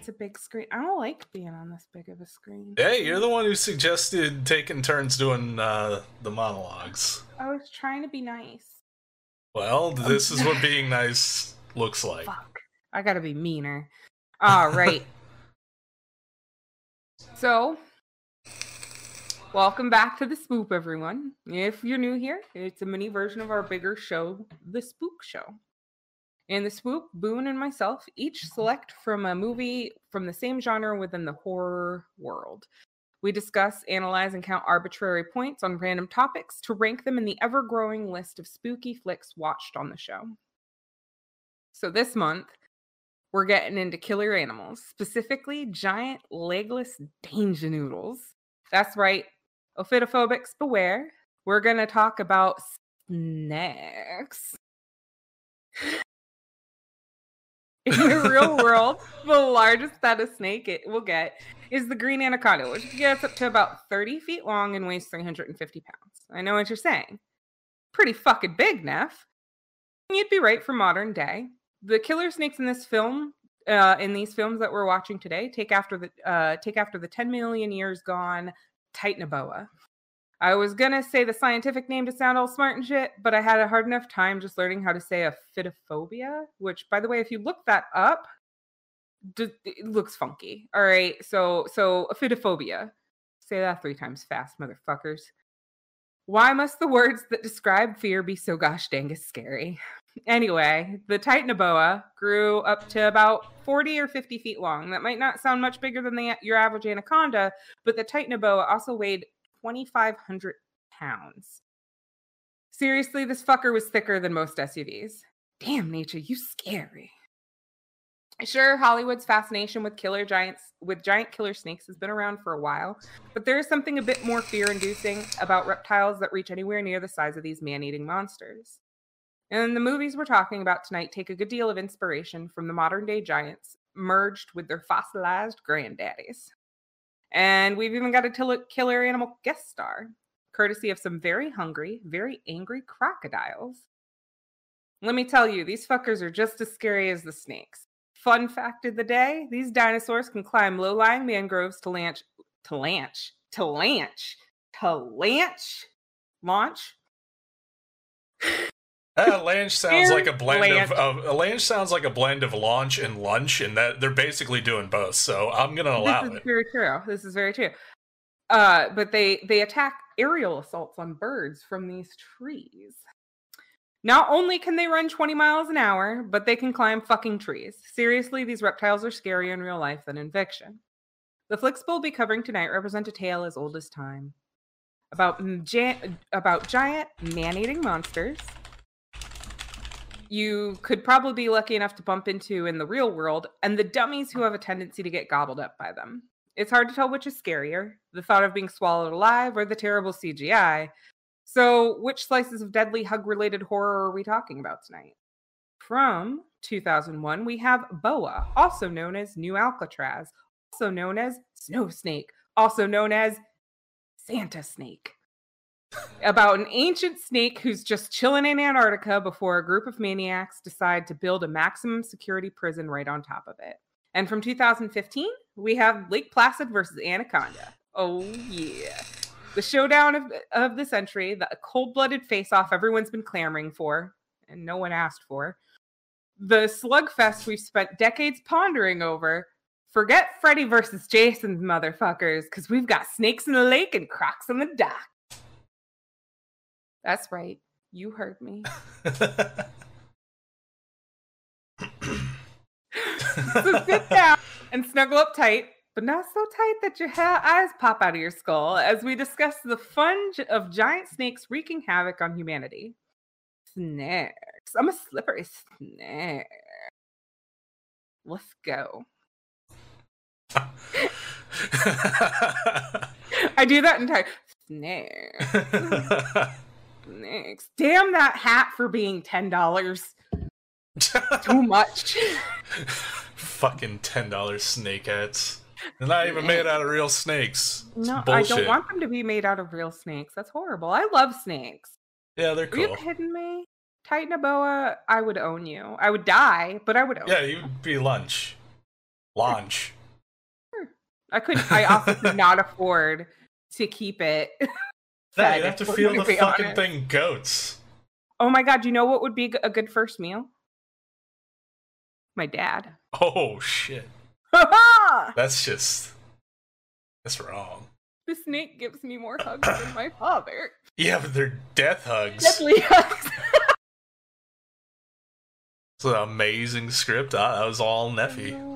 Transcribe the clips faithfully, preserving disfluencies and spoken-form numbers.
it's a big screen. I don't like being on this big of a screen. Hey, you're the one who suggested taking turns doing uh, the monologues. I was trying to be nice. Well, this is what being nice looks like. Fuck. I gotta be meaner. All right. So, welcome back to The Spoop, everyone. If you're new here, it's a mini version of our bigger show, The Spookshow. In The Spoop, Boon and myself each select from a movie from the same genre within the horror world. We discuss, analyze, and count arbitrary points on random topics to rank them in the ever-growing list of spooky flicks watched on the show. So this month, we're getting into killer animals, specifically giant legless danger noodles. That's right, ophidophobics beware. We're going to talk about snacks. In the real world, the largest that a snake it will get is the green anaconda, which gets up to about thirty feet long and weighs three hundred fifty pounds. I know what you're saying. Pretty fucking big, Neff. You'd be right for modern day. The killer snakes in this film, uh, in these films that we're watching today, take after the uh, take after the ten million years gone Titanoboa. I was gonna say the scientific name to sound all smart and shit, but I had a hard enough time just learning how to say aphidophobia, which, by the way, if you look that up, d- it looks funky. All right, so so aphidophobia. Say that three times fast, motherfuckers. Why must the words that describe fear be so gosh dang is scary? Anyway, the Titanoboa grew up to about forty or fifty feet long. That might not sound much bigger than the, your average anaconda, but the Titanoboa also weighed twenty-five hundred pounds. Seriously, this fucker was thicker than most S U Vs. Damn, nature, you scary. Sure, Hollywood's fascination with killer giants, with giant killer snakes has been around for a while, but there is something a bit more fear-inducing about reptiles that reach anywhere near the size of these man-eating monsters. And the movies we're talking about tonight take a good deal of inspiration from the modern-day giants merged with their fossilized granddaddies. And we've even got a killer animal guest star, courtesy of some very hungry, very angry crocodiles. Let me tell you, these fuckers are just as scary as the snakes. Fun fact of the day, these dinosaurs can climb low-lying mangroves to launch, to launch, to launch, to launch, launch. Uh, lanch sounds like a blend lanch. of uh, lanch sounds like a blend of launch and lunch, and that they're basically doing both. So I'm gonna allow this is it. Very true. This is very true. Uh, but they they attack aerial assaults on birds from these trees. Not only can they run twenty miles an hour, but they can climb fucking trees. Seriously, these reptiles are scarier in real life than in fiction. The flicks we'll be covering tonight represent a tale as old as time about gi- about giant man-eating monsters you could probably be lucky enough to bump into in the real world, and the dummies who have a tendency to get gobbled up by them. It's hard to tell which is scarier, the thought of being swallowed alive or the terrible C G I. So which slices of deadly hug-related horror are we talking about tonight? From two thousand one, we have Boa, also known as New Alcatraz, also known as Snow Snake, also known as Santa Snake. About an ancient snake who's just chilling in Antarctica before a group of maniacs decide to build a maximum security prison right on top of it. And from two thousand fifteen, we have Lake Placid versus Anaconda. Oh, yeah. The showdown of, of the century, the cold-blooded face-off everyone's been clamoring for, and no one asked for. The slugfest we've spent decades pondering over. Forget Freddy versus Jason's motherfuckers, because we've got snakes in the lake and crocs in the dock. That's right. You heard me. So sit down and snuggle up tight, but not so tight that your ha- eyes pop out of your skull as we discuss the fun of giant snakes wreaking havoc on humanity. Snacks. I'm a slippery snack. Let's go. I do that entire... Snacks. Snacks. Damn that hat for being ten dollars. Too much. Fucking ten dollars snake hats. They're not even made out of real snakes. It's no, bullshit. I don't want them to be made out of real snakes. That's horrible. I love snakes. Yeah, they're cool. Are you kidding me? Titanoboa, I would own you. I would die, but I would own you. Yeah, you'd be lunch. launch. I couldn't. I also could not afford to keep it. No, you have to feel the fucking thing goats. Oh my god! You know what would be a good first meal? My dad. Oh shit! That's just that's wrong. The snake gives me more hugs than my father. Yeah, but they're death hugs. Deathly hugs. It's an amazing script. Ah, that was all Neffy.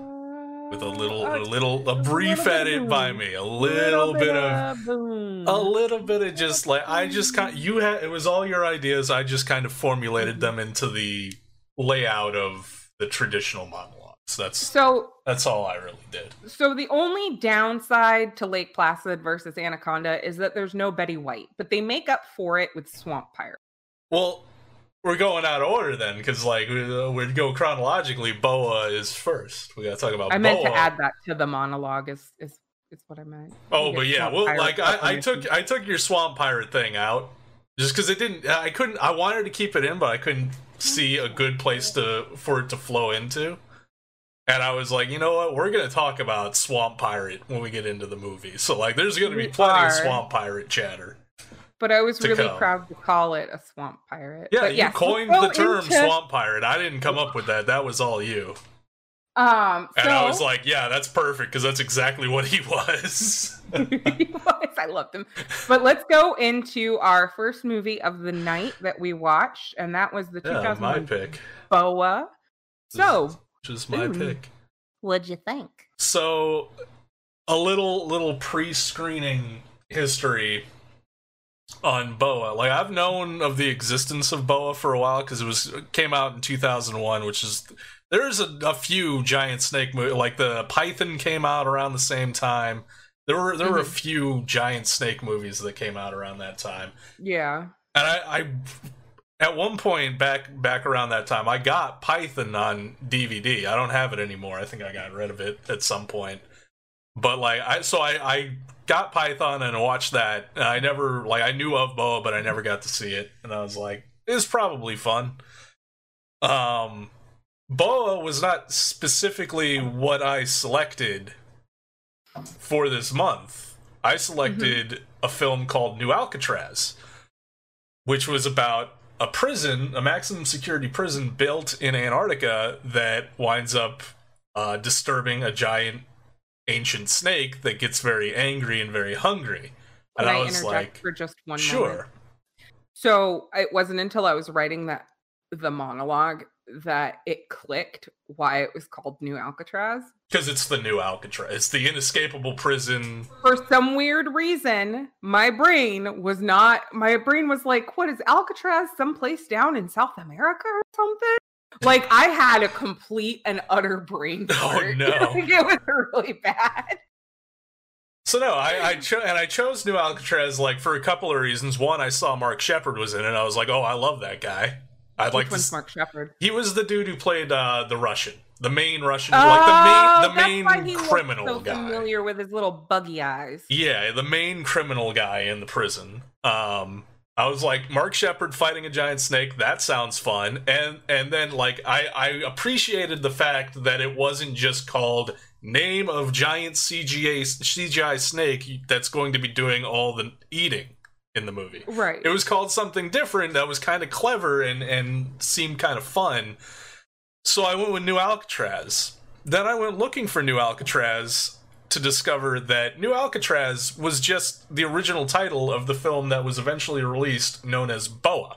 With a little, a little, a brief edit by me, a little, little bit, bit of, of a little bit of just like I just kind, you had it was all your ideas. I just kind of formulated them into the layout of the traditional monologues. That's so. That's all I really did. So the only downside to Lake Placid versus Anaconda is that there's no Betty White, but they make up for it with Swamp Pirate. Well, we're going out of order then, because like we'd go chronologically. Boa is first. We gotta talk about. I meant Boa. to add that to the monologue. Is is, is what I meant. Oh, but yeah, well, like I, I took I took your swamp pirate thing out just because it didn't. I couldn't. I wanted to keep it in, but I couldn't see a good place to for it to flow into. And I was like, you know what? We're gonna talk about Swamp Pirate when we get into the movie. So like, there's gonna be plenty are. of Swamp Pirate chatter. But I was really come. proud to call it a swamp pirate. Yeah, but you yeah, coined so the term into... swamp pirate. I didn't come up with that. That was all you. Um, so... And I was like, yeah, that's perfect, because that's exactly what he was. He was. I loved him. But let's go into our first movie of the night that we watched, and that was the yeah, two thousand my pick. Boa. So, just my ooh, pick. What'd you think? So, a little little pre-screening history on Boa. Like, I've known of the existence of Boa for a while because it was it came out in two thousand one, which is there's a, a few giant snake movies. Like the Python came out around the same time. There were there mm-hmm. were a few giant snake movies that came out around that time. Yeah, and I, I at one point back back around that time I got Python on D V D. I don't have it anymore. I think I got rid of it at some point. But like I so I. I got Python and watched that, and I never, like, I knew of Boa, but I never got to see it, and I was like, it's probably fun. Um, Boa was not specifically what I selected for this month. I selected mm-hmm. a film called New Alcatraz, which was about a prison, a maximum security prison built in Antarctica that winds up uh, disturbing a giant ancient snake that gets very angry and very hungry. And I, I was like, for just one sure moment? So it wasn't until I was writing that the monologue that it clicked why it was called New Alcatraz, because it's the New Alcatraz. It's the inescapable prison. For some weird reason my brain was not my brain was like, what is Alcatraz, someplace down in South America or something? Like, I had a complete and utter brain fart. Oh, no. Like, it was really bad. So, no, I, I chose, and I chose New Alcatraz, like, for a couple of reasons. One, I saw Mark Sheppard was in it, and I was like, oh, I love that guy. I'd Which like one's to Mark Sheppard? He was the dude who played uh, the Russian. The main Russian, oh, like, the main, the main criminal so guy. Familiar with his little buggy eyes. Yeah, the main criminal guy in the prison. Um... I was like, Mark Sheppard fighting a giant snake, that sounds fun. And and then, like, I, I appreciated the fact that it wasn't just called Name of Giant C G I, C G I Snake that's going to be doing all the eating in the movie. Right. It was called something different that was kind of clever and, and seemed kind of fun. So I went with New Alcatraz. Then I went looking for New Alcatraz to discover that New Alcatraz was just the original title of the film that was eventually released, known as Boa.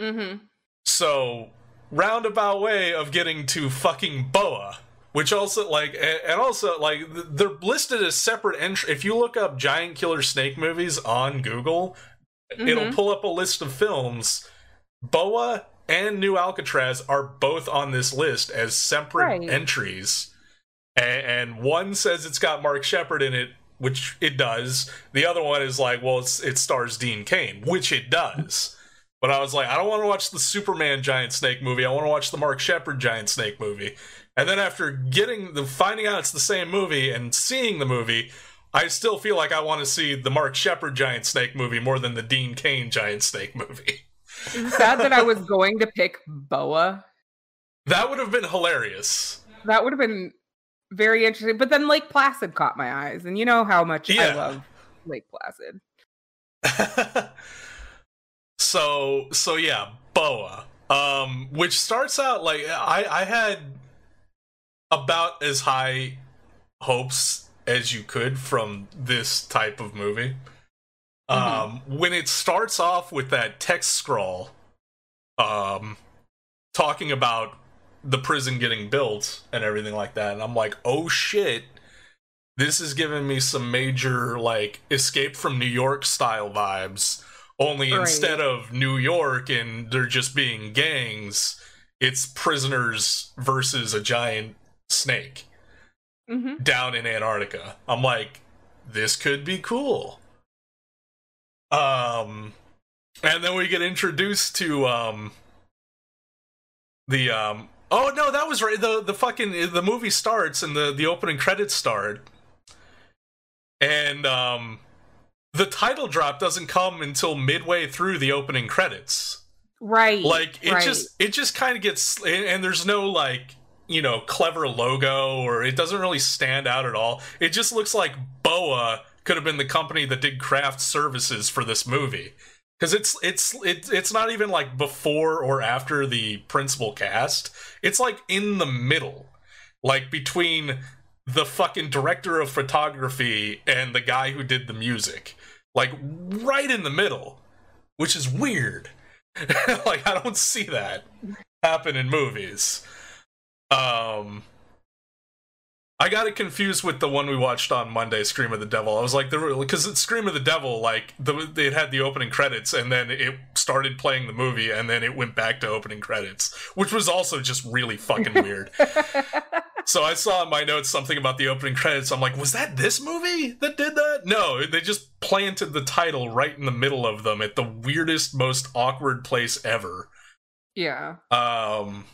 Mm-hmm. So, roundabout way of getting to fucking Boa, which also, like, and also, like, they're listed as separate entry. If you look up giant killer snake movies on Google, mm-hmm. it'll pull up a list of films. Boa and New Alcatraz are both on this list as separate right. entries. And one says it's got Mark Sheppard in it, which it does. The other one is like, well, it's, it stars Dean Cain, which it does. But I was like, I don't want to watch the Superman giant snake movie. I want to watch the Mark Sheppard giant snake movie. And then after getting the finding out it's the same movie and seeing the movie, I still feel like I want to see the Mark Sheppard giant snake movie more than the Dean Cain giant snake movie. It's sad that I was going to pick Boa. That would have been hilarious. That would have been... very interesting. But then Lake Placid caught my eyes, and you know how much yeah. I love Lake Placid. so so yeah, Boa, um, which starts out like I I had about as high hopes as you could from this type of movie. Um, mm-hmm. When it starts off with that text scrawl, um, talking about the prison getting built and everything like that, and I'm like, oh shit, this is giving me some major, like, Escape from New York style vibes, only right. instead of New York and there just being gangs, it's prisoners versus a giant snake mm-hmm. down in Antarctica. I'm like, this could be cool. Um, and then we get introduced to, um, the, um, oh no, that was right, the, the fucking, the movie starts and the, the opening credits start, and, um, the title drop doesn't come until midway through the opening credits. Right. Like, it right. just, it just kind of gets, and there's no, like, you know, clever logo, or it doesn't really stand out at all. It just looks like Boa could have been the company that did craft services for this movie, because it's it's it, it's not even like before or after the principal cast. It's like in the middle, like between the fucking director of photography and the guy who did the music, like right in the middle, which is weird. Like, I don't see that happen in movies. Um. I got it confused with the one we watched on Monday, Scream of the Devil. I was like, because it's Scream of the Devil, like, the, it had the opening credits, and then it started playing the movie, and then it went back to opening credits, which was also just really fucking weird. So I saw in my notes something about the opening credits. I'm like, was that this movie that did that? No, they just planted the title right in the middle of them at the weirdest, most awkward place ever. Yeah. Um...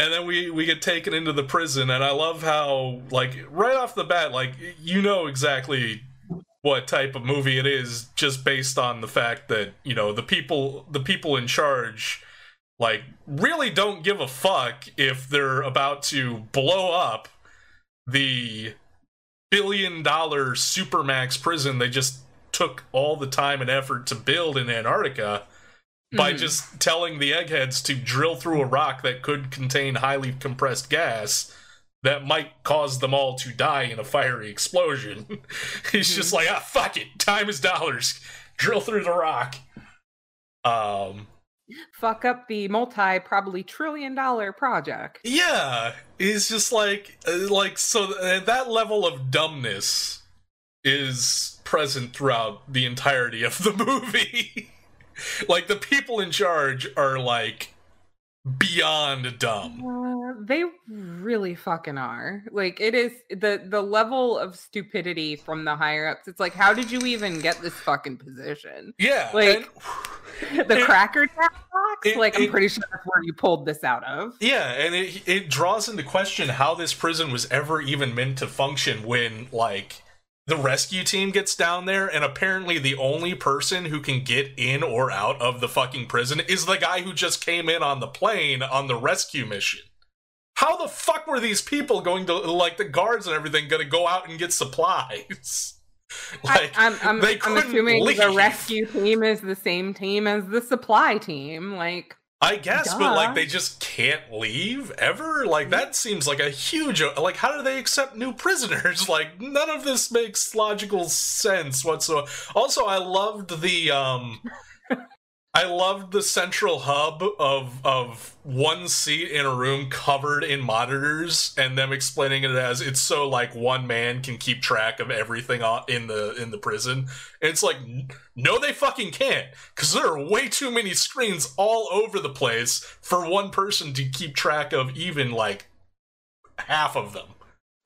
And then we, we get taken into the prison, and I love how, like, right off the bat, like, you know exactly what type of movie it is just based on the fact that, you know, the people the people in charge, like, really don't give a fuck if they're about to blow up the billion-dollar supermax prison they just took all the time and effort to build in Antarctica, by mm. just telling the eggheads to drill through a rock that could contain highly compressed gas that might cause them all to die in a fiery explosion. He's mm. just like, ah, fuck it. Time is dollars. Drill through the rock. Um, Fuck up the multi, probably trillion dollar project. Yeah. He's just like, like, so that level of dumbness is present throughout the entirety of the movie. Like, the people in charge are, like, beyond dumb. Uh, they really fucking are. Like, it is the, the level of stupidity from the higher-ups. It's like, how did you even get this fucking position? Yeah. Like, and, the it, Cracker Jack box? It, like, I'm it, pretty sure that's where you pulled this out of. Yeah, and it, it draws into question how this prison was ever even meant to function when, like... the rescue team gets down there, and apparently the only person who can get in or out of the fucking prison is the guy who just came in on the plane on the rescue mission. How the fuck were these people going to, like, the guards and everything, going to go out and get supplies? Like, I, I'm, I'm, they couldn't I'm assuming leave. The rescue team is the same team as the supply team, like... I guess, duh. But, like, they just can't leave ever? Like, that seems like a huge... Like, how do they accept new prisoners? Like, none of this makes logical sense whatsoever. Also, I loved the, um... I loved the central hub of of one seat in a room covered in monitors, and them explaining it as it's so, like, one man can keep track of everything in the in the prison. And it's like, no, they fucking can't, because there are way too many screens all over the place for one person to keep track of even, like, half of them.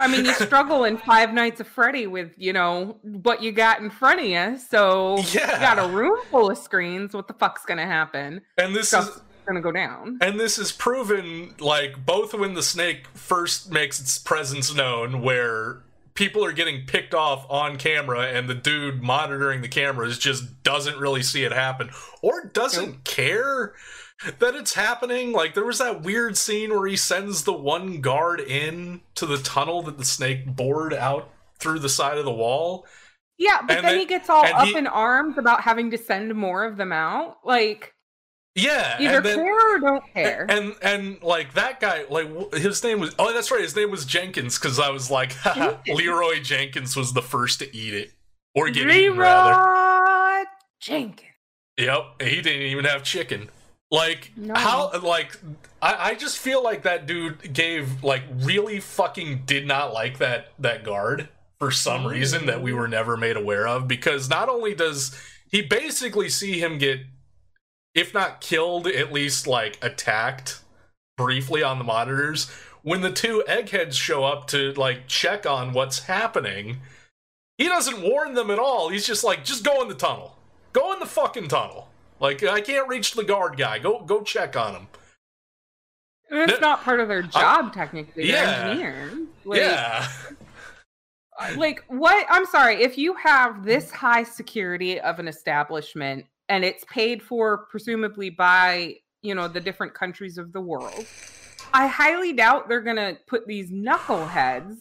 I mean, you struggle in Five Nights at Freddy with, you know, what you got in front of you. So yeah. You got a room full of screens. What the fuck's going to happen? And this Stuff's is going to go down. And this is proven, like, both when the snake first makes its presence known, where people are getting picked off on camera and the dude monitoring the cameras just doesn't really see it happen or doesn't nope. care. that it's happening. Like, there was that weird scene where he sends the one guard in to the tunnel that the snake bored out through the side of the wall. Yeah, but then, then he gets all up he, in arms about having to send more of them out. Like, yeah, either then, care or don't care. And, and and like that guy, like his name was oh, that's right, his name was Jenkins, because I was like, haha, Leroy Jenkins was the first to eat it or get Leroy eaten rather. Jenkins. Yep, he didn't even have chicken. Like, no. how, like, I, I just feel like that dude gave, like, really fucking did not like that, that guard for some reason that we were never made aware of, because not only does he basically see him get, if not killed, at least, like, attacked briefly on the monitors, when the two eggheads show up to, like, check on what's happening, he doesn't warn them at all. He's just like, just go in the tunnel. Go in the fucking tunnel. Like, I can't reach the guard guy. Go go check on him. That's not part of their job, I, technically. They're yeah. engineers. Like, yeah. Like, what? I'm sorry. If you have this high security of an establishment, and it's paid for, presumably, by, you know, the different countries of the world, I highly doubt they're going to put these knuckleheads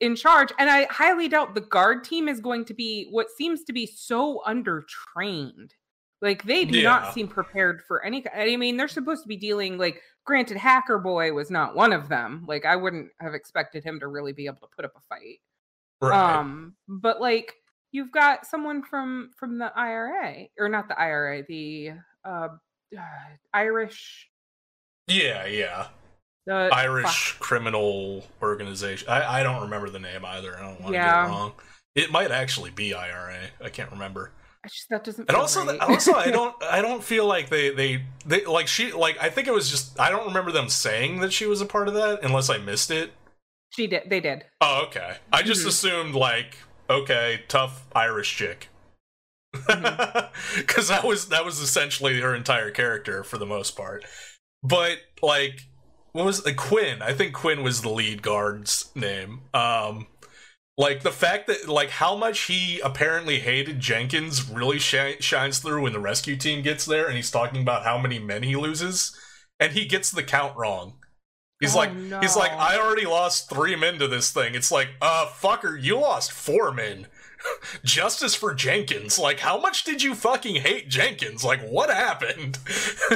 in charge. And I highly doubt the guard team is going to be what seems to be so undertrained. Like, they do yeah. not seem prepared for any... I mean, they're supposed to be dealing... Like, granted, Hacker Boy was not one of them. Like, I wouldn't have expected him to really be able to put up a fight. Right. Um, but, like, you've got someone from, from the I R A. Or not the I R A. The uh, uh, Irish... Yeah, yeah. The Irish fuck. criminal organization. I, I don't remember the name either. I don't want to yeah. get it wrong. It might actually be I R A. I can't remember. I just, that doesn't feel and also, right. also, I don't, I don't feel like they, they, they, like she, like I think it was just, I don't remember them saying that she was a part of that, unless I missed it. She did, they did. Oh, okay. I just mm-hmm. assumed, like, okay, tough Irish chick, because mm-hmm. that was that was essentially her entire character for the most part. But like, what was uh, Quinn? I think Quinn was the lead guard's name. Um. Like, the fact that, like, how much he apparently hated Jenkins really sh- shines through when the rescue team gets there, and he's talking about how many men he loses, and he gets the count wrong. He's oh, like, no. he's like, I already lost three men to this thing. It's like, uh, fucker, you lost four men. Justice for Jenkins. Like, how much did you fucking hate Jenkins? Like, what happened?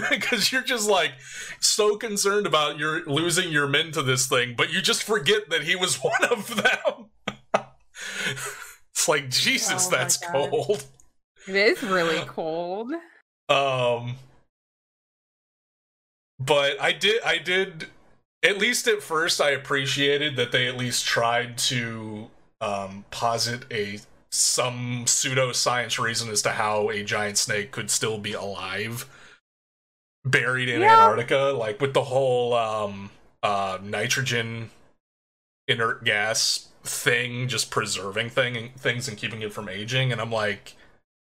Because you're just, like, so concerned about your losing your men to this thing, but you just forget that he was one of them. It's like, Jesus, oh, that's cold. It is really cold. Um, but I did, I did, at least at first, I appreciated that they at least tried to um, posit a some pseudoscience reason as to how a giant snake could still be alive, buried in yeah. Antarctica, like with the whole um, uh, nitrogen inert gas thing, just preserving thing and things and keeping it from aging. And I'm like,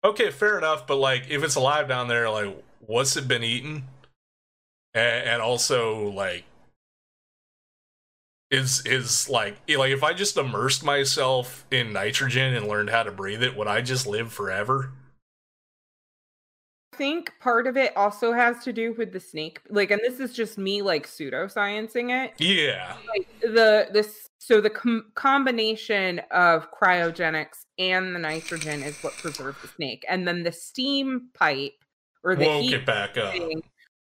okay, fair enough, but like, if it's alive down there, like, what's it been eaten? And, and also, like, is is like like if I just immersed myself in nitrogen and learned how to breathe it, would I just live forever? I think part of it also has to do with the snake, like, and this is just me, like, pseudosciencing it. Yeah, like the this so the com- combination of cryogenics and the nitrogen is what preserved the snake, and then the steam pipe or the heat it back up thing,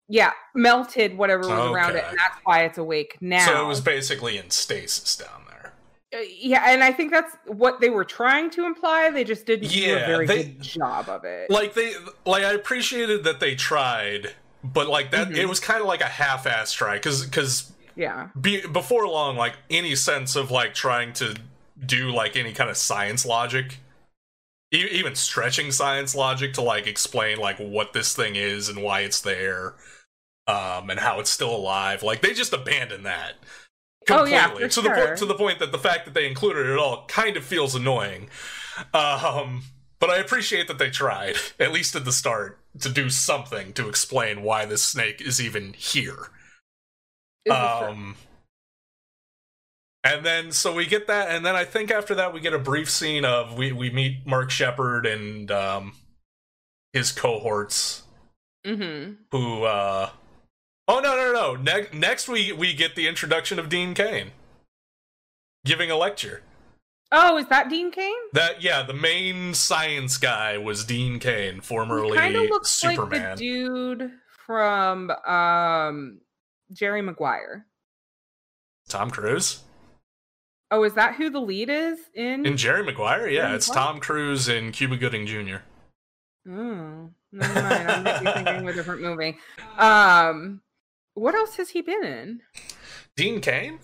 yeah, melted whatever was okay. around it, and that's why it's awake now. So it was basically in stasis down there. Uh, yeah, and I think that's what they were trying to imply. They just didn't yeah, do a very they, good job of it. Like, they, like I appreciated that they tried, but like that, mm-hmm. it was kind of like a half-ass try, because because yeah, be, before long, like any sense of like trying to do like any kind of science logic, e- even stretching science logic to like explain like what this thing is and why it's there, um, and how it's still alive. Like, they just abandoned that. Completely. Oh, yeah, for to sure. the point to the point that the fact that they included it at all kind of feels annoying, um, but I appreciate that they tried, at least at the start, to do something to explain why this snake is even here. Is um, and then so we get that, and then I think after that we get a brief scene of we we meet Mark Sheppard and um, his cohorts Mm-hmm. Who? Uh... Oh no no no! Ne- next we we get the introduction of Dean Cain giving a lecture. Oh, is that Dean Cain? That yeah, the main science guy was Dean Cain, formerly Superman. He kind of looks like the dude from um, Jerry Maguire. Tom Cruise. Oh, is that who the lead is in? In Jerry Maguire, yeah, Jerry it's Maguire? Tom Cruise and Cuba Gooding Junior Oh, never mind. I'm maybe thinking of a different movie. Um, what else has he been in? Dean Cain.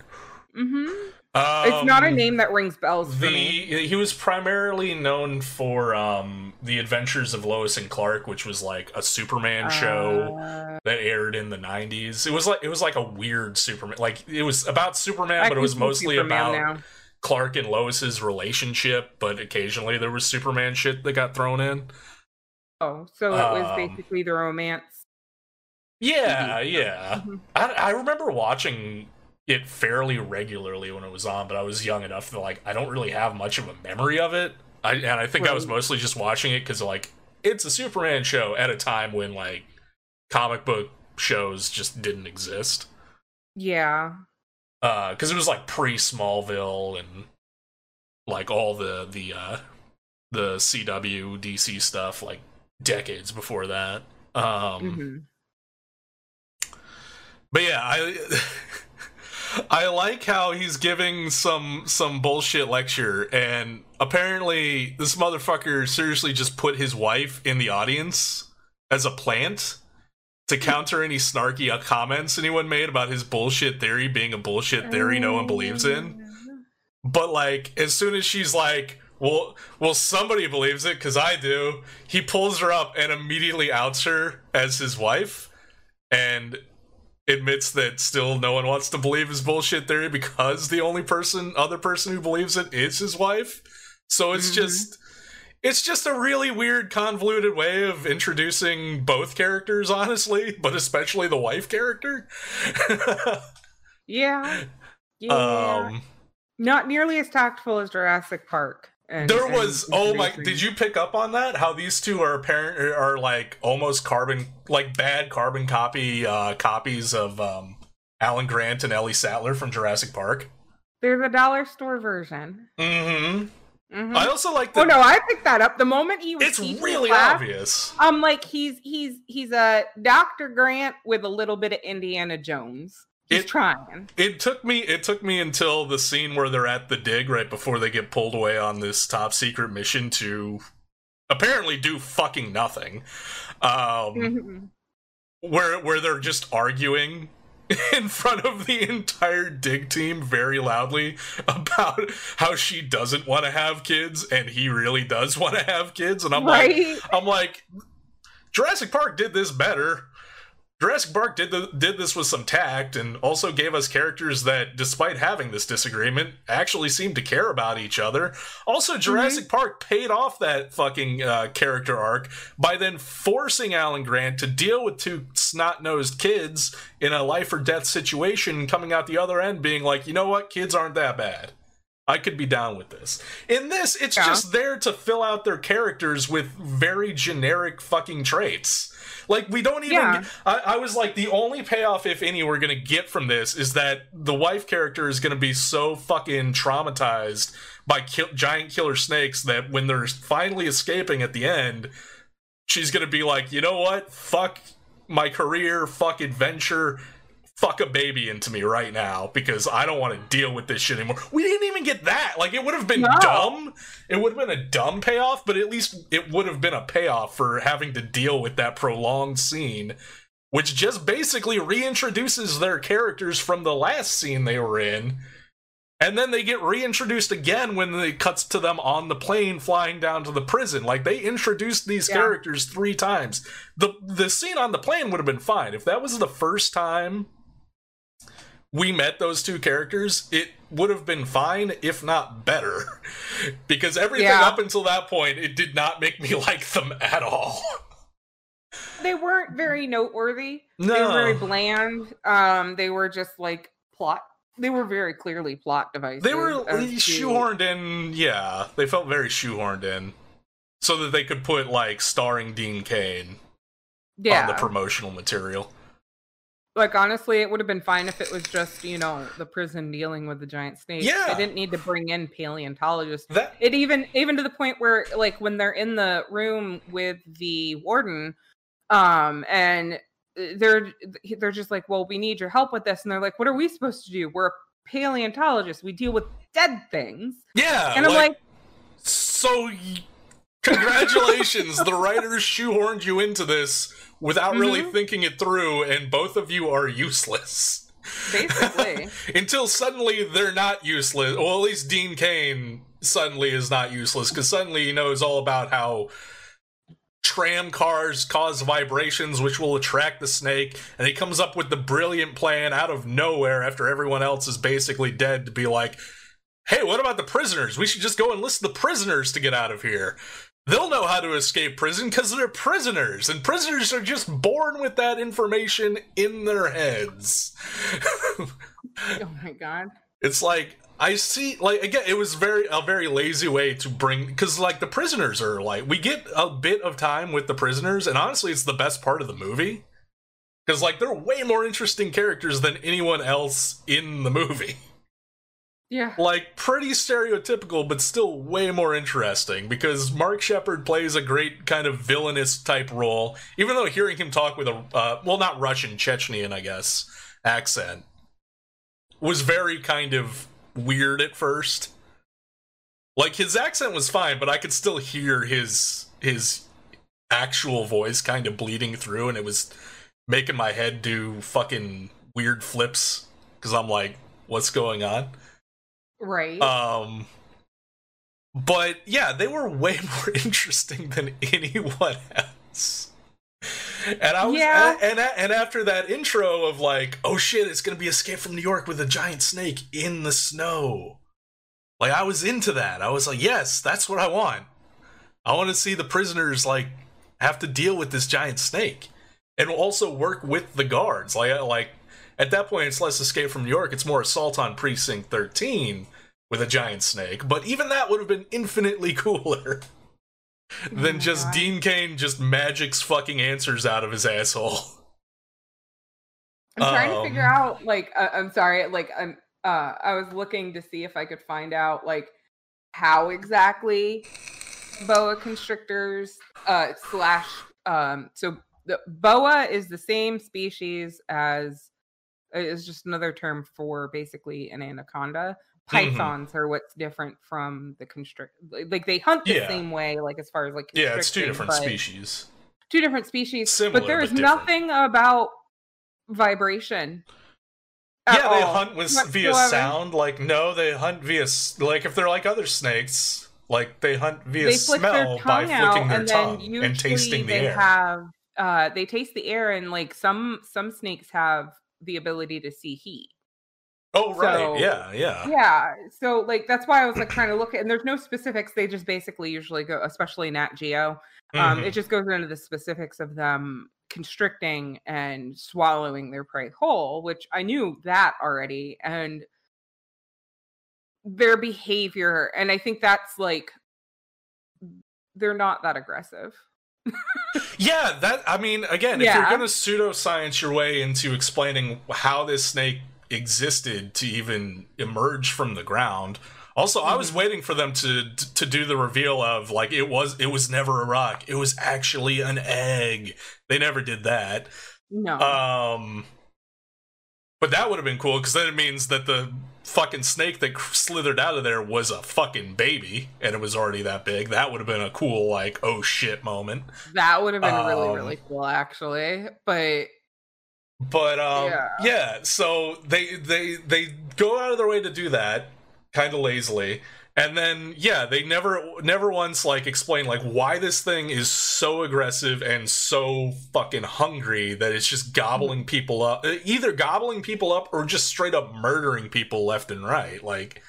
Mm-hmm. Um, it's not a name that rings bells for the, me. He was primarily known for um, The Adventures of Lois and Clark, which was like a Superman uh, show that aired in the nineties. It was like it was like a weird Superman. Like it was about Superman, I but it was mostly Superman about now. Clark and Lois's relationship. But occasionally there was Superman shit that got thrown in. Oh, so it was um, basically the romance. Yeah, T V. Yeah. Mm-hmm. I, I remember watching it fairly regularly when it was on, but I was young enough that like I don't really have much of a memory of it. I and I think right. I was mostly just watching it because like it's a Superman show at a time when like comic book shows just didn't exist. Yeah, because uh, it was like pre Smallville and like all the the uh, the C W D C stuff like decades before that. Um, mm-hmm. But yeah, I. I like how he's giving some some bullshit lecture, and apparently this motherfucker seriously just put his wife in the audience as a plant to counter any snarky comments anyone made about his bullshit theory being a bullshit theory no one believes in. But like, as soon as she's like, well, well, somebody believes it because I do, he pulls her up and immediately outs her as his wife, and admits that still no one wants to believe his bullshit theory because the only person, other person who believes it is his wife. So it's mm-hmm. just, it's just a really weird, convoluted way of introducing both characters, honestly, but especially the wife character. yeah, yeah. Um, Not nearly as tactful as Jurassic Park. And, there was oh my! Did you pick up on that? How these two are apparent are like almost carbon, like bad carbon copy uh, copies of um, Alan Grant and Ellie Sattler from Jurassic Park. They're the dollar store version. Mm-hmm. Mm-hmm. I also like. The, oh no, I picked that up the moment he was. It's really class, obvious. Um, like he's he's he's a Doctor Grant with a little bit of Indiana Jones. He's it, trying. It took me it took me until the scene where they're at the dig right before they get pulled away on this top secret mission to apparently do fucking nothing. Um, mm-hmm. where where they're just arguing in front of the entire dig team very loudly about how she doesn't want to have kids and he really does want to have kids, and I'm right? like I'm like Jurassic Park did this better. Jurassic Park did, the, did this with some tact and also gave us characters that, despite having this disagreement, actually seemed to care about each other. Also, Jurassic mm-hmm. Park paid off that fucking uh, character arc by then forcing Alan Grant to deal with two snot-nosed kids in a life-or-death situation, coming out the other end being like, you know what, kids aren't that bad. I could be down with this. In this, it's yeah. just there to fill out their characters with very generic fucking traits. Like, we don't even... Yeah. Get, I, I was like, the only payoff, if any, we're going to get from this is that the wife character is going to be so fucking traumatized by kill, giant killer snakes that when they're finally escaping at the end, she's going to be like, you know what? Fuck my career, fuck adventure, fuck a baby into me right now because I don't want to deal with this shit anymore. We didn't even get that. Like, it would have been no. dumb. It would have been a dumb payoff, but at least it would have been a payoff for having to deal with that prolonged scene, which just basically reintroduces their characters from the last scene they were in. And then they get reintroduced again when it cuts to them on the plane flying down to the prison. Like, they introduced these yeah. characters three times. The, the scene on the plane would have been fine. If that was the first time we met those two characters, it would have been fine, if not better. Because everything yeah. up until that point, it did not make me like them at all. They weren't very noteworthy. No. They were very bland. Um, they were just like plot. They were very clearly plot devices. They were shoehorned in. Yeah, they felt very shoehorned in. So that they could put, like, starring Dean Cain yeah. on the promotional material. Like, honestly, it would have been fine if it was just, you know, the prison dealing with the giant snake. Yeah. They didn't need to bring in paleontologists. That... It even, even to the point where, like, when they're in the room with the warden, um, and they're, they're just like, well, we need your help with this. And they're like, what are we supposed to do? We're paleontologists. We deal with dead things. Yeah. And I'm like... like so... Congratulations, the writers shoehorned you into this without mm-hmm. really thinking it through, and both of you are useless. Basically. Until suddenly they're not useless. Well, at least Dean Cain suddenly is not useless, because suddenly he knows all about how tram cars cause vibrations which will attract the snake, and he comes up with the brilliant plan out of nowhere after everyone else is basically dead to be like, hey, what about the prisoners? We should just go enlist the prisoners to get out of here. They'll know how to escape prison because they're prisoners, and prisoners are just born with that information in their heads. Oh my god. It's like, I see, like, again, it was very a very lazy way to bring, because, like, the prisoners are, like, we get a bit of time with the prisoners, and honestly, it's the best part of the movie. Because, like, they're way more interesting characters than anyone else in the movie. Yeah. Like, pretty stereotypical, but still way more interesting, because Mark Sheppard plays a great kind of villainous type role, even though hearing him talk with a, uh, well, not Russian, Chechenian, I guess, accent, was very kind of weird at first. Like, his accent was fine, but I could still hear his, his actual voice kind of bleeding through, and it was making my head do fucking weird flips, because I'm like, what's going on? Right. Um, but yeah, they were way more interesting than anyone else. And I was, yeah. and, and and after that intro of like, oh shit, it's gonna be Escape from New York with a giant snake in the snow. Like, I was into that. I was like, yes, that's what I want. I want to see the prisoners like have to deal with this giant snake, and also work with the guards. Like, like. At that point, it's less Escape from New York, it's more Assault on Precinct thirteen with a giant snake, but even that would have been infinitely cooler than oh just God. Dean Cain just magics fucking answers out of his asshole. I'm trying um, to figure out, like, uh, I'm sorry, like, I'm, uh, I was looking to see if I could find out, like, how exactly boa constrictors uh, slash, um, so the boa is the same species as is just another term for basically an anaconda. Pythons mm-hmm. are what's different from the constrict. Like, they hunt the yeah. same way, like, as far as, like, yeah, it's two different species. Two different species. Similar, but there is but nothing about vibration. Yeah, all. they hunt with Whatsoever. via sound. Like, no, they hunt via, like, if they're like other snakes, like, they hunt via they smell by flicking their and tongue and tasting the air. Have, uh, they taste the air, and, like, some some snakes have the ability to see heat. Oh, right. So, yeah, yeah. Yeah. So, like, that's why I was, like, trying to look at, and there's no specifics. They just basically usually go, especially Nat Geo. Um, mm-hmm. It just goes into the specifics of them constricting and swallowing their prey whole, which I knew that already, and their behavior. And I think that's, like, they're not that aggressive. Yeah, that, I mean, again, yeah. if you're going to pseudoscience your way into explaining how this snake existed to even emerge from the ground. Also, mm-hmm. I was waiting for them to to do the reveal of, like, it was it was never a rock. It was actually an egg. They never did that. No. Um, but that would have been cool, because then it means that the fucking snake that slithered out of there was a fucking baby, and it was already that big. That would have been a cool, like, oh shit moment. That would have been um, really, really cool, actually. But but um yeah. yeah, so they they they go out of their way to do that kind of lazily, and then yeah, they never never once, like, explain, like, why this thing is so aggressive and so fucking hungry that it's just gobbling people up, either gobbling people up or just straight up murdering people left and right. Like,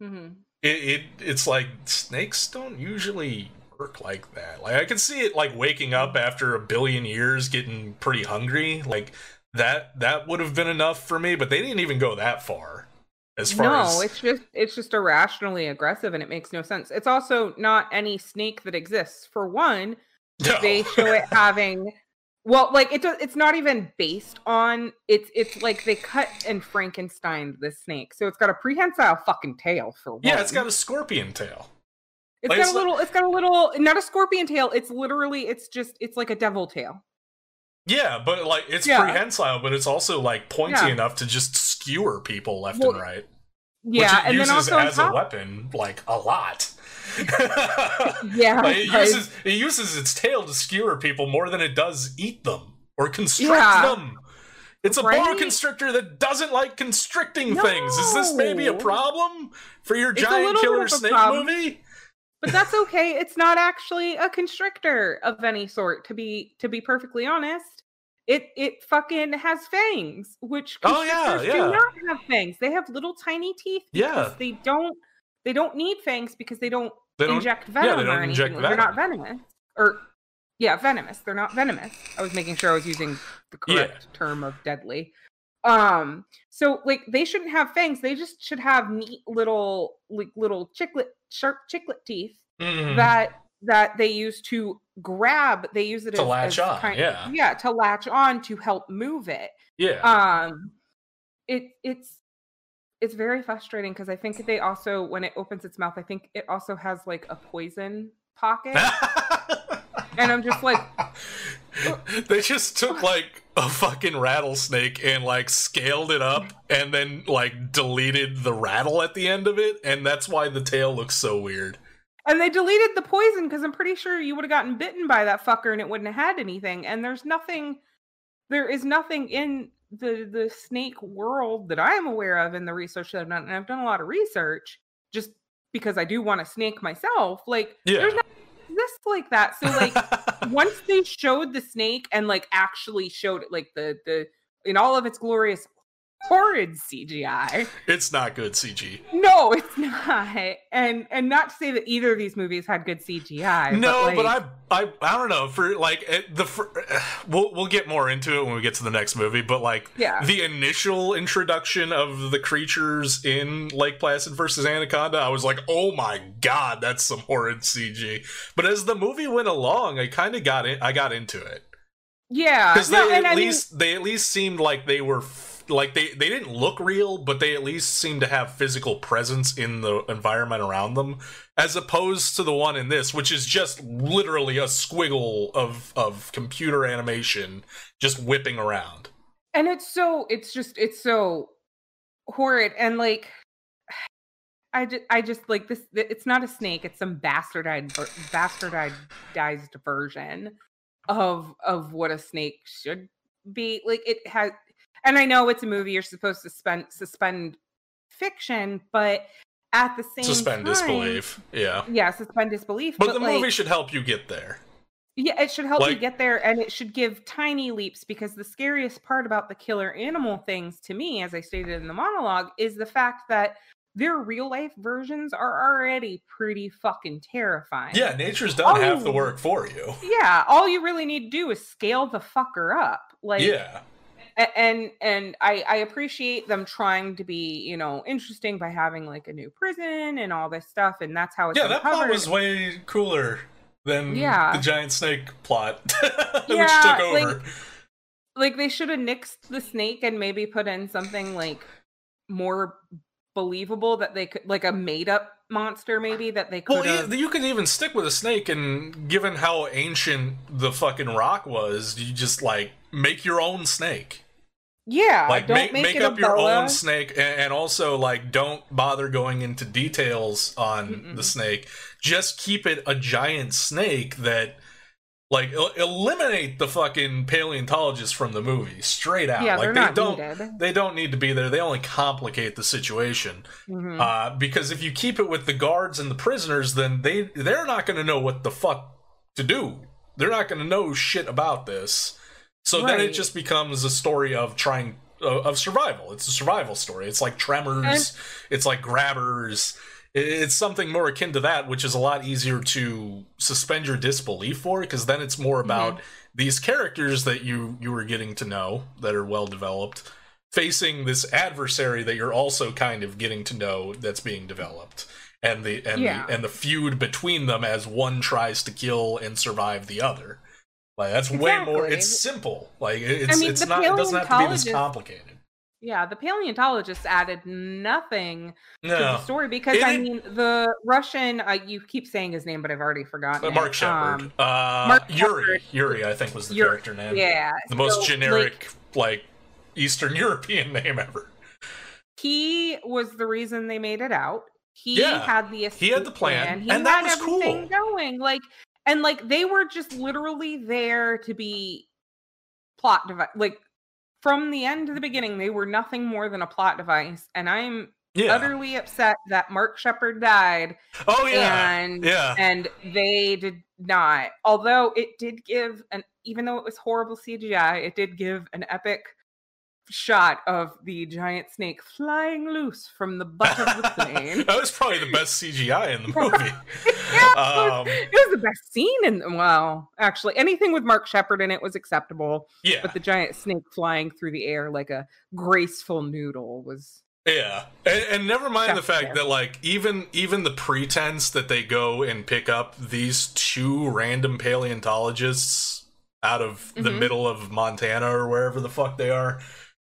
mm-hmm. it, it it's like, snakes don't usually work like that. Like, I can see it, like, waking up after a billion years getting pretty hungry. Like, that that would have been enough for me, but they didn't even go that far. As far no, as... it's just it's just irrationally aggressive, and it makes no sense. It's also not any snake that exists. For one, no. They show it having Well, like it's a, it's not even based on it's it's like they cut and Frankenstein the snake, so it's got a prehensile fucking tail for one. Yeah, it's got a scorpion tail. It's like, got it's a little. Like... It's got a little. Not a scorpion tail. It's literally. It's just. It's like a devil tail. Yeah, but like it's yeah. prehensile, but it's also like pointy yeah. enough to just skewer people left well, and right. Yeah, which it and uses then also as a weapon like a lot. yeah, like it uses right. it uses its tail to skewer people more than it does eat them or constrict yeah. them. It's a right? boa constrictor that doesn't like constricting no. things. Is this maybe a problem for your it's giant killer snake movie? But that's okay. It's not actually a constrictor of any sort. To be to be perfectly honest, it it fucking has fangs, which constrictors oh, yeah, yeah. do not have fangs. They have little tiny teeth. Yeah, they don't they don't need fangs because they don't. They don't inject venom yeah, they don't or anything. Inject venom. They're not venomous. Or, yeah, venomous. They're not venomous. I was making sure I was using the correct yeah. term of deadly. Um, so, like, they shouldn't have fangs. They just should have neat little, like, little chiclet, sharp chiclet teeth mm-hmm. that that they use to grab. They use it to as, latch as on. Kind, yeah, yeah, to latch on to help move it. Yeah. Um, it it's. It's very frustrating because I think they also, when it opens its mouth, I think it also has like a poison pocket. And I'm just like... They just took like a fucking rattlesnake and like scaled it up and then like deleted the rattle at the end of it. And that's why the tail looks so weird. And they deleted the poison because I'm pretty sure you would have gotten bitten by that fucker and it wouldn't have had anything. And there's nothing, there is nothing in... the the snake world that I'm aware of in the research that I've done, and I've done a lot of research just because I do want a snake myself, like yeah. there's not this like that. So like once they showed the snake and like actually showed it like the the in all of its glorious horrid C G I. It's not good C G. No, it's not. And and not to say that either of these movies had good C G I. No, but, like, but I I I don't know for like the for, we'll we'll get more into it when we get to the next movie. But like yeah. the initial introduction of the creatures in Lake Placid versus Anaconda, I was like, oh my god, that's some horrid C G. But as the movie went along, I kind of got in, I got into it. Yeah, because no, they at I least mean, they at least seemed like they were. Like they, they didn't look real, but they at least seemed to have physical presence in the environment around them, as opposed to the one in this, which is just literally a squiggle of of computer animation just whipping around. And it's so it's just it's so horrid. And like I just, I just like this. It's not a snake. It's some bastardized bastardized version of of what a snake should be. Like it has. And I know it's a movie you're supposed to suspend, suspend fiction, but at the same suspend time... Suspend disbelief, yeah. Yeah, suspend disbelief. But, but the like, movie should help you get there. Yeah, it should help like, you get there, and it should give tiny leaps, because the scariest part about the killer animal things, to me, as I stated in the monologue, is the fact that their real-life versions are already pretty fucking terrifying. Yeah, nature's done all half you, the work for you. Yeah, all you really need to do is scale the fucker up. Like, yeah. And and I, I appreciate them trying to be, you know, interesting by having like a new prison and all this stuff, and that's how it's yeah uncovered. That plot was way cooler than yeah. the giant snake plot, yeah, which took over. Like, like they should have nixed the snake and maybe put in something like more believable that they could, like a made up monster maybe that they could. Well, you can even stick with a snake, and given how ancient the fucking rock was, you just like make your own snake. Yeah, like don't make, make, make up your own snake, and, and also like don't bother going into details on Mm-mm. the snake. Just keep it a giant snake that like el eliminate the fucking paleontologists from the movie straight out. Yeah, like they're they not don't needed. They don't need to be there. They only complicate the situation mm-hmm. uh, because if you keep it with the guards and the prisoners, then they they're not going to know what the fuck to do. They're not going to know shit about this. So right. then it just becomes a story of trying uh, of survival. It's a survival story. It's like Tremors. And it's like Grabbers. It's something more akin to that, which is a lot easier to suspend your disbelief for, because then it's more about mm-hmm. these characters that you you were getting to know that are well developed, facing this adversary that you're also kind of getting to know that's being developed, and the and yeah. the, and the feud between them as one tries to kill and survive the other. Like that's exactly. way more. It's simple. Like it's I mean, it's not. It doesn't have to be this complicated. Yeah, the paleontologist added nothing no. to the story because it, I mean the Russian. Uh, you keep saying his name, but I've already forgotten. Uh, Mark Sheppard. Um, uh, Mark Yuri. Sheppard. Yuri, I think was the Yuri. character name. Yeah, the most so, generic like, like Eastern European name ever. He was the reason they made it out. He yeah. had the he had the plan, plan. He and had that was everything cool. going like and like they were just literally there to be plot device like. From the end to the beginning, they were nothing more than a plot device, and I'm yeah. utterly upset that Mark Sheppard died. Oh yeah, and yeah. and they did not. Although it did give an, even though it was horrible C G I, it did give an epic shot of the giant snake flying loose from the butt of the plane. That was probably the best C G I in the movie. yeah, um, it, was, it was the best scene in the, well, actually, anything with Mark Sheppard in it was acceptable. Yeah, but the giant snake flying through the air like a graceful noodle was. Yeah, and, and never mind the fact that like even even the pretense that they go and pick up these two random paleontologists out of the mm-hmm. middle of Montana or wherever the fuck they are.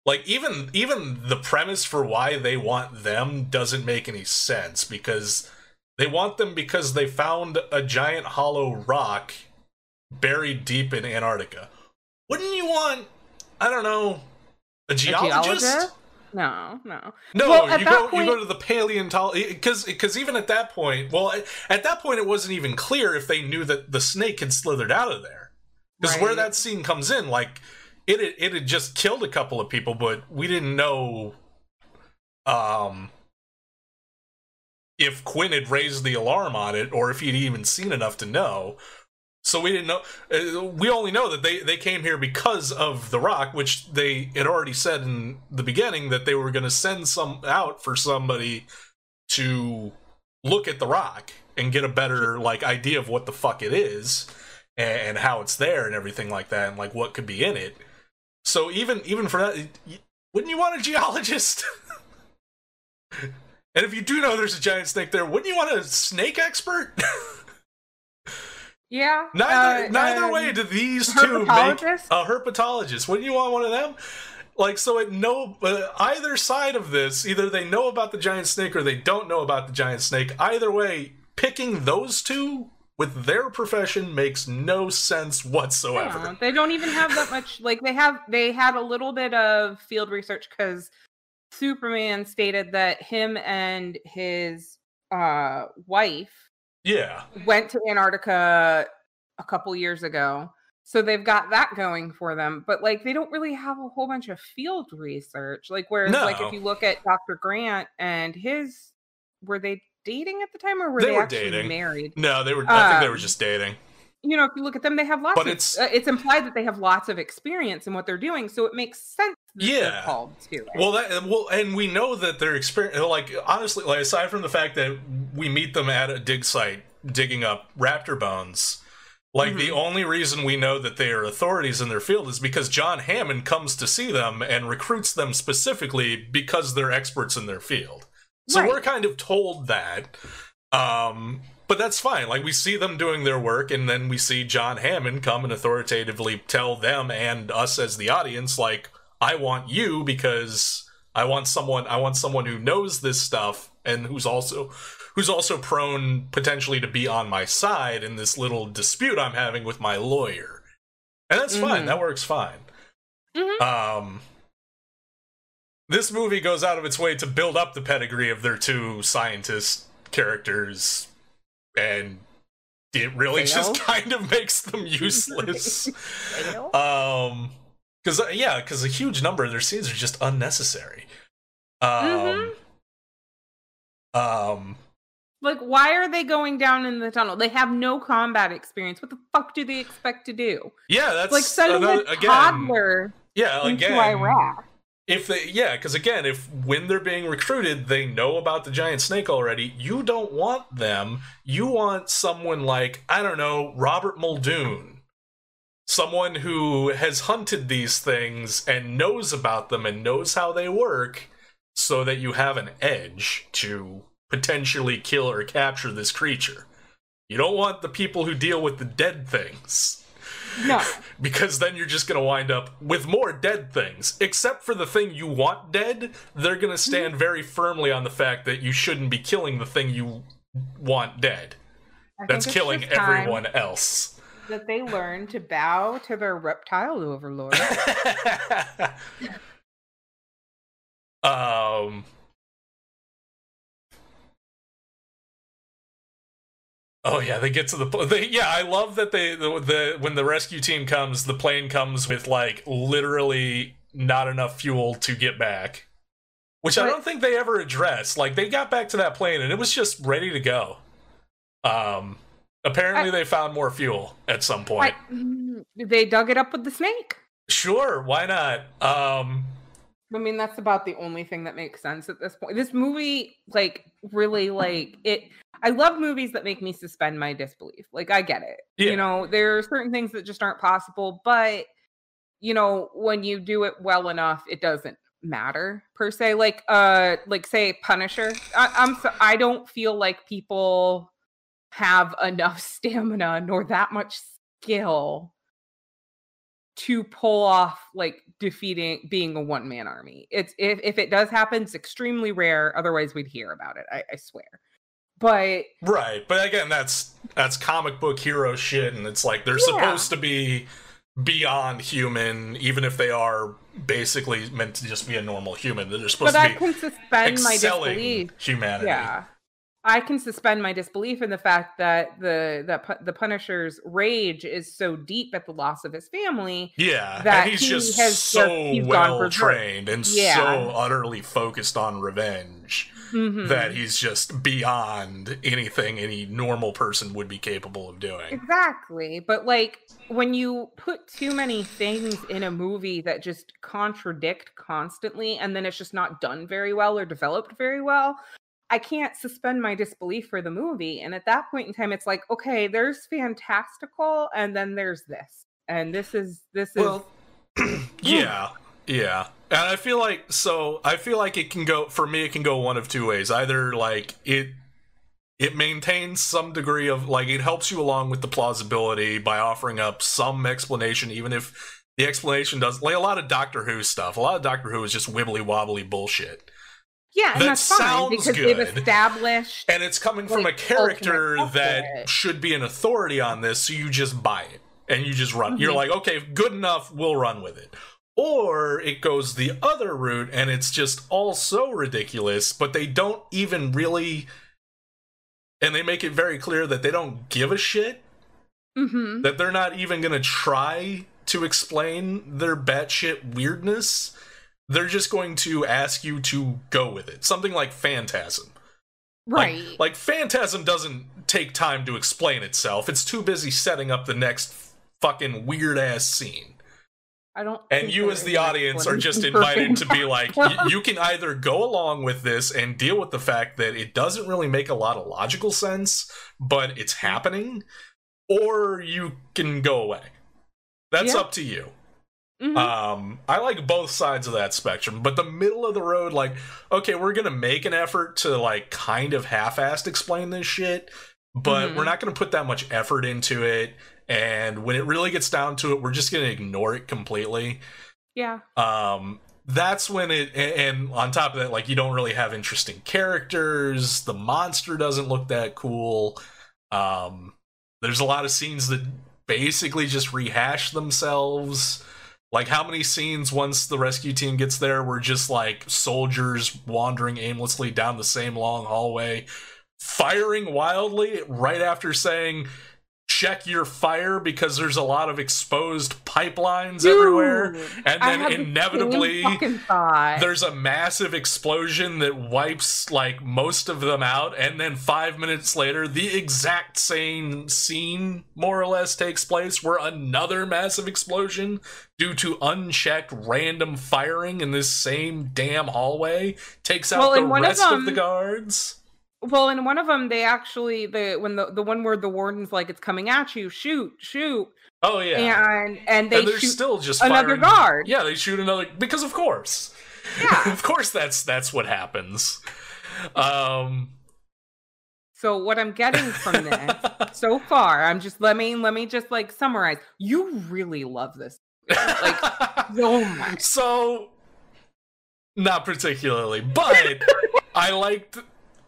Like, even even the premise for why they want them doesn't make any sense, because they want them because they found a giant hollow rock buried deep in Antarctica. Wouldn't you want, I don't know, a geologist? A geologist? No, no. No, well, you, go, point... you go to the paleontologist, because because even at that point, well, at that point it wasn't even clear if they knew that the snake had slithered out of there. Because right. where that scene comes in, like... It, it had just killed a couple of people, but we didn't know um, if Quinn had raised the alarm on it or if he'd even seen enough to know. So we didn't know. We only know that they, they came here because of the rock, which they had already said in the beginning that they were going to send some out for somebody to look at the rock and get a better like idea of what the fuck it is and how it's there and everything like that and like what could be in it. So even even for that, wouldn't you want a geologist? And if you do know there's a giant snake there, wouldn't you want a snake expert? Yeah. Neither uh, neither um, way do these two make a herpetologist. Wouldn't you want one of them? Like so, at no uh, either side of this, either they know about the giant snake or they don't know about the giant snake. Either way, picking those two with their profession makes no sense whatsoever. Yeah, they don't even have that much, like they have, they had a little bit of field research because Superman stated that him and his uh, wife yeah. went to Antarctica a couple years ago. So they've got that going for them, but like they don't really have a whole bunch of field research. Like whereas no. like if you look at Doctor Grant and his, were they dating at the time, or were they, they were actually dating. married? No, they were. Um, I think they were just dating. You know, if you look at them, they have lots. But of, it's uh, it's implied that they have lots of experience in what they're doing, so it makes sense. That yeah. they're called to it. Well, that well, and we know that their experience. Like honestly, like aside from the fact that we meet them at a dig site digging up raptor bones, like mm-hmm. the only reason we know that they are authorities in their field is because John Hammond comes to see them and recruits them specifically because they're experts in their field. So right. we're kind of told that, um, but that's fine. Like, we see them doing their work, and then we see John Hammond come and authoritatively tell them and us as the audience, like, I want you because I want someone. I want someone who knows this stuff and who's also who's also prone potentially to be on my side in this little dispute I'm having with my lawyer, and that's mm-hmm. fine. That works fine. Mm-hmm. Um. This movie goes out of its way to build up the pedigree of their two scientist characters, and it really Fail. just kind of makes them useless. um, because yeah, because a huge number of their scenes are just unnecessary. Um, mm-hmm. um, like why are they going down in the tunnel? They have no combat experience. What the fuck do they expect to do? Yeah, that's like sending another, a toddler again, yeah, into again, Iraq. If they, yeah, because again, if when they're being recruited, they know about the giant snake already, you don't want them. You want someone like, I don't know, Robert Muldoon. Someone who has hunted these things and knows about them and knows how they work so that you have an edge to potentially kill or capture this creature. You don't want the people who deal with the dead things. No. Because then you're just going to wind up with more dead things. Except for the thing you want dead, they're going to stand very firmly on the fact that you shouldn't be killing the thing you want dead. I That's killing everyone else. That they learn to bow to their reptile overlord. um... Oh yeah, they get to the they, yeah. I love that they the, the when the rescue team comes, the plane comes with like literally not enough fuel to get back, which but, I don't think they ever addressed. Like they got back to that plane and it was just ready to go. Um, apparently I, they found more fuel at some point. I, they dug it up with the snake. Sure, why not? Um, I mean, that's about the only thing that makes sense at this point. This movie, like, really, like it. I love movies that make me suspend my disbelief. Like, I get it. Yeah. You know, there are certain things that just aren't possible, but, you know, when you do it well enough, it doesn't matter, per se. Like, uh, like say, Punisher. I, I'm so, I don't feel like people have enough stamina nor that much skill to pull off, like, defeating, being a one-man army. It's if, if it does happen, it's extremely rare. Otherwise, we'd hear about it, I, I swear. But right, but again, that's that's comic book hero shit, and it's like they're yeah. supposed to be beyond human, even if they are basically meant to just be a normal human. They're supposed but to I be can suspend excelling my disbelief. Humanity. Yeah, I can suspend my disbelief in the fact that the that the Punisher's rage is so deep at the loss of his family. Yeah, that and he's he just has so just, well trained and yeah. so utterly focused on revenge. Mm-hmm. That he's just beyond anything any normal person would be capable of doing. Exactly. But, like, when you put too many things in a movie that just contradict constantly, and then it's just not done very well or developed very well, I can't suspend my disbelief for the movie. And at that point in time, it's like, okay, there's fantastical, and then there's this. And this is... this is well, yeah. Yeah. And I feel like, so, I feel like it can go, for me, it can go one of two ways. Either, like, it it maintains some degree of, like, it helps you along with the plausibility by offering up some explanation, even if the explanation doesn't, like, a lot of Doctor Who stuff. A lot of Doctor Who is just wibbly-wobbly bullshit. Yeah, and that that's fine, because good. They've established... And it's coming from like, a character that it. should be an authority on this, so you just buy it. And you just run. Mm-hmm. You're like, okay, good enough, we'll run with it. Or it goes the other route, and it's just all so ridiculous, but they don't even really... And they make it very clear that they don't give a shit. Mm-hmm. That they're not even going to try to explain their batshit weirdness. They're just going to ask you to go with it. Something like Phantasm. Right. Like, like Phantasm doesn't take time to explain itself. It's too busy setting up the next fucking weird-ass scene. I don't and you as the audience are just invited to be like, you can either go along with this and deal with the fact that it doesn't really make a lot of logical sense, but it's happening, or you can go away. That's yeah. up to you. Mm-hmm. Um, I like both sides of that spectrum, but the middle of the road, like, okay, we're going to make an effort to, like, kind of half-assed explain this shit, but mm-hmm. we're not going to put that much effort into it. And when it really gets down to it, we're just going to ignore it completely. Yeah. Um, that's when it, and on top of that, like, you don't really have interesting characters. The monster doesn't look that cool. Um, there's a lot of scenes that basically just rehash themselves. Like, how many scenes once the rescue team gets there were just, like, soldiers wandering aimlessly down the same long hallway, firing wildly right after saying... Check your fire because there's a lot of exposed pipelines Dude, everywhere, and then inevitably the there's a massive explosion that wipes like most of them out, and then five minutes later the exact same scene more or less takes place where another massive explosion due to unchecked random firing in this same damn hallway takes out well, the rest of, them- of the guards. Well, in one of them, they actually, the when the, the one where the warden's like, it's coming at you, shoot, shoot. Oh, yeah. And and they and shoot still just another firing. guard. Yeah, they shoot another, because of course. Yeah. Of course that's that's what happens. Um, So what I'm getting from that so far, I'm just, let me, let me just like summarize. You really love this. Like, so much. So, not particularly, but I liked,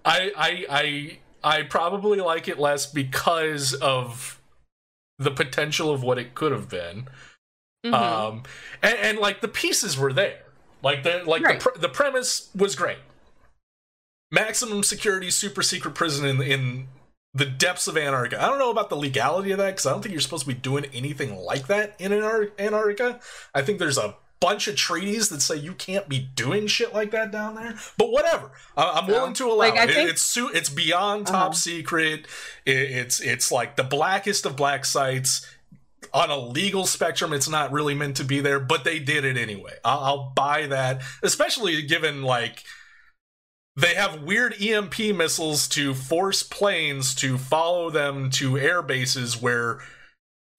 I, I, I, I probably like it less because of the potential of what it could have been. Mm-hmm. Um, and, and like the pieces were there. Like the, like right. the, pre- the premise was great. Maximum security, super secret prison in, in the depths of Antarctica. I don't know about the legality of that, because I don't think you're supposed to be doing anything like that in Antarctica. I think there's a bunch of treaties that say you can't be doing shit like that down there. But whatever, I, I'm no. willing to allow like, it. I think... It's it's beyond top uh-huh. secret. It, it's it's like the blackest of black sites on a legal spectrum. It's not really meant to be there, but they did it anyway. I'll, I'll buy that, especially given like. They have weird E M P missiles to force planes to follow them to air bases where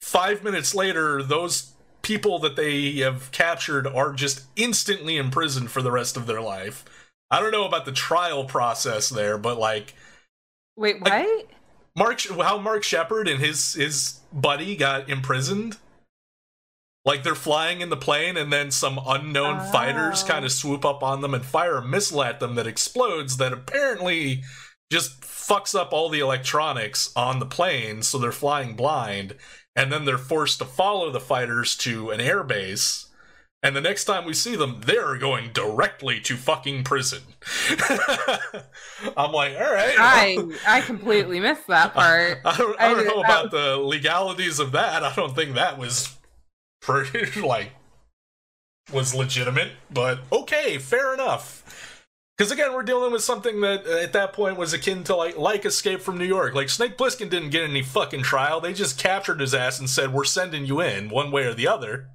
five minutes later, those people that they have captured are just instantly imprisoned for the rest of their life. I don't know about the trial process there, but like... Wait, what? Like Mark, how Mark Sheppard and his, his buddy got imprisoned? Like they're flying in the plane and then some unknown oh. fighters kind of swoop up on them and fire a missile at them that explodes that apparently just fucks up all the electronics on the plane. So they're flying blind and then they're forced to follow the fighters to an airbase. And the next time we see them, they're going directly to fucking prison. I'm like, all right. I I completely missed that part. I, I don't, I don't I, know I, about I, the legalities of that. I don't think that was... Pretty, like, was legitimate, but okay, fair enough. Because again, we're dealing with something that at that point was akin to like like Escape from New York. Like Snake Plissken didn't get any fucking trial; they just captured his ass and said, "We're sending you in one way or the other."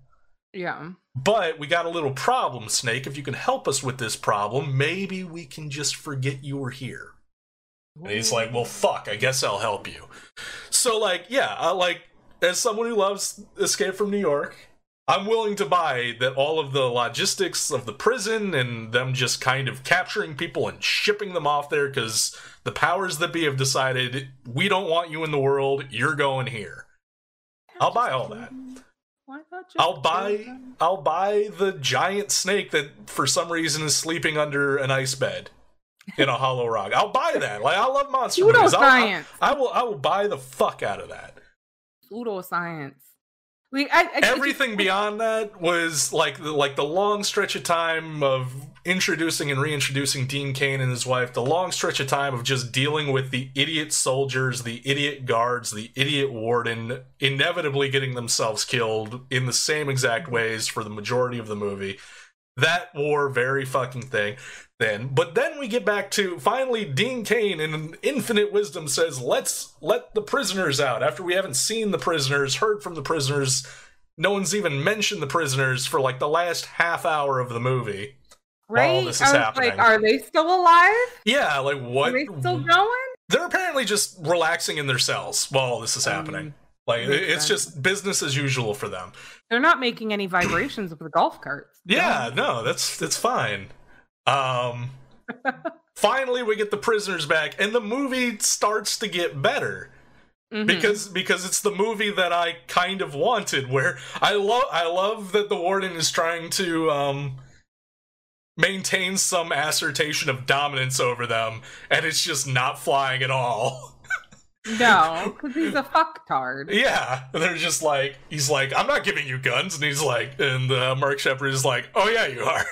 Yeah. But we got a little problem, Snake. If you can help us with this problem, maybe we can just forget you were here. Ooh. And he's like, "Well, fuck. I guess I'll help you." So, like, yeah, I like. As someone who loves Escape from New York, I'm willing to buy that all of the logistics of the prison and them just kind of capturing people and shipping them off there because the powers that be have decided, we don't want you in the world, you're going here. I'll buy all that. I'll buy, I'll buy the giant snake that for some reason is sleeping under an ice bed. In a hollow rock. I'll buy that. Like I love monster movies. I will, I will buy the fuck out of that. Pseudoscience. Like, I, I, Everything just, beyond that was like the, like the long stretch of time of introducing and reintroducing Dean Cain and his wife, the long stretch of time of just dealing with the idiot soldiers, the idiot guards, the idiot warden, inevitably getting themselves killed in the same exact ways for the majority of the movie. That war, very fucking thing. Then, but then we get back to finally Dean Cain in infinite wisdom says, let's let the prisoners out after we haven't seen the prisoners, heard from the prisoners. No one's even mentioned the prisoners for like the last half hour of the movie. Right. While this is I was happening. Like, are they still alive? Yeah. Like what? Are they still going? They're apparently just relaxing in their cells while all this is um, happening. Like it's sense. Just business as usual for them. They're not making any vibrations of the golf carts. Yeah, no, that's, that's fine. Um, finally we get the prisoners back and the movie starts to get better mm-hmm. because, because it's the movie that I kind of wanted where I love, I love that the warden is trying to, um, maintain some assertion of dominance over them and it's just not flying at all. No, because he's a fucktard. Yeah, they're just like, he's like, I'm not giving you guns. And he's like, and, uh, Mark Sheppard is like, oh yeah, you are.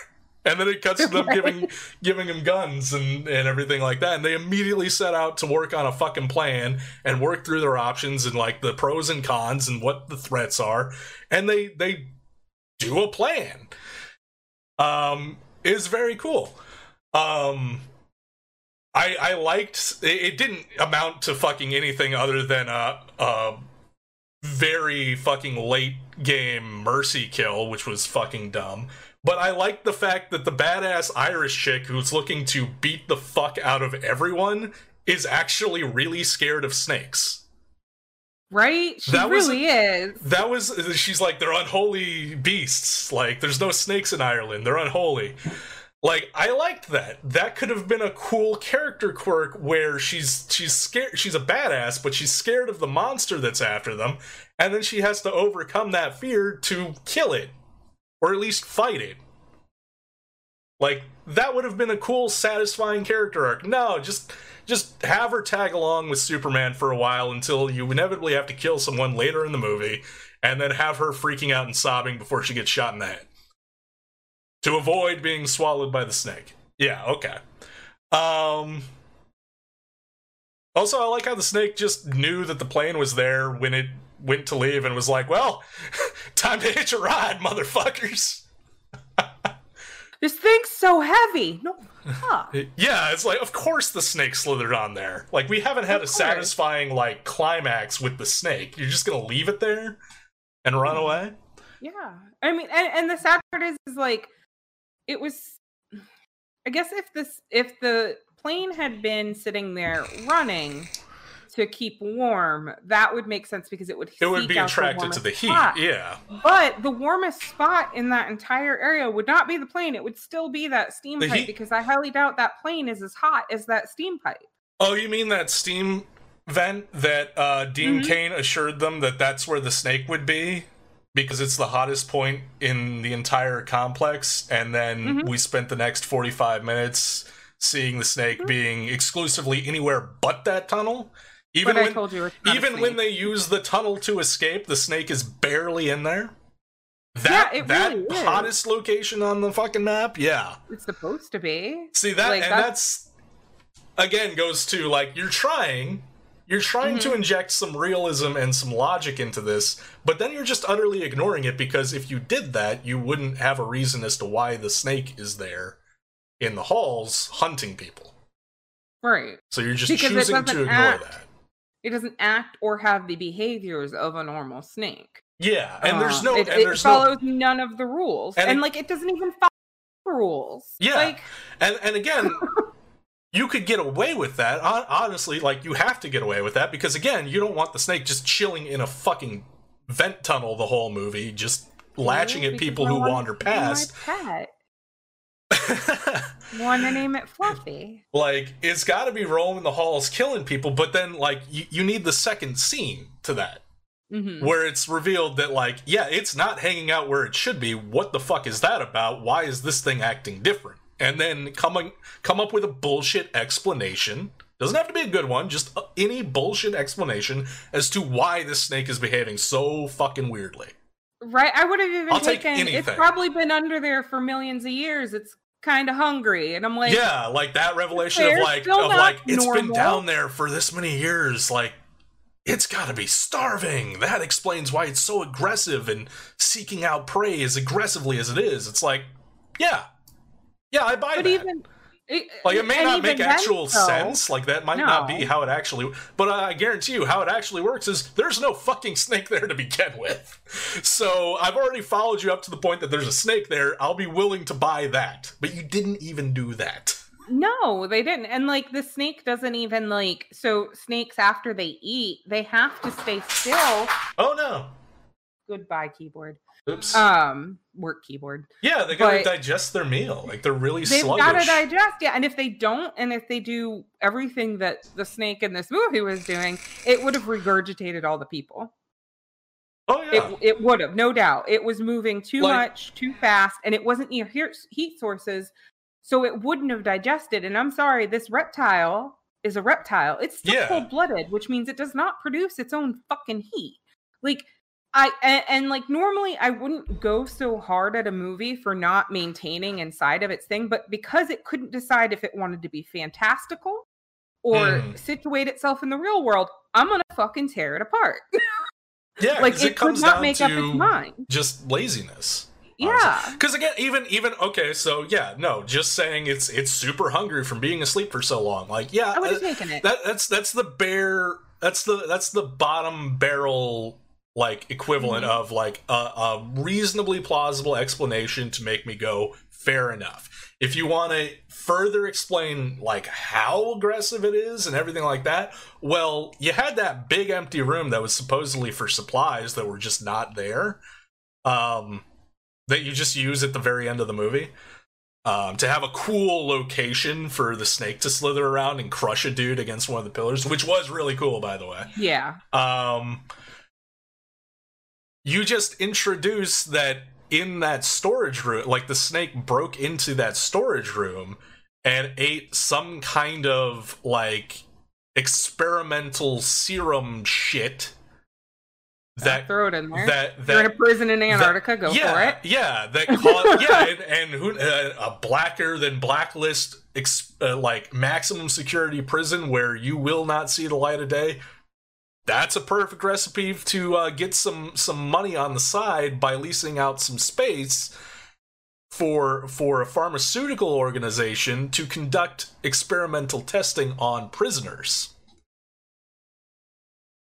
And then it cuts to them giving giving him guns and, and everything like that. And they immediately set out to work on a fucking plan and work through their options and, like, the pros and cons and what the threats are. And they they do a plan. Um, it's very cool. Um, I I liked... It, it didn't amount to fucking anything other than a, a very fucking late-game mercy kill, which was fucking dumb. But I like the fact that the badass Irish chick who's looking to beat the fuck out of everyone is actually really scared of snakes. Right? She that really was, is. That was, she's like, they're unholy beasts. Like, there's no snakes in Ireland. They're unholy. Like, I liked that. That could have been a cool character quirk where she's she's scared, she's a badass, but she's scared of the monster that's after them, and then she has to overcome that fear to kill it, or at least fight it. Like, that would have been a cool, satisfying character arc. No, just just have her tag along with Superman for a while until you inevitably have to kill someone later in the movie, and then have her freaking out and sobbing before she gets shot in the head. To avoid being swallowed by the snake. Yeah, okay. Um, also, I like how the snake just knew that the plane was there when it went to leave and was like, well, time to hitch a ride, motherfuckers. This thing's so heavy. No. Huh. Yeah, it's like, of course the snake slithered on there. Like, we haven't had of a course. satisfying, like, climax with the snake. You're just going to leave it there and run mm-hmm. away? Yeah. I mean, and, and the sad part is, is like, it was, I guess if this, if the plane had been sitting there running to keep warm, that would make sense because it would, it would be attracted to the heat. Spot. Yeah. But the warmest spot in that entire area would not be the plane. It would still be that steam the pipe heat? Because I highly doubt that plane is as hot as that steam pipe. Oh, you mean that steam vent that uh, Dean mm-hmm. Cain assured them that that's where the snake would be? Because it's the hottest point in the entire complex, and then mm-hmm. we spent the next forty-five minutes seeing the snake mm-hmm. being exclusively anywhere but that tunnel. Even when, I told you even when they use the tunnel to escape, the snake is barely in there. That, yeah, it that really is. Hottest location on the fucking map, yeah. It's supposed to be. See, that, like, and that's... that's, again, goes to, like, you're trying... You're trying mm-hmm. to inject some realism and some logic into this, but then you're just utterly ignoring it because if you did that, you wouldn't have a reason as to why the snake is there in the halls hunting people. Right. So you're just because choosing to ignore act, that. It doesn't act or have the behaviors of a normal snake. Yeah, and uh, there's no... It, and there's it follows no, none of the rules. And, and it, like, it doesn't even follow the rules. Yeah, like, and, and again... You could get away with that. Honestly, like, you have to get away with that because, again, you don't want the snake just chilling in a fucking vent tunnel the whole movie, just latching at people who wander past. My pet. Want to name it Fluffy. Like, it's got to be roaming the halls killing people, but then, like, you, you need the second scene to that. Mm-hmm. Where it's revealed that, like, yeah, it's not hanging out where it should be. What the fuck is that about? Why is this thing acting different? And then coming, come up with a bullshit explanation. Doesn't have to be a good one. Just any bullshit explanation as to why this snake is behaving so fucking weirdly. Right? I would have even I'll taken... Take it's probably been under there for millions of years. It's kind of hungry. And I'm like... Yeah, like that revelation of like... Of like it's normal. Been down there for this many years. Like, it's gotta be starving. That explains why it's so aggressive and seeking out prey as aggressively as it is. It's like, yeah... Yeah, I buy but that. Even, it, like, it may not make actual then, sense. Like, that might no. not be how it actually... But I guarantee you, how it actually works is there's no fucking snake there to begin with. So I've already followed you up to the point that there's a snake there. I'll be willing to buy that. But you didn't even do that. No, they didn't. And, like, the snake doesn't even, like... So snakes, after they eat, they have to stay still. Oh, no. Goodbye, keyboard. Oops. Um, work keyboard. Yeah, they gotta digest their meal. Like, they're really they've sluggish. They've gotta digest, yeah. And if they don't, and if they do everything that the snake in this movie was doing, it would have regurgitated all the people. Oh, yeah. It, it would have, no doubt. It was moving too like, much, too fast, and it wasn't near heat sources, so it wouldn't have digested. And I'm sorry, this reptile is a reptile. It's still yeah. cold-blooded, which means it does not produce its own fucking heat. Like... I and, and like normally I wouldn't go so hard at a movie for not maintaining inside of its thing, but because it couldn't decide if it wanted to be fantastical or mm. situate itself in the real world, I'm gonna fucking tear it apart. Yeah, like it, it comes could not down make to up its mind. Just laziness. Yeah, because again, even even okay, so yeah, no, just saying it's it's super hungry from being asleep for so long. Like, yeah, I would have uh, taken it. That, that's that's the bare. That's the that's the bottom barrel. Like, equivalent mm-hmm. of, like, a, a reasonably plausible explanation to make me go, fair enough. If you want to further explain, like, how aggressive it is and everything like that, well, you had that big empty room that was supposedly for supplies that were just not there, um, that you just use at the very end of the movie. Um, to have a cool location for the snake to slither around and crush a dude against one of the pillars, which was really cool, by the way. Yeah. Um, you just introduce that in that storage room, like the snake broke into that storage room and ate some kind of, like, experimental serum shit. That, throw it in there. That, that, You're in a prison in Antarctica. That, go yeah, for it. Yeah, that. Caught, yeah, and, and who, uh, a blacker than blacklist, exp, uh, like maximum security prison where you will not see the light of day. That's a perfect recipe to uh, get some some money on the side by leasing out some space for for a pharmaceutical organization to conduct experimental testing on prisoners.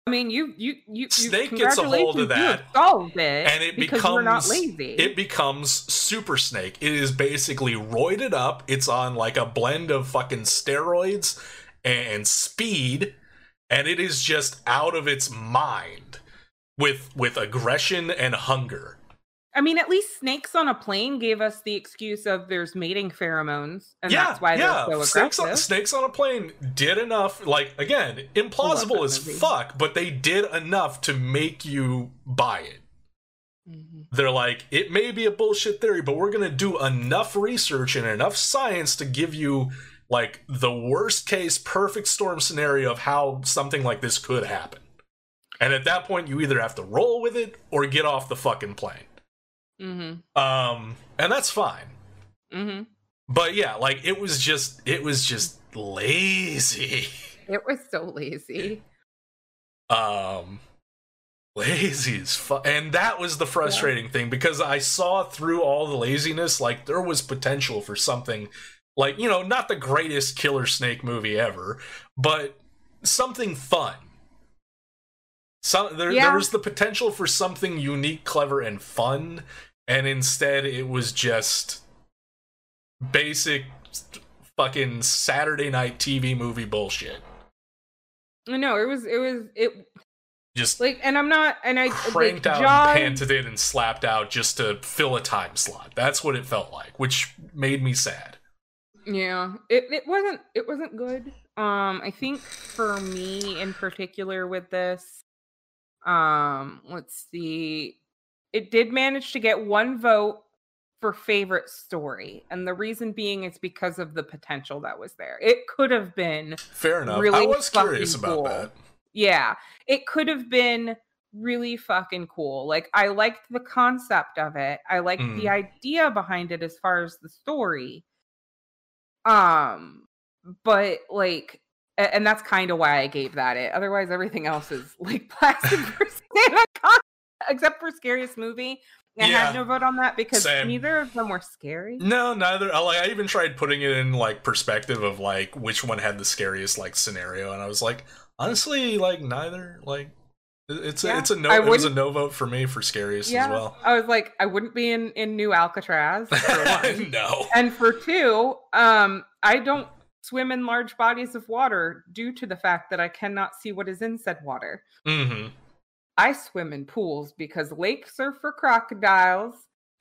I mean, you, you, you, Snake you, gets a hold of that, it and it becomes, not lazy. It becomes Super Snake. It is basically roided up. It's on like a blend of fucking steroids and speed, and it is just out of its mind with, with aggression and hunger. I mean, at least snakes on a plane gave us the excuse of there's mating pheromones, and yeah, that's why yeah. they're so snakes aggressive. On, snakes on a plane did enough, like, again, implausible as movie. fuck, but they did enough to make you buy it. Mm-hmm. They're like, it may be a bullshit theory, but we're going to do enough research and enough science to give you, like, the worst case perfect storm scenario of how something like this could happen. And at that point, you either have to roll with it or get off the fucking plane. Mm-hmm. Um, and that's fine. Mm-hmm. But yeah, like it was just, it was just lazy. It was so lazy. Um, lazy as fuck. And that was the frustrating yeah. thing, because I saw through all the laziness, like there was potential for something, like, you know, not the greatest killer snake movie ever, but something fun. So, there, yeah. there was the potential for something unique, clever, and fun, and instead it was just basic fucking Saturday night T V movie bullshit. No, it was it was it just like, and I'm not, and I cranked like, out, Jaws, and panted it, and slapped out just to fill a time slot. That's what it felt like, which made me sad. Yeah, it it wasn't it wasn't good. Um, I think for me in particular with this. Um, let's see. It did manage to get one vote for favorite story, and the reason being is because of the potential that was there. It could have been fair enough. Really I was curious about cool. that. Yeah, it could have been really fucking cool. Like, I liked the concept of it. I liked mm. the idea behind it as far as the story. Um, but like. And that's kind of why I gave that it. Otherwise, everything else is like Placid versus Anaconda, except for Scariest Movie. I yeah. had no vote on that because Same. neither of them were scary. No, neither. Like, I even tried putting it in like perspective of like which one had the scariest like scenario, and I was like, honestly, like neither. Like it's yeah. a, it's a no. It was a no vote for me for Scariest yeah. as well. I was like, I wouldn't be in in New Alcatraz. For one. No. And for two, um, I don't. swim in large bodies of water due to the fact that I cannot see what is in said water. Mm-hmm. I swim in pools because lakes are for crocodiles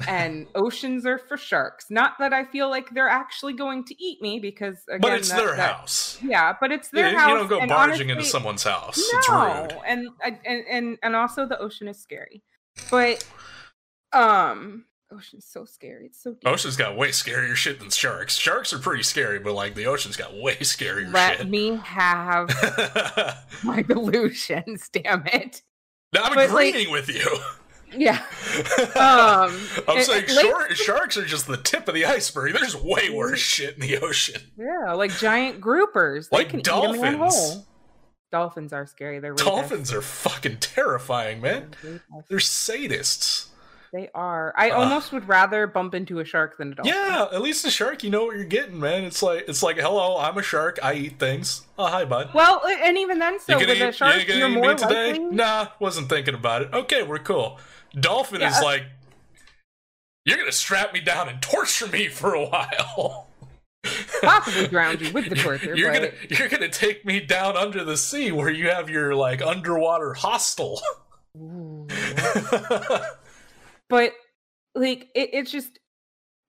and oceans are for sharks. Not that I feel like they're actually going to eat me because, again, but it's that, their that, house. Yeah, but it's their you, house. You don't go and barging honestly, into someone's house. No, it's rude. And, and and and also the ocean is scary. But um. Ocean's so scary. It's so deep. Ocean's got way scarier shit than sharks. Sharks are pretty scary, but like the ocean's got way scarier Let shit. Let me have my delusions, damn it. No, I'm but agreeing like, with you. Yeah. Um, I'm it, saying it, short, like, sharks are just the tip of the iceberg. There's way worse shit in the ocean. Yeah, like giant groupers. They like can dolphins. Eat them in one hole. Dolphins are scary. They're really dolphins best. Are fucking terrifying, man. They're sadists. They are. I uh, almost would rather bump into a shark than a dolphin. Yeah, at least a shark, you know what you're getting, man. It's like, it's like, hello, I'm a shark. I eat things. Oh, hi, bud. Well, and even then, so with eat, a shark, you gonna you're eat more me today? Likely? Nah, wasn't thinking about it. Okay, we're cool. Dolphin yeah. is like, you're gonna strap me down and torture me for a while. Possibly drown you with the torture. You're but... gonna, you're gonna take me down under the sea where you have your like underwater hostel. Ooh. But, like, it, it's just,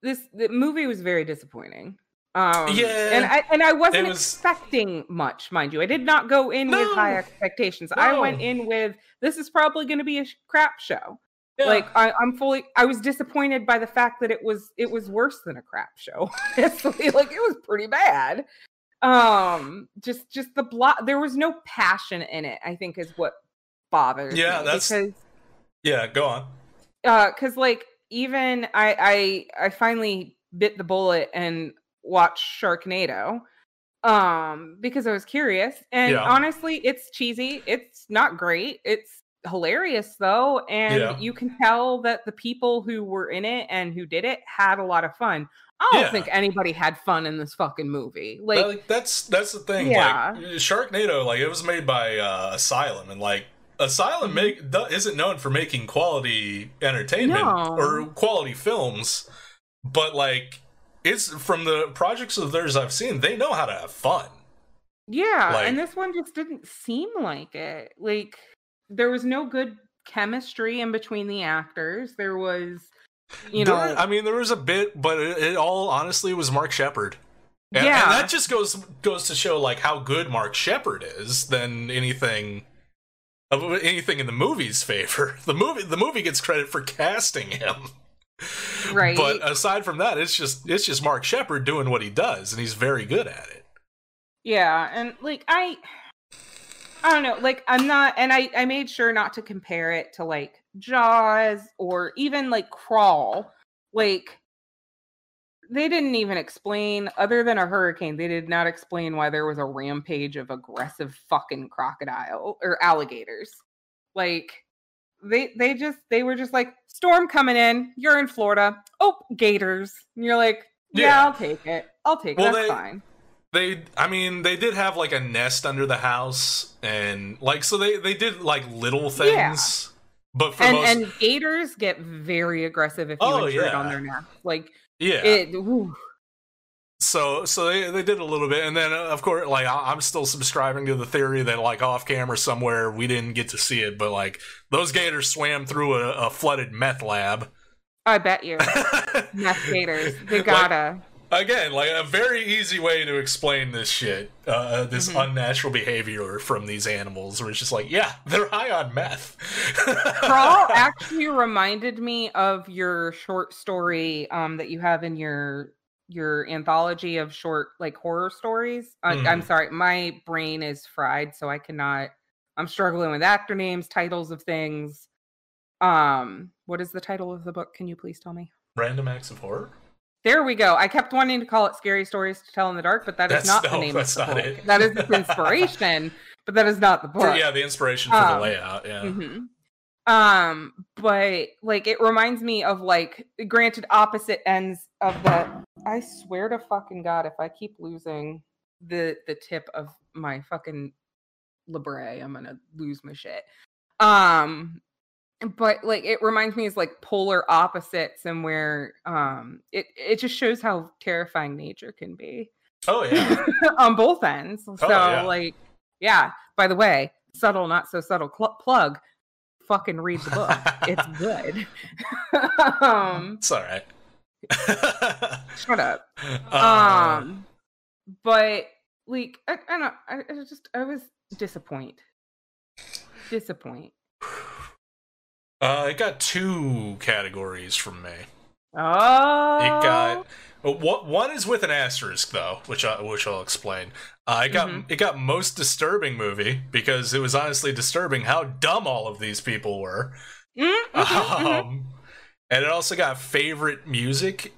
this the movie was very disappointing. Um, yeah, and I and I wasn't was... expecting much, mind you. I did not go in no. with high expectations. No. I went in with this is probably going to be a crap show. Yeah. Like I, I'm fully, I was disappointed by the fact that it was it was worse than a crap show. Honestly, like it was pretty bad. Um, just just the block. There was no passion in it, I think, is what bothers yeah, me. Yeah, that's because, yeah. Go on. Uh, because like even I I I finally bit the bullet and watched Sharknado, um, because I was curious. And yeah. honestly, it's cheesy. It's not great. It's hilarious though, and yeah. you can tell that the people who were in it and who did it had a lot of fun. I don't yeah. think anybody had fun in this fucking movie. Like, like that's that's the thing. Yeah. Like Sharknado, like it was made by uh, Asylum, and like Asylum make isn't known for making quality entertainment no. or quality films, but like it's from the projects of theirs I've seen, they know how to have fun. Yeah, like, and this one just didn't seem like it. Like. There was no good chemistry in between the actors. There was, you know... There, I mean, there was a bit, but it, it all, honestly, was Mark Sheppard. And, yeah. And that just goes goes to show, like, how good Mark Sheppard is than anything anything in the movie's favor. The movie the movie gets credit for casting him. Right. But aside from that, it's just it's just Mark Sheppard doing what he does, and he's very good at it. Yeah, and, like, I... I don't know, like, I'm not, and I, I made sure not to compare it to, like, Jaws or even, like, Crawl. Like, they didn't even explain, other than a hurricane, they did not explain why there was a rampage of aggressive fucking crocodile, or alligators. Like, they they just, they were just like, storm coming in, you're in Florida, oh, gators. And you're like, yeah, yeah. I'll take it, I'll take well, it, that's they... fine. They, I mean, they did have, like, a nest under the house, and, like, so they, they did, like, little things, yeah. but for and, most... And gators get very aggressive if you oh, intrude yeah. on their nest. Like, yeah. It, whew. So, so they, they did a little bit, and then, uh, of course, like, I, I'm still subscribing to the theory that, like, off-camera somewhere, we didn't get to see it, but, like, those gators swam through a, a flooded meth lab. I bet you. Meth gators. They gotta... Like, again, like a very easy way to explain this shit, uh, this mm-hmm. unnatural behavior from these animals, where it's just like, yeah, they're high on meth. Crawl actually reminded me of your short story um, that you have in your your anthology of short like horror stories. Uh, mm. I'm sorry, my brain is fried, so I cannot. I'm struggling with actor names, titles of things. Um, what is the title of the book? Can you please tell me? Random Acts of Horror. There we go. I kept wanting to call it Scary Stories to Tell in the Dark, but that that's, is not no, the name that's of the not book. It. That is the inspiration, but that is not the book. For, yeah, the inspiration for um, the layout, yeah. Mm-hmm. Um, but, like, it reminds me of, like, granted opposite ends of the... I swear to fucking God, if I keep losing the the tip of my fucking libre, I'm gonna lose my shit. Um... But like it reminds me, it's like polar opposites, and where um, it it just shows how terrifying nature can be. Oh yeah, on both ends. So oh, yeah. like, yeah. By the way, subtle, not so subtle cl- plug. Fucking read the book. It's good. um, it's all right. Shut up. Uh... Um, but like I, I don't. I, I just I was disappointed. Disappointed. Uh, it got two categories from me. Oh. It got what? One is with an asterisk though, which I which I'll explain. Uh, it got mm-hmm. it got most disturbing movie because it was honestly disturbing how dumb all of these people were. Mm-hmm, um, mm-hmm. And it also got favorite music.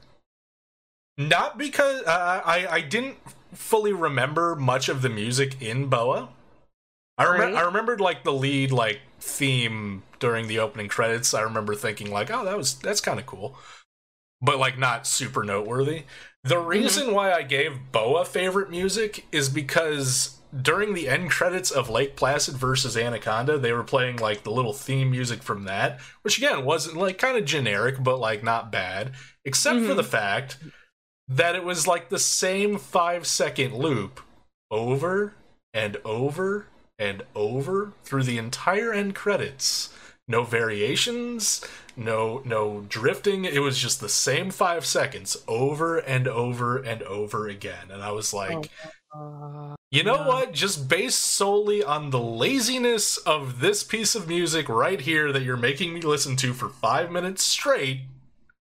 Not because uh, I I didn't fully remember much of the music in Boa. I remember right. I remembered like the lead like theme during the opening credits. I remember thinking like, oh, that was that's kind of cool, but like not super noteworthy. The reason mm-hmm. why I gave Boa favorite music is because during the end credits of Lake Placid versus Anaconda, they were playing like the little theme music from that, which again wasn't like kind of generic, but like not bad, except mm-hmm. for the fact that it was like the same five second loop over and over. and over through the entire end credits No variations, no no drifting. It was just the same five seconds over and over and over again. And I was like, oh, uh, you know yeah. what? Just based solely on the laziness of this piece of music right here that you're making me listen to for five minutes straight,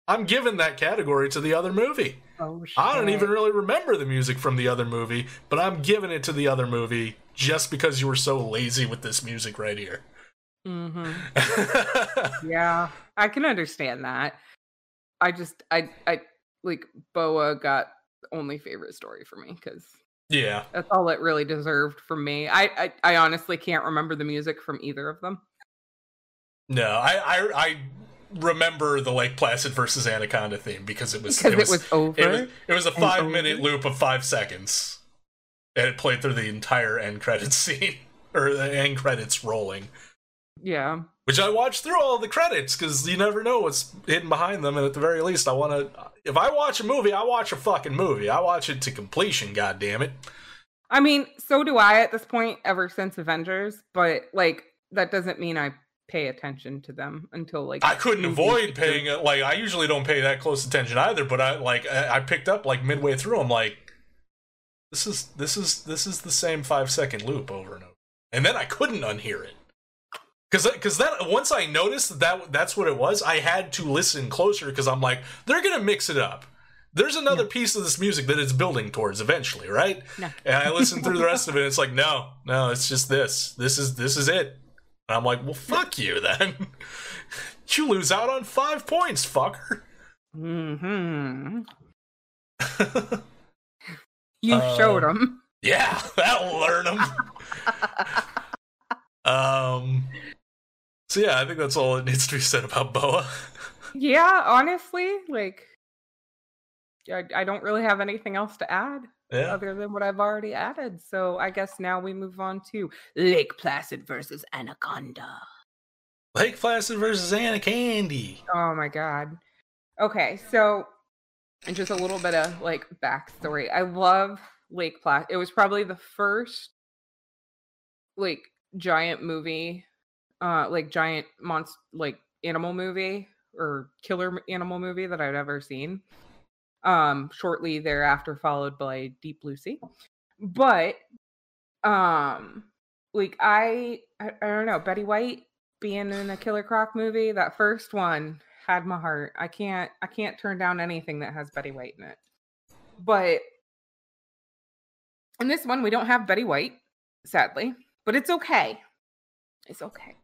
I'm giving that category to the other movie. Oh, shit. I don't even really remember the music from the other movie, but I'm giving it to the other movie just because you were so lazy with this music right here. Mm-hmm. Yeah, I can understand that. I just, I, I like Boa got only favorite story for me because yeah, that's all it really deserved from me. I, I, I honestly can't remember the music from either of them. No, I, I, I remember the Lake Placid versus Anaconda theme because it was because it was, it was over. It was, it was a five minute over. loop of five seconds, and it played through the entire end credits scene or the end credits rolling. Yeah, which I watched through all the credits because you never know what's hidden behind them, and at the very least, I want to. If I watch a movie, I watch a fucking movie. I watch it to completion. God damn it! I mean, so do I at this point. Ever since Avengers, but like that doesn't mean I pay attention to them until like I couldn't avoid paying. Like I usually don't pay that close attention either, but I like I picked up like midway through. I'm like, this is this is this is the same five second loop over and over, and then I couldn't unhear it. Cause, cause that once I noticed that that's what it was, I had to listen closer because I'm like, they're gonna mix it up. There's another no. piece of this music that it's building towards eventually, right? No. And I listened through the rest of it. And it's like, no, no, it's just this. This is this is it. And I'm like, well, fuck you then. You lose out on five points, fucker. Mm-hmm. You uh, showed him. Yeah, that'll learn him. Um, so yeah, I think that's all that needs to be said about Boa. Yeah, honestly, like, I, I don't really have anything else to add yeah. other than what I've already added. So I guess now we move on to Lake Placid versus Anaconda. Lake Placid versus Anaconda. Oh my God. Okay, so and just a little bit of like backstory. I love Lake Placid. It was probably the first, like, giant movie uh like giant monster like animal movie or killer animal movie that I've ever seen, um shortly thereafter followed by Deep Blue Sea. But um like I, I I don't know, Betty White being in a Killer Croc movie, that first one had my heart. I can't I can't turn down anything that has Betty White in it. But in this one we don't have Betty White, sadly. But it's okay. It's okay.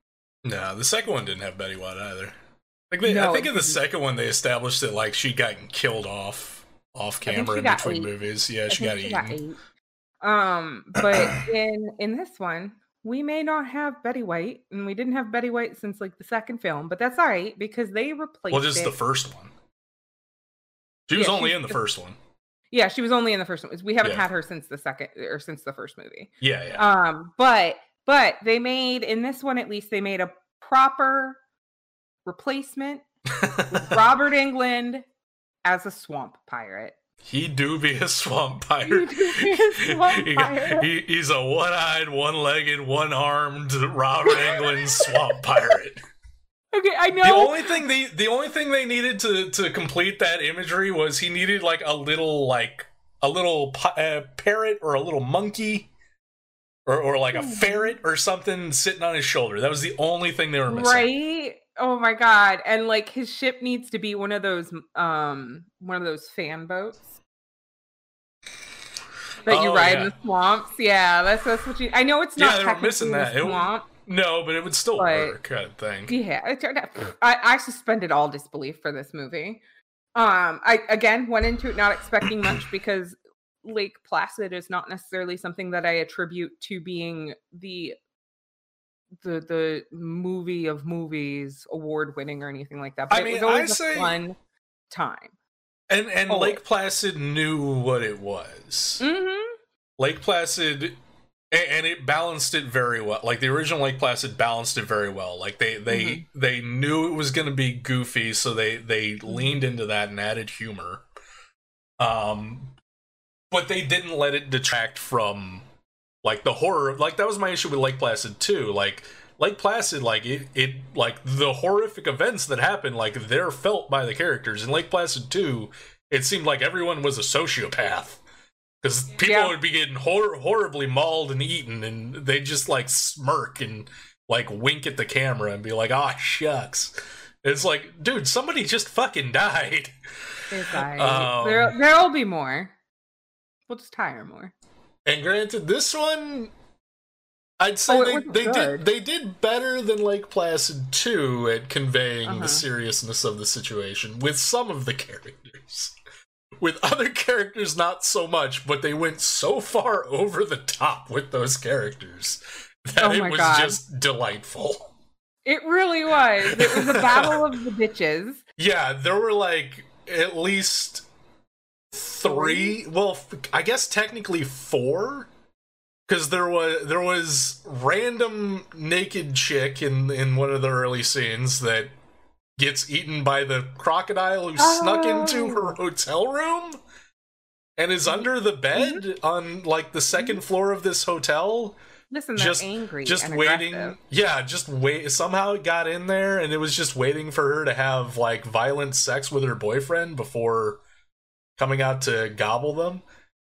No, the second one didn't have Betty White either. Like they, no, I think in the second one they established that like she got killed off off camera in between eight. movies. Yeah, I she, got, she got eaten. Got um, but in in this one, we may not have Betty White, and we didn't have Betty White since like the second film. But that's all right because they replaced. Well, just it. the first one. She was yeah, only she, in the first one. Yeah, she was only in the first one. We haven't yeah. had her since the second or since the first movie. Yeah, yeah. Um, but but they made in this one at least they made a proper replacement with Robert Englund as a swamp pirate. He do be a swamp pirate. He do be a swamp pirate. he, he, he's a one-eyed, one-legged, one-armed Robert Englund swamp pirate. Okay, I know. The only thing they the only thing they needed to to complete that imagery was he needed like a little like a little uh, parrot or a little monkey or or like a ferret or something sitting on his shoulder. That was the only thing they were missing. Right? Oh my God. And like his ship needs to be one of those um one of those fan boats that oh, you ride yeah. in the swamps. Yeah, that's that's what you I know it's not yeah, they were missing that. The swamp. It, No, but it would still but, work, I think. Yeah, it turned out, I, I suspended all disbelief for this movie. Um, I, again, went into it not expecting much because Lake Placid is not necessarily something that I attribute to being the the the movie of movies, award-winning or anything like that. But I mean, it was always I say, a fun time. And, and oh, Lake Placid knew what it was. Mm-hmm. Lake Placid... And it balanced it very well. Like, the original Lake Placid balanced it very well. Like, they they, mm-hmm. they knew it was going to be goofy, so they, they leaned into that and added humor. Um, but they didn't let it detract from, like, the horror. Like, that was my issue with Lake Placid, too. Like, Lake Placid, like it, it, like the horrific events that happen, like they're felt by the characters. In Lake Placid two, it seemed like everyone was a sociopath because people yeah. would be getting hor horribly mauled and eaten, and they just like smirk and like wink at the camera and be like, "Ah, shucks." It's like, dude, somebody just fucking died. They died. Um, there, there'll be more. We'll just hire more. And granted, this one, I'd say oh, they, they did they did better than Lake Placid two at conveying uh-huh. the seriousness of the situation with some of the characters. With other characters, not so much, but they went so far over the top with those characters that oh it was God. just delightful. It really was. It was a battle of the bitches. Yeah, there were like at least three. Well, I guess technically four, because there was there was random naked chick in in one of the early scenes that gets eaten by the crocodile who oh. snuck into her hotel room and is under the bed on like the second floor of this hotel. Listen, they're just angry, just and waiting. Aggressive. Yeah, just wait. Somehow it got in there, and it was just waiting for her to have like violent sex with her boyfriend before coming out to gobble them.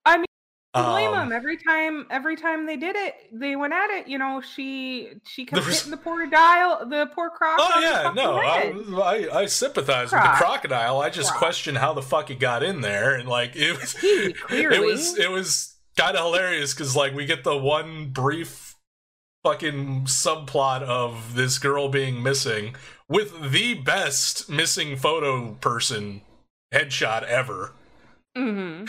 I mean, um, blame them. Every time, every time they did it, they went at it. You know, she she kept was, hitting the poor dial, the poor crocodile. Oh yeah, no, I, I I sympathize Croc. with the crocodile. I just Croc. question how the fuck it got in there, and like it was, he, clearly. it was, it was. Kind of hilarious because like we get the one brief fucking subplot of this girl being missing with the best missing photo person headshot ever. Mm-hmm.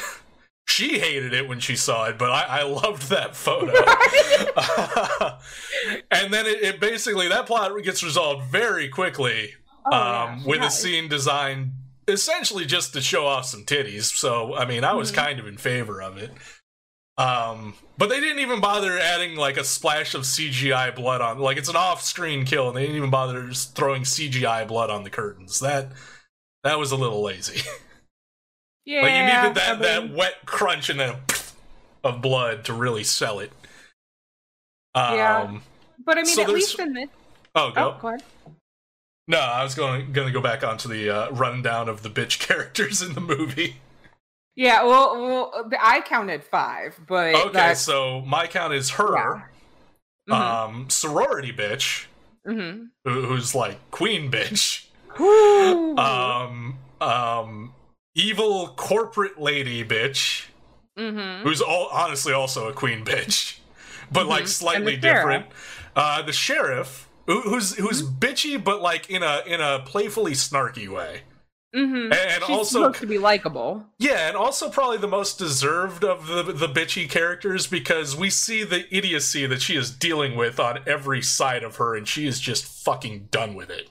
She hated it when she saw it, but I, I loved that photo. uh, and then it, it basically that plot gets resolved very quickly oh, um, yeah, with yeah. a scene designed essentially just to show off some titties. So I mean, I was mm-hmm. kind of in favor of it. Um, but they didn't even bother adding like a splash of C G I blood on, like it's an off-screen kill, and they didn't even bother just throwing C G I blood on the curtains. That that was a little lazy. Yeah, but you needed that that wet crunch and then of blood to really sell it. Um, yeah, but I mean, so at least in this. Oh, go. Oh, go ahead. No, I was going going to go back onto the uh, rundown of the bitch characters in the movie. Yeah, well, well, I counted five, but okay, that's... so my count is her, yeah. mm-hmm. um, sorority bitch, mm-hmm. who, who's like queen bitch, um, um, evil corporate lady bitch, mm-hmm. who's all honestly also a queen bitch, but mm-hmm. like slightly the different. Uh, the sheriff, who, who's who's mm-hmm. bitchy, but like in a in a playfully snarky way. Mm-hmm. And she's also supposed to be likable. Yeah, and also probably the most deserved of the the bitchy characters because we see the idiocy that she is dealing with on every side of her, and she is just fucking done with it.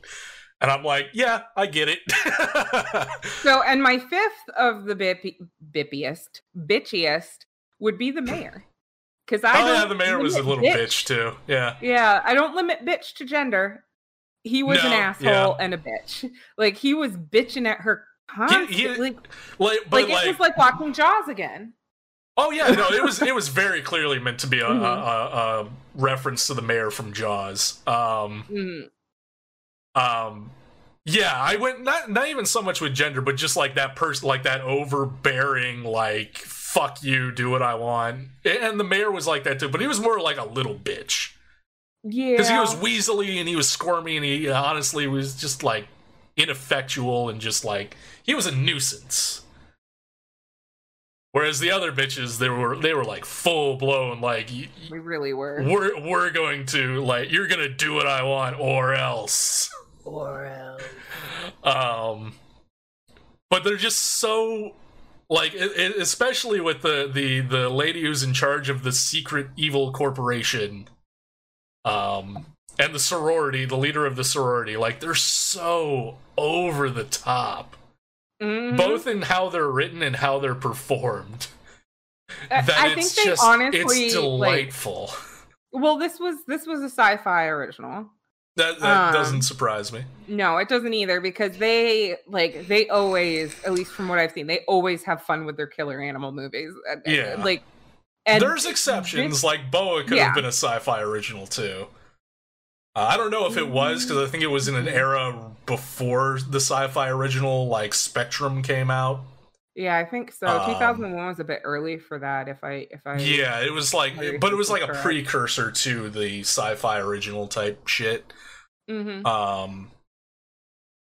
And I'm like, yeah, I get it. So, and my fifth of the bippy, bippiest, bitchiest would be the mayor. Because I oh yeah, the mayor was a little bitch. bitch too. Yeah, yeah, I don't limit bitch to gender. He was no, an asshole yeah. and a bitch. Like, he was bitching at her constantly. He, he, like, like, but like, like, it was like watching Jaws again. Oh, yeah, no, it was it was very clearly meant to be a, mm-hmm. a, a, a reference to the mayor from Jaws. Um, mm-hmm. um, yeah, I went, not, not even so much with gender, but just like that person, like that overbearing, like, fuck you, do what I want. And the mayor was like that, too, but he was more like a little bitch. Yeah, because he was weaselly and he was squirmy and he honestly was just like ineffectual and just like he was a nuisance. Whereas the other bitches, they were they were like full blown like we really were. We're we're going to like you're gonna do what I want or else. Or else. Um, but they're just so like it, it, especially with the the the lady who's in charge of the secret evil corporation. Um, and the sorority, the leader of the sorority, like, they're so over the top. Mm-hmm. Both in how they're written and how they're performed. That I it's think they just, honestly... It's delightful. Like, well, this was this was a sci-fi original. That, that um, doesn't surprise me. No, it doesn't either, because they, like, they always, at least from what I've seen, they always have fun with their killer animal movies. Yeah. Like... And there's exceptions, this, like Boa could yeah. have been a sci-fi original too. Uh, I don't know if it was, because I think it was in an era before the sci-fi original, like, Spectrum came out. Yeah, I think so. Um, two thousand one was a bit early for that, if I... if I yeah, it was like... But it was like a precursor to the sci-fi original type shit. Mm-hmm. Um,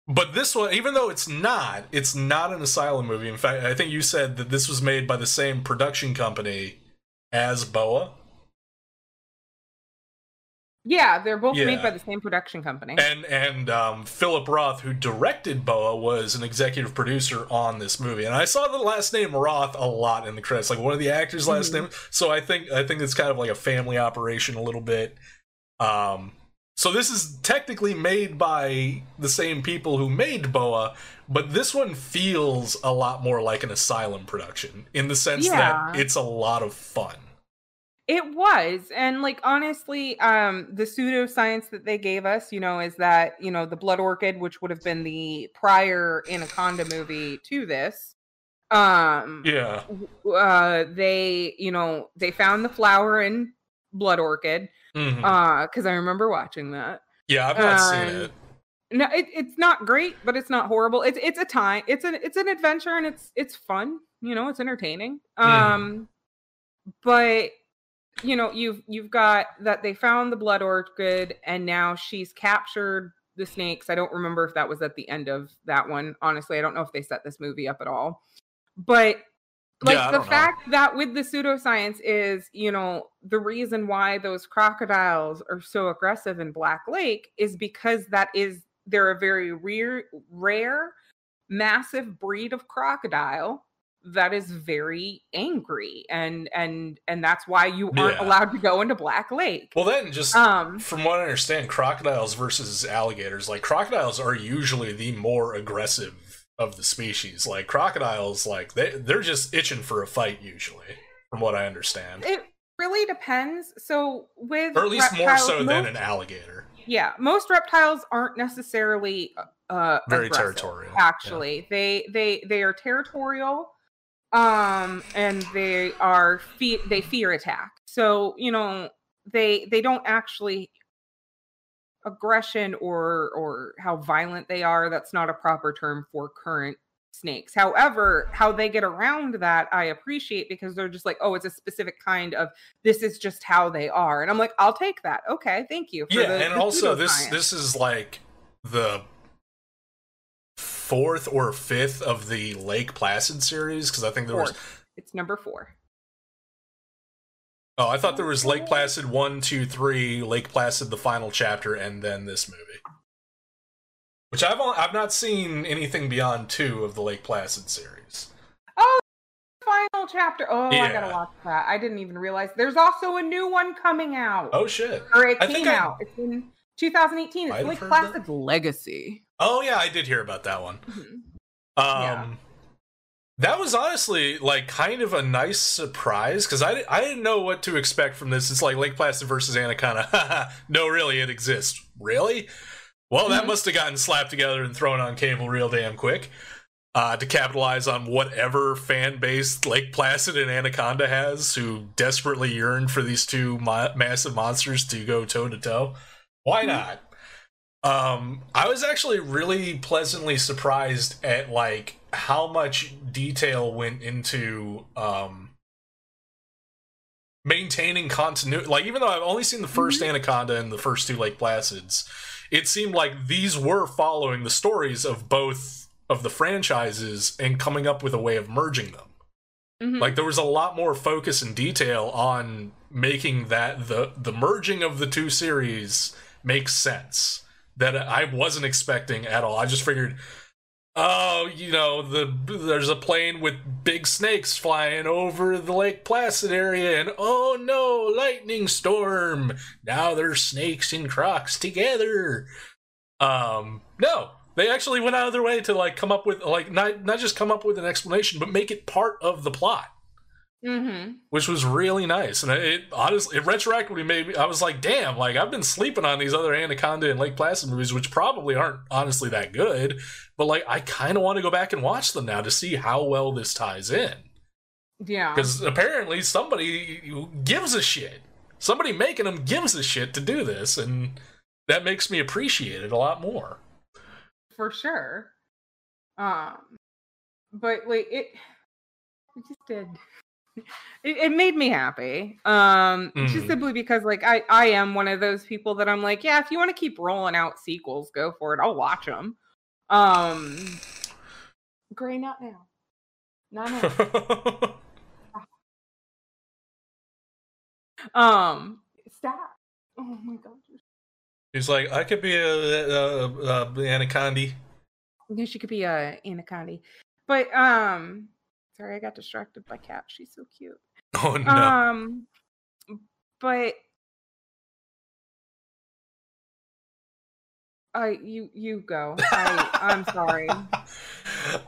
but this one, even though it's not, it's not an Asylum movie. In fact, I think you said that this was made by the same production company as Boa. Yeah, they're both yeah. made by the same production company. And and um, Philip Roth, who directed Boa, was an executive producer on this movie. And I saw the last name Roth a lot in the credits, like one of the actors' last mm-hmm. name. So I think I think it's kind of like a family operation a little bit. Um, so this is technically made by the same people who made Boa, but this one feels a lot more like an Asylum production in the sense yeah. that it's a lot of fun. It was. And like, honestly, um, the pseudoscience that they gave us, you know, is that, you know, the Blood Orchid, which would have been the prior Anaconda movie to this. Um, yeah. Uh, they, you know, they found the flower in Blood Orchid. Mm-hmm. uh, because I remember watching that. Yeah, I've not um, seen it. No, it, it's not great, but it's not horrible. It's it's a time. It's an it's an adventure, and it's it's fun. You know, it's entertaining. Um, mm-hmm. But. You know, you've you've got that they found the Blood Orchid, and now she's captured the snakes. I don't remember if that was at the end of that one. Honestly, I don't know if they set this movie up at all. But like yeah, the fact know. that with the pseudoscience is, you know, the reason why those crocodiles are so aggressive in Black Lake is because that is they're a very rare, rare, massive breed of crocodile that is very angry, and and and that's why you aren't yeah. allowed to go into Black Lake. Well, then just um from what I understand, crocodiles versus alligators, like crocodiles are usually the more aggressive of the species. Like crocodiles, like they, they're just itching for a fight usually, from what I understand. It really depends. So with or at least reptiles, more so most, than an alligator. Yeah, most reptiles aren't necessarily uh very territorial. Actually, yeah. they they they are territorial. Um, and they are, fe- they fear attack. So, you know, they, they don't actually aggression or, or how violent they are. That's not a proper term for current snakes. However, how they get around that, I appreciate, because they're just like, oh, it's a specific kind of, this is just how they are. And I'm like, I'll take that. Okay. Thank you. For yeah. The, and the also this, this is like the fourth or fifth of the Lake Placid series, because I think there fourth. was it's number four. Oh, I thought there was Lake Placid one, two, three, Lake Placid the final chapter, and then this movie, which I've only, I've not seen anything beyond two of the Lake Placid series. Oh, final chapter! Oh, yeah. I gotta watch that. I didn't even realize there's also a new one coming out. Oh shit! Or it I came out. I... It's in two thousand eighteen. It's Lake Placid that? Legacy. Oh, yeah, I did hear about that one. Mm-hmm. Um, yeah. That was honestly, like, kind of a nice surprise, because I, I didn't know what to expect from this. It's like Lake Placid versus Anaconda. No, really, it exists. Really? Well, that mm-hmm. must have gotten slapped together and thrown on cable real damn quick uh, to capitalize on whatever fan base Lake Placid and Anaconda has, who desperately yearn for these two mo- massive monsters to go toe-to-toe. Why mm-hmm. not? Um, I was actually really pleasantly surprised at, like, how much detail went into, um, maintaining continuity. Like, even though I've only seen the first mm-hmm. Anaconda and the first two Lake Placids, it seemed like these were following the stories of both of the franchises and coming up with a way of merging them. Mm-hmm. Like, there was a lot more focus and detail on making that the, the merging of the two series make sense. That I wasn't expecting at all. I just figured, oh, you know, the there's a plane with big snakes flying over the Lake Placid area, and oh no, lightning storm! Now there's snakes and crocs together. Um, no, they actually went out of their way to like come up with like not not just come up with an explanation, but make it part of the plot, mm-hmm. which was really nice. And it honestly, it retroactively made me, I was like, damn, like I've been sleeping on these other Anaconda and Lake Placid movies, which probably aren't honestly that good, but like I kind of want to go back and watch them now to see how well this ties in. Yeah, because apparently somebody gives a shit, somebody making them gives a shit to do this, and that makes me appreciate it a lot more. For sure. Um, but like it, it just did. It, it made me happy. Um, mm. Just simply because like I, I am one of those people that I'm like, yeah, if you want to keep rolling out sequels, go for it. I'll watch them. Um, Gray, not now. Not now. um, stop. Oh my God. He's like, I could be a, a, a, a Anaconda. Yeah, she could be a Anaconda. But, um, sorry, I got distracted by Cat. She's so cute. Oh, no. Um, but I, you, you go. I, I'm sorry. Um,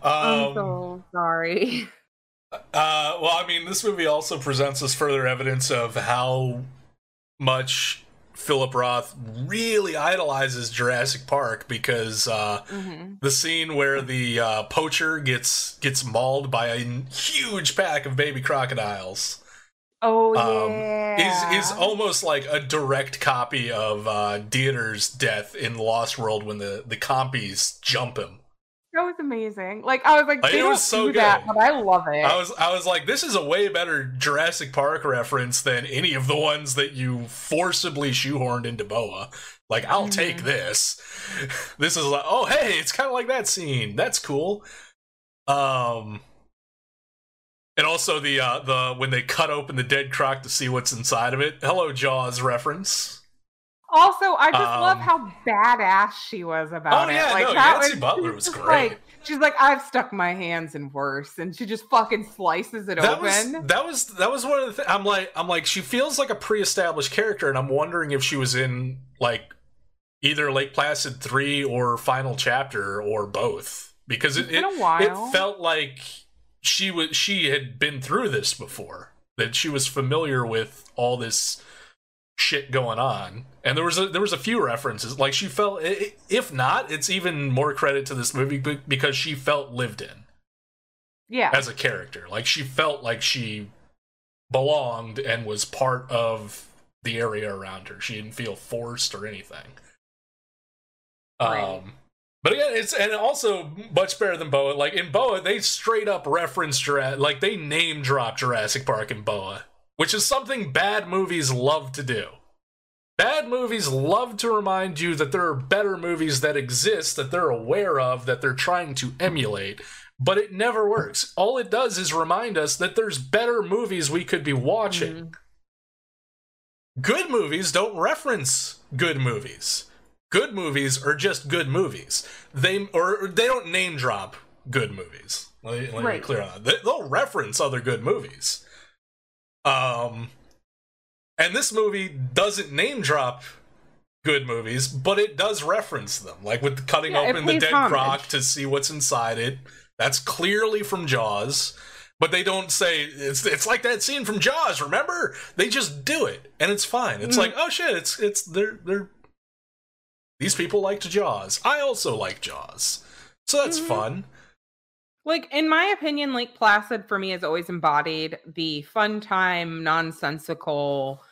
I'm so sorry. Uh, well, I mean, this movie also presents us further evidence of how much Philip Roth really idolizes Jurassic Park, because uh, mm-hmm. the scene where the uh, poacher gets gets mauled by a huge pack of baby crocodiles oh um, yeah is is almost like a direct copy of uh, Dieter's death in Lost World when the the compies jump him. That was amazing. Like I was like, they it don't was so do good. That, but I love it. I was, I was like, this is a way better Jurassic Park reference than any of the ones that you forcibly shoehorned into Boa. Like, I'll mm-hmm. take this. This is like, oh hey, it's kind of like that scene. That's cool. Um, and also the uh, the when they cut open the dead croc to see what's inside of it. Hello, Jaws reference. Also, I just um, love how badass she was about oh, it. Oh yeah, like, no, that Yancy was, Butler was great. Like, she's like, I've stuck my hands in worse, and she just fucking slices it that open. Was, that was that was one of the things. I'm like, I'm like, she feels like a pre-established character, and I'm wondering if she was in like either Lake Placid three or Final Chapter or both, because it it, it felt like she was she had been through this before, that she was familiar with all this shit going on. And there was a there was a few references, like she felt, if not, it's even more credit to this movie because she felt lived in, yeah, as a character. Like she felt like she belonged and was part of the area around her. She didn't feel forced or anything. Right. Um, but again, it's and also much better than Boa. Like in Boa, they straight up referenced like they name drop Jurassic Park in Boa, which is something bad movies love to do. Bad movies love to remind you that there are better movies that exist, that they're aware of, that they're trying to emulate, but it never works. All it does is remind us that there's better movies we could be watching. Mm-hmm. Good movies don't reference good movies. Good movies are just good movies. They or they don't name drop good movies. Let me, let me right. be clear on that. They'll reference other good movies. Um... And this movie doesn't name drop good movies, but it does reference them. Like with cutting yeah, open the dead homage. croc to see what's inside it. That's clearly from Jaws. But they don't say, it's it's like that scene from Jaws, remember? They just do it. And it's fine. It's mm. like, oh shit, it's it's they're they're these people liked Jaws. I also like Jaws. So that's mm-hmm. fun. Like, in my opinion, Lake Placid for me has always embodied the fun time, nonsensical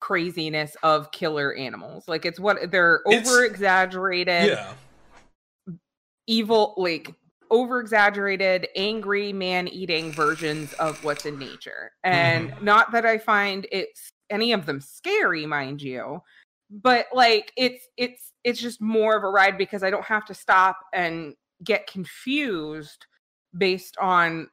craziness of killer animals. Like, it's what they're over exaggerated, yeah. evil, like over exaggerated, angry man eating versions of what's in nature. And mm-hmm. not that I find it's any of them scary, mind you, but like it's it's it's just more of a ride because I don't have to stop and get confused based on,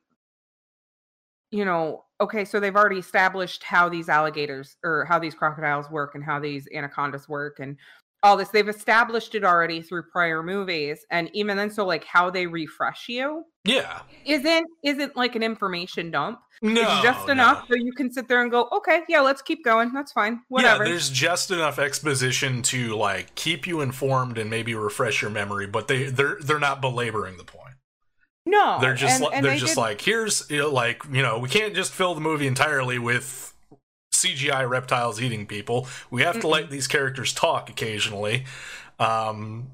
you know, okay, so they've already established how these alligators or how these crocodiles work and how these anacondas work and all this. They've established it already through prior movies. And even then, so like how they refresh you. Yeah. Isn't, isn't like an information dump. No. It's just enough no. so you can sit there and go, okay, yeah, let's keep going. That's fine. Whatever. Yeah, there's just enough exposition to like keep you informed and maybe refresh your memory, but they, they're, they're not belaboring the point. No. They're just, and, like, and they're they just did... like, here's you know, like, you know, we can't just fill the movie entirely with C G I reptiles eating people. We have mm-mm. to let these characters talk occasionally. Um,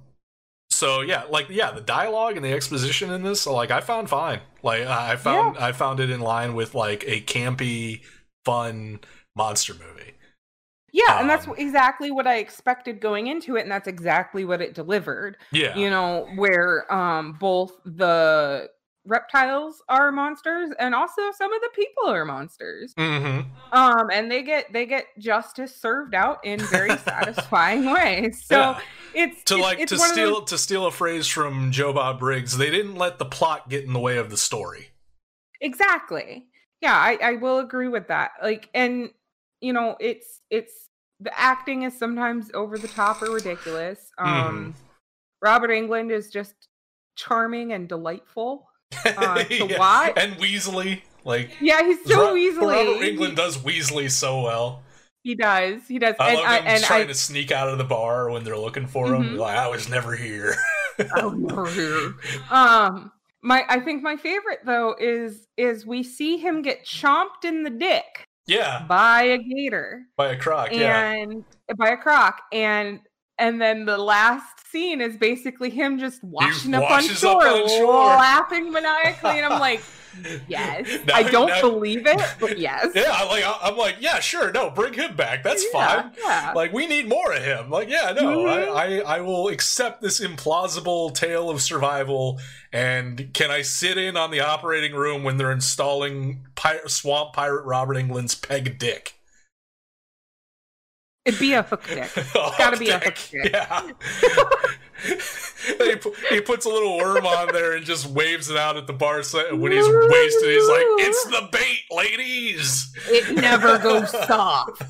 so yeah, like yeah, the dialogue and the exposition in this, like I found fine. Like I found yeah. I found it in line with like a campy, fun monster movie. Yeah, um, and that's exactly what I expected going into it, and that's exactly what it delivered. Yeah. You know, where um, both the reptiles are monsters, and also some of the people are monsters. Mm-hmm. Um, and they get they get justice served out in very satisfying ways. So yeah. it's to it's, like it's to steal those... to steal a phrase from Joe Bob Briggs. They didn't let the plot get in the way of the story. Exactly. Yeah, I, I will agree with that. Like, and you know, it's it's the acting is sometimes over the top or ridiculous. Um, mm. Robert Englund is just charming and delightful. Uh, to yeah. watch. And Weasley, like yeah, he's so Ro- Weasley. Robert Englund does Weasley so well. He does. He does. I and love I, him and trying I, to sneak out of the bar when they're looking for mm-hmm. him. Like I was never here. I was never here. Um, my I think my favorite though is is we see him get chomped in the dick. Yeah. By a gator. By a croc. And yeah. by a croc and. And then the last scene is basically him just washing up on, shore, up on shore, laughing maniacally, and I'm like, yes. Now, I don't now, believe it, but yes. Yeah, I'm like, I'm like, yeah, sure, no, bring him back. That's yeah, fine. Yeah. Like, we need more of him. Like, yeah, no, mm-hmm. I, I, I will accept this implausible tale of survival, and can I sit in on the operating room when they're installing pirate, Swamp Pirate Robert Englund's peg dick? It'd be a hook dick. It's gotta be a hook dick. Yeah. he, pu- he puts a little worm on there and just waves it out at the bar set. When he's wasted, he's like, it's the bait, ladies! It never goes soft.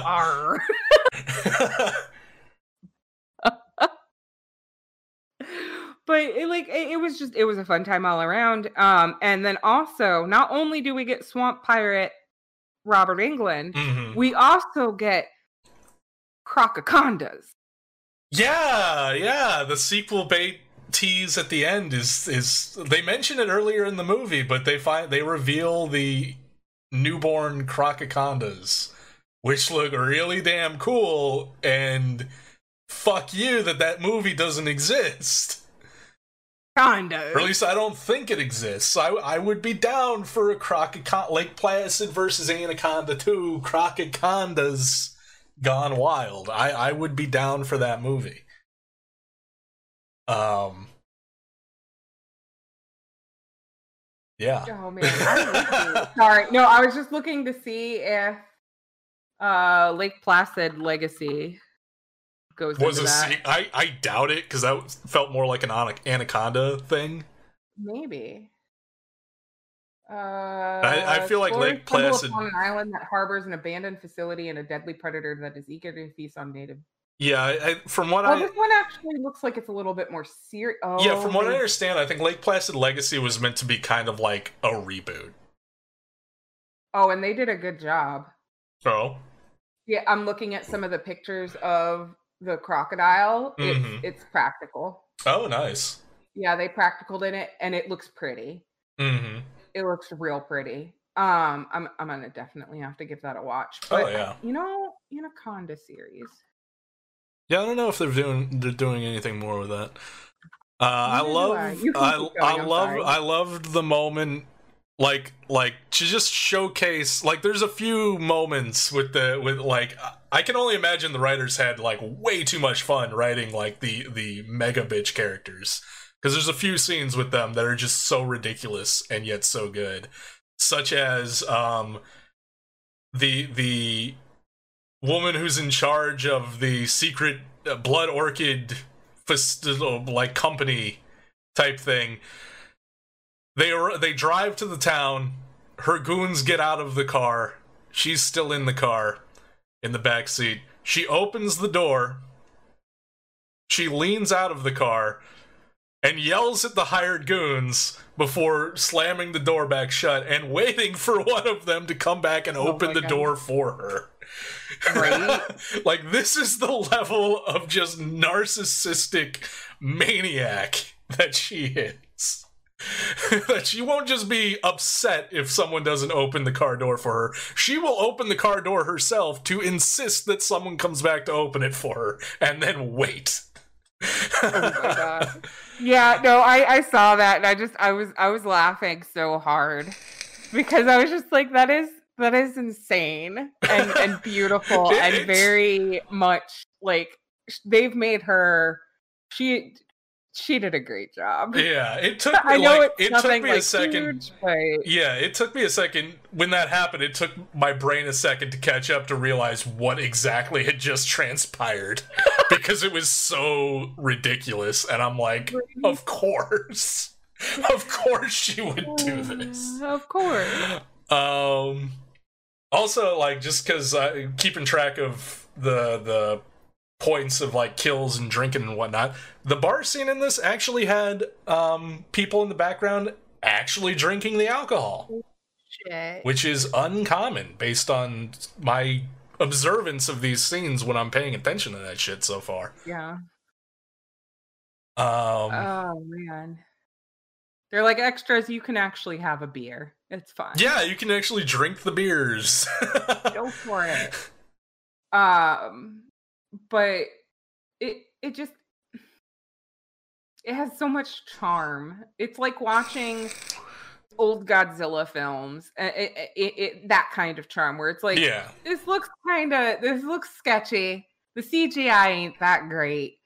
Arr. But it, like, it, it was just, it was a fun time all around. Um, and then also, not only do we get Swamp Pirate Robert Englund, mm-hmm. we also get Crocacondas. Yeah, yeah. The sequel bait tease at the end is is they mention it earlier in the movie, but they find they reveal the newborn Crocacondas, which look really damn cool. And fuck you that that movie doesn't exist. Kind of. Or at least I don't think it exists. I, I would be down for a Crococon- Lake Placid versus Anaconda two, Crocacondas Gone Wild. I, I would be down for that movie. Um. Yeah. Oh, man. I'm Sorry. No, I was just looking to see if uh, Lake Placid Legacy... Goes was a se- I, I doubt it because that felt more like an Anaconda thing. Maybe. Uh, I, I feel like Lake Placid on an island that harbors an abandoned facility and a deadly predator that is eager to feast on native. Yeah, I, from what oh, I this one actually looks like it's a little bit more serious. Oh, yeah, from what maybe. I understand, I think Lake Placid Legacy was meant to be kind of like a reboot. Oh, and they did a good job. Oh. Yeah, I'm looking at some of the pictures of. The crocodile, it's, mm-hmm. it's practical. Oh, nice. Yeah, they practicaled in it, and it looks pretty. Mm-hmm. It looks real pretty. Um, I'm I'm gonna definitely have to give that a watch. But, oh yeah. You know, Anaconda series. Yeah, I don't know if they're doing they're doing anything more with that. Uh, I love I I, I love sorry. I loved the moment. Like, like to just showcase. Like, there's a few moments with the with like. I can only imagine the writers had like way too much fun writing like the the mega bitch characters because there's a few scenes with them that are just so ridiculous and yet so good, such as um the the woman who's in charge of the secret blood orchid like company type thing. They are, they drive to the town, her goons get out of the car, she's still in the car, in the backseat. She opens the door, she leans out of the car, and yells at the hired goons before slamming the door back shut and waiting for one of them to come back and open oh the God. door for her. Right? Like, this is the level of just narcissistic maniac that she is. That she won't just be upset if someone doesn't open the car door for her. She will open the car door herself to insist that someone comes back to open it for her and then wait. Oh my God. Yeah, no, I, I saw that and I just I was I was laughing so hard because I was just like, that is that is insane and, and beautiful and very much like they've made her. She she did a great job. Yeah, it took me I know like it took me like a second. Huge, but... Yeah, it took me a second when that happened. It took my brain a second to catch up to realize what exactly had just transpired because it was so ridiculous. And I'm like, of course, of course she would do this. Of course. Um. Also, like, just because I keeping track of the the. points of like kills and drinking and whatnot, the bar scene in this actually had um people in the background actually drinking the alcohol. Shit. Which is uncommon based on my observance of these scenes when I'm paying attention to that shit so far. Yeah. Um oh man, they're like extras. You can actually have a beer, it's fine. Yeah, you can actually drink the beers. Go for it. um But it it just it has so much charm. It's like watching old Godzilla films. It, it, it, it, that kind of charm where it's like, yeah. this looks kind of this looks sketchy. The C G I ain't that great,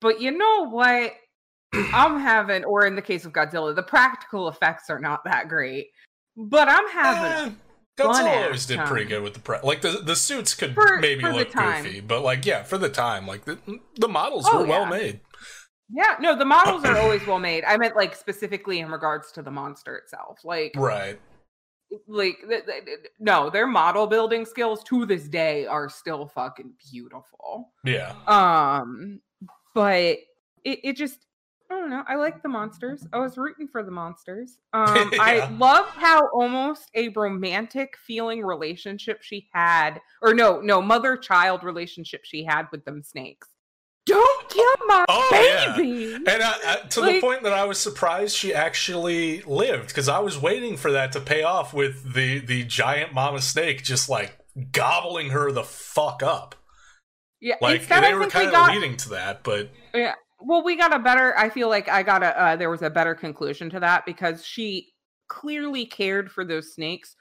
but you know what? I'm having, or in the case of Godzilla, the practical effects are not that great, but I'm having. Uh. Godzilla always did time. pretty good with the pre- like the the suits could for, maybe for look goofy, but like yeah, for the time, like the the models oh, were yeah. well made. Yeah, no, the models are always well made. I meant like specifically in regards to the monster itself, like right, like th- th- no, their model building skills to this day are still fucking beautiful. Yeah, um, but it it just. I don't know. I like the monsters. I was rooting for the monsters. Um, yeah. I love how almost a romantic feeling relationship she had, or no, no, mother-child relationship she had with them snakes. Don't kill my oh, baby! Yeah. And I, I, to like, the point that I was surprised she actually lived, because I was waiting for that to pay off with the, the giant mama snake just like gobbling her the fuck up. Yeah, like they were kind of leading to that, but... Yeah. Well, we got a better, I feel like I got a, uh, there was a better conclusion to that because she clearly cared for those snakes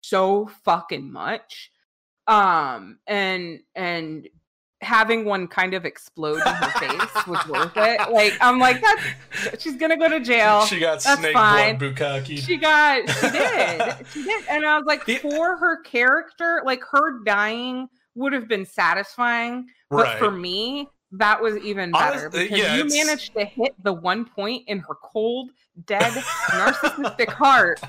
so fucking much. Um, and, and having one kind of explode in her face was worth it. Like, I'm like, that's, she's going to go to jail. She got that's snake fine. blood bukkake. She got, she did. She did. And I was like, yeah. for her character, like her dying would have been satisfying. But right. for me, that was even better. Honestly, because yeah, you it's... managed to hit the one point in her cold, dead, narcissistic heart,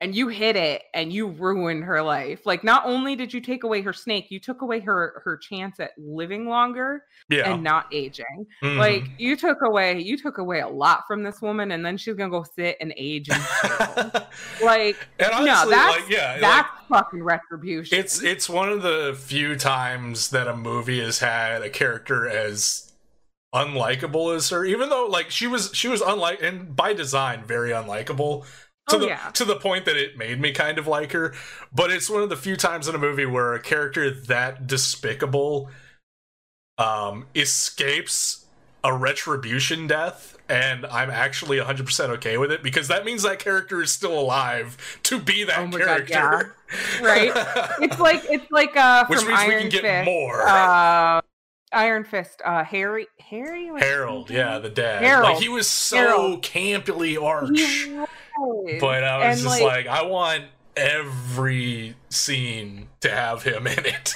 and you hit it, and you ruined her life. Like, not only did you take away her snake, you took away her her chance at living longer yeah. and not aging. Mm-hmm. Like, you took away you took away a lot from this woman, and then she's gonna go sit and age in jail. Like, and honestly, no, that's like, yeah, that's like... fucking retribution. It's it's one of the few times that a movie has had a character as unlikable as her, even though like she was she was unlike and by design very unlikable to oh, the yeah. to the point that it made me kind of like her. But it's one of the few times in a movie where a character that despicable um escapes a retribution death, and I'm actually one hundred percent okay with it because that means that character is still alive to be that oh my character. God, yeah. Right? It's like it's like uh, which means Iron we can Fist, get more. Uh, Iron Fist, uh, Harry, Harry, Harold, yeah, the dad. Harold. Like he was so Harold. campily arch, but I was and just like, like, I want every scene to have him in it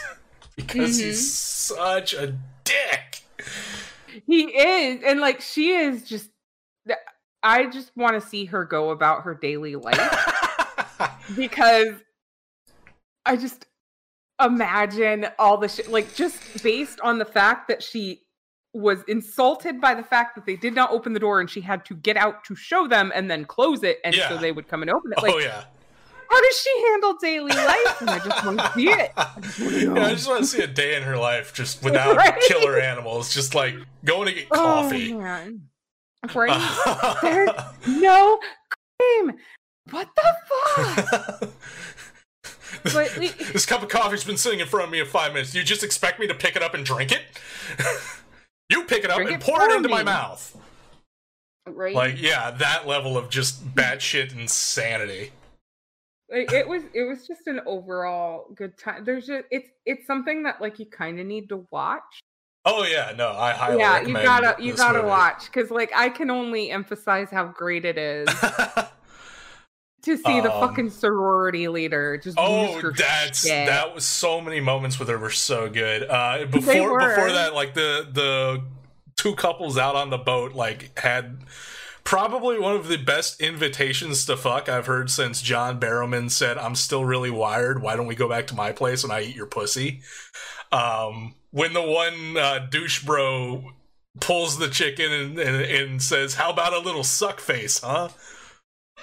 because mm-hmm. he's such a dick. He is, and like she is just I just want to see her go about her daily life because I just imagine all the shit, like just based on the fact that she was insulted by the fact that they did not open the door and she had to get out to show them and then close it and yeah. so they would come and open it. Like, oh yeah. How does she handle daily life? And I just want to see it. I just want to, yeah, I just want to see a day in her life just without right? killer animals, just like going to get coffee. Oh, man. Right? There's no cream. What the fuck? But, like, this cup of coffee's been sitting in front of me in five minutes. You just expect me to pick it up and drink it? You pick it up and it pour it into me. my mouth. Right? Like, yeah, that level of just batshit insanity. Like it was, it was just an overall good time. There's just it's it's something that like you kind of need to watch. Oh yeah, no, I highly yeah, recommend. Yeah, you gotta you gotta movie. watch because like I can only emphasize how great it is to see um, the fucking sorority leader just. Oh, that's shit. That was so many moments where they were so good. Uh, before before that, like the the two couples out on the boat like had. Probably one of the best invitations to fuck I've heard since John Barrowman said, "I'm still really wired. Why don't we go back to my place and I eat your pussy?" Um, when the one uh, douche bro pulls the chicken and, and, and says, "How about a little suck face, huh?"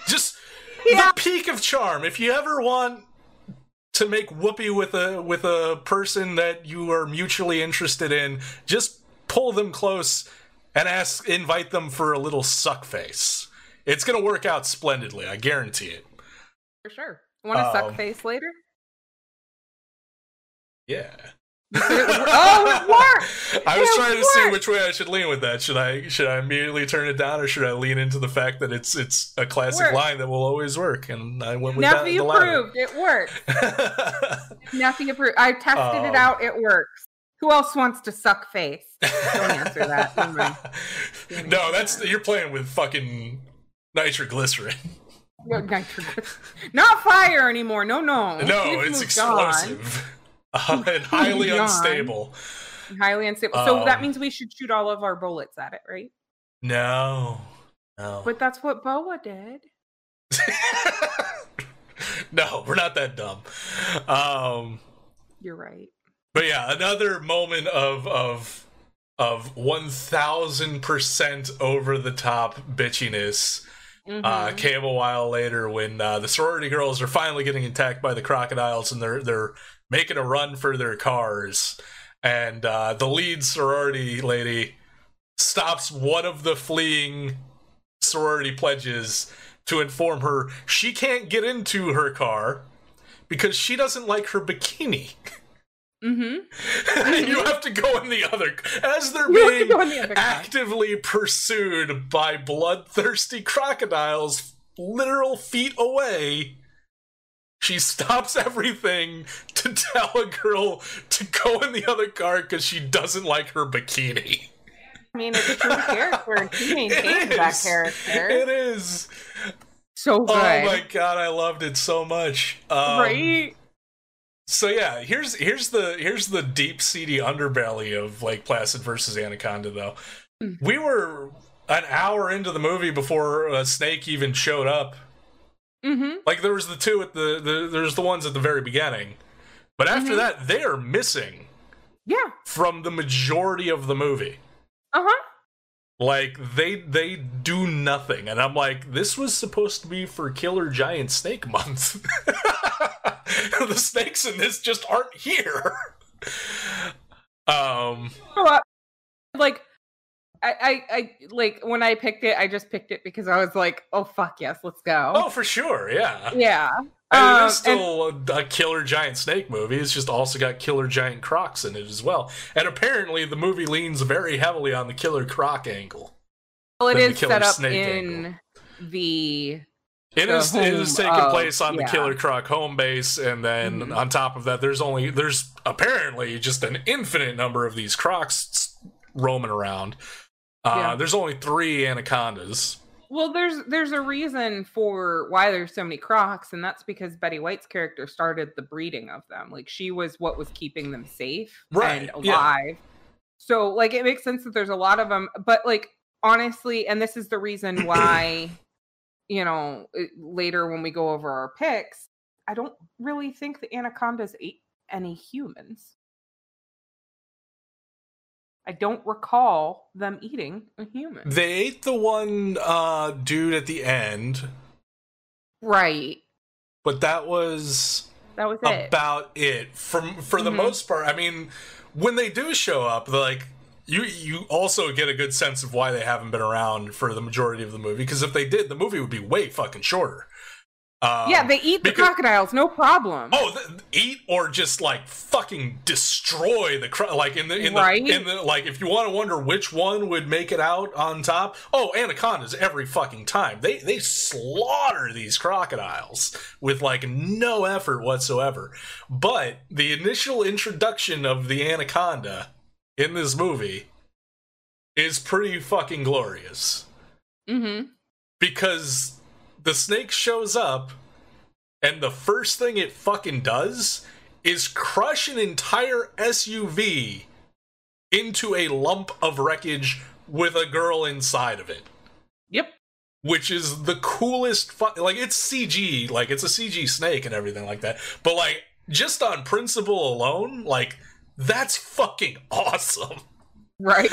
Just yeah. the peak of charm. If you ever want to make whoopee with a with a person that you are mutually interested in, just pull them close. And ask, invite them for a little suck face. It's gonna work out splendidly, I guarantee it. For sure. Want a um, suck face later? Yeah. Oh, it worked! I was it trying worked. to see which way I should lean with that. Should I should I immediately turn it down, or should I lean into the fact that it's it's a classic it line that will always work? And I went with that. Neffy approved. It worked. Neffy approved. I tested um, it out. It works. Who else wants to suck face? Don't answer that. Don't no, answer that's that. You're playing with fucking nitroglycerin. No, nitroglycerin. Not fire anymore. No, no. No, We've it's explosive uh, and highly unstable. And highly unstable. Um, so that means we should shoot all of our bullets at it, right? No, no. But that's what Boa did. No, we're not that dumb. Um, you're right. But yeah, another moment of of of one thousand percent over the top bitchiness mm-hmm. uh, came a while later when uh, the sorority girls are finally getting attacked by the crocodiles and they're they're making a run for their cars, and uh, the lead sorority lady stops one of the fleeing sorority pledges to inform her she can't get into her car because she doesn't like her bikini. Mm-hmm. Mm-hmm. You have to go in the other as they're being the actively pursued by bloodthirsty crocodiles literal feet away. She stops everything to tell a girl to go in the other car because she doesn't like her bikini. I mean, it's a true character. She maintains that character. It is. So good. Oh my god, I loved it so much. Um, right? So yeah, here's here's the here's the deep seedy underbelly of Lake Placid versus Anaconda though. Mm-hmm. We were an hour into the movie before a snake even showed up. Mm-hmm. Like there was the two at the, the there's the ones at the very beginning, but after mm-hmm. that they are missing. Yeah. From the majority of the movie. Uh huh. Like they they do nothing, and I'm like, this was supposed to be for Killer Giant Snake Month. The snakes in this just aren't here. Um, like I, I, I, like when I picked it, I just picked it because I was like, "Oh fuck yes, let's go!" Oh, for sure, yeah, yeah. I mean, it's still um, and, a, a Killer Giant Snake movie. It's just also got Killer Giant Crocs in it as well. And apparently, the movie leans very heavily on the Killer Croc angle. Well, it is set up in the. It is, it is taking of, place on yeah. the Killer Croc home base, and then mm-hmm. on top of that, there's only there's apparently just an infinite number of these Crocs roaming around. Uh, yeah. There's only three Anacondas. Well, there's there's a reason for why there's so many Crocs, and that's because Betty White's character started the breeding of them. Like she was what was keeping them safe right. and alive. Yeah. So like it makes sense that there's a lot of them, but like honestly, and this is the reason why. You know, later when we go over our picks, I don't really think the anacondas ate any humans. I don't recall them eating a human. They ate the one uh, dude at the end. Right. But that was... That was it. About it. From, for mm-hmm. the most part, I mean, when they do show up, they're like... You you also get a good sense of why they haven't been around for the majority of the movie, because if they did, the movie would be way fucking shorter. Um, yeah, they eat the because, crocodiles, no problem. Oh, the, eat or just like fucking destroy the cro- like in the in, right? the in the like. If you want to wonder which one would make it out on top, oh, anacondas every fucking time. They they slaughter these crocodiles with like no effort whatsoever. But the initial introduction of the anaconda in this movie is pretty fucking glorious. Mm-hmm. Because the snake shows up, and the first thing it fucking does is crush an entire S U V into a lump of wreckage with a girl inside of it. Yep. Which is the coolest fu- like, it's C G, like, it's a C G snake and everything like that, but, like, just on principle alone, like, that's fucking awesome. Right.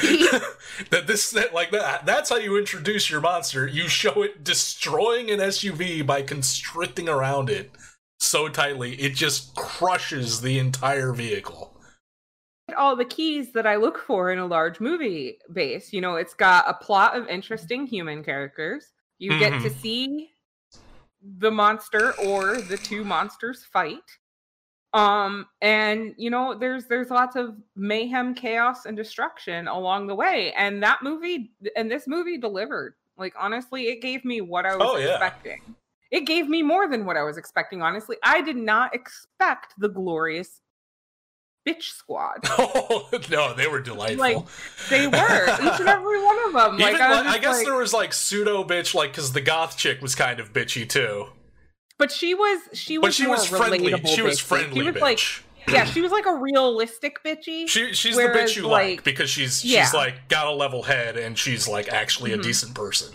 that this that like that that's how you introduce your monster. You show it destroying an S U V by constricting around it so tightly it just crushes the entire vehicle. All the keys that I look for in a large movie base, you know, it's got a plot of interesting human characters. You mm-hmm. get to see the monster or the two monsters fight. Um, and you know, there's, there's lots of mayhem, chaos, and destruction along the way. And that movie, and this movie delivered. Like, honestly, it gave me what I was oh, expecting. Yeah. It gave me more than what I was expecting. Honestly, I did not expect the glorious bitch squad. Oh, no, they were delightful. Like, they were. Each and every one of them. Like, Even, I, I guess like, there was like pseudo bitch, like, cause the goth chick was kind of bitchy too. But she was she was, she more was friendly. Relatable she bitchy. was friendly. She was bitch. like yeah, she was like a realistic bitchy. She she's whereas, the bitch you like, like because she's yeah. she's like got a level head and she's like actually mm-hmm. a decent person.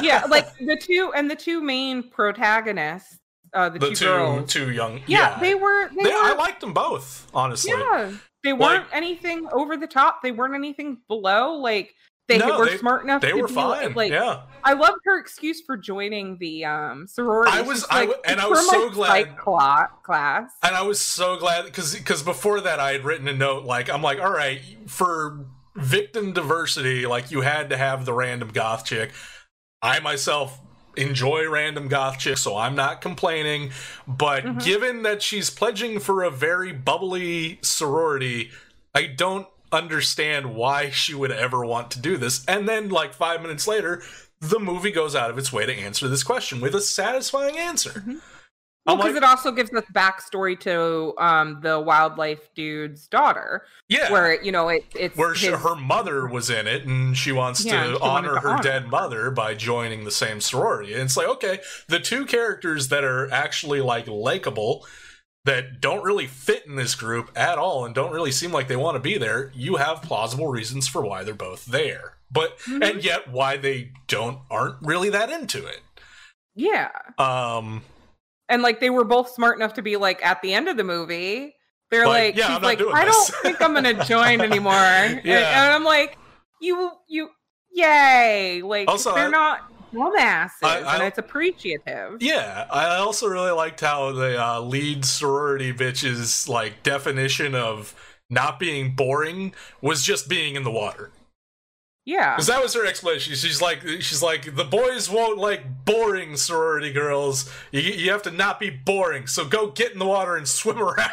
yeah, like the two and the two main protagonists, uh, the, the two, two girls, two young. Yeah, yeah. they were. They they, were I liked them both, honestly. Yeah, they weren't like, anything over the top. They weren't anything below. Like they no, were they, smart enough. They to were be fine. Like, yeah. I loved her excuse for joining the um, sorority. I was, like, I, and I was so glad. Class. And I was so glad because because before that I had written a note like, I'm like, all right, for victim diversity, like you had to have the random goth chick. I myself enjoy random goth chicks, so I'm not complaining. But mm-hmm. given that she's pledging for a very bubbly sorority, I don't understand why she would ever want to do this. And then like five minutes later, the movie goes out of its way to answer this question with a satisfying answer. Mm-hmm. Well, because like, it also gives us backstory to um, the wildlife dude's daughter. Yeah, where you know it, it's where she, his, her mother was in it, and she wants yeah, to she honor to her honor. dead mother by joining the same sorority. And it's like, okay, the two characters that are actually like likable, that don't really fit in this group at all and don't really seem like they want to be there, you have plausible reasons for why they're both there. But mm-hmm. and yet why they don't aren't really that into it. Yeah. Um and like they were both smart enough to be like at the end of the movie, they're like, like yeah, she's like, I this. don't think I'm gonna join anymore. yeah. and, and I'm like, you you yay. Like also, they're I- not dumbasses, I, I, and it's appreciative. Yeah, I also really liked how the uh, lead sorority bitch's like definition of not being boring was just being in the water. Yeah, because that was her explanation. She's like, she's like, the boys won't like boring sorority girls. You you have to not be boring, so go get in the water and swim around.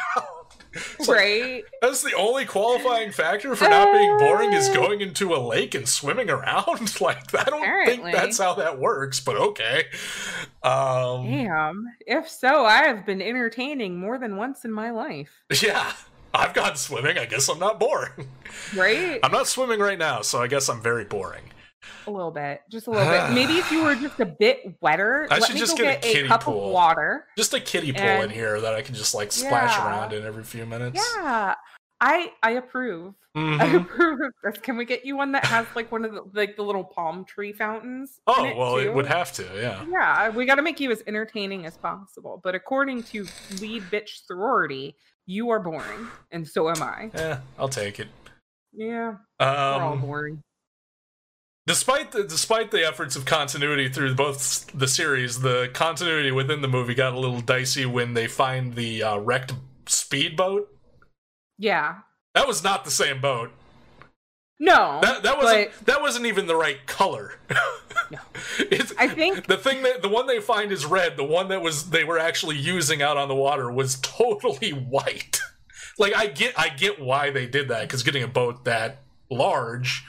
It's right. Like, that's the only qualifying factor for not being boring is going into a lake and swimming around. Like, I don't Apparently. think that's how that works, but okay. Um, Damn. If so, I have been entertaining more than once in my life. Yeah. I've gone swimming. I guess I'm not boring. Right? I'm not swimming right now, so I guess I'm very boring. A little bit. Just a little bit. Maybe if you were just a bit wetter, I let should me just go get, get a, a cup pool. of water. Just a kiddie pool and, in here that I can just like splash yeah. around in every few minutes. Yeah. I I approve. Mm-hmm. I approve of this. Can we get you one that has like one of the like the little palm tree fountains? Oh, it well too? It would have to, yeah. Yeah. We gotta make you as entertaining as possible. But according to lead bitch sorority, you are boring. And so am I. Yeah, I'll take it. Yeah. Um, we're all boring. Despite the despite the efforts of continuity through both the series, the continuity within the movie got a little dicey when they find the uh, wrecked speedboat. Yeah, that was not the same boat. No, that, that wasn't but... that wasn't even the right color. No, it's, I think the thing that the one they find is red. The one that was they were actually using out on the water was totally white. Like I get, I get why they did that, because getting a boat that large,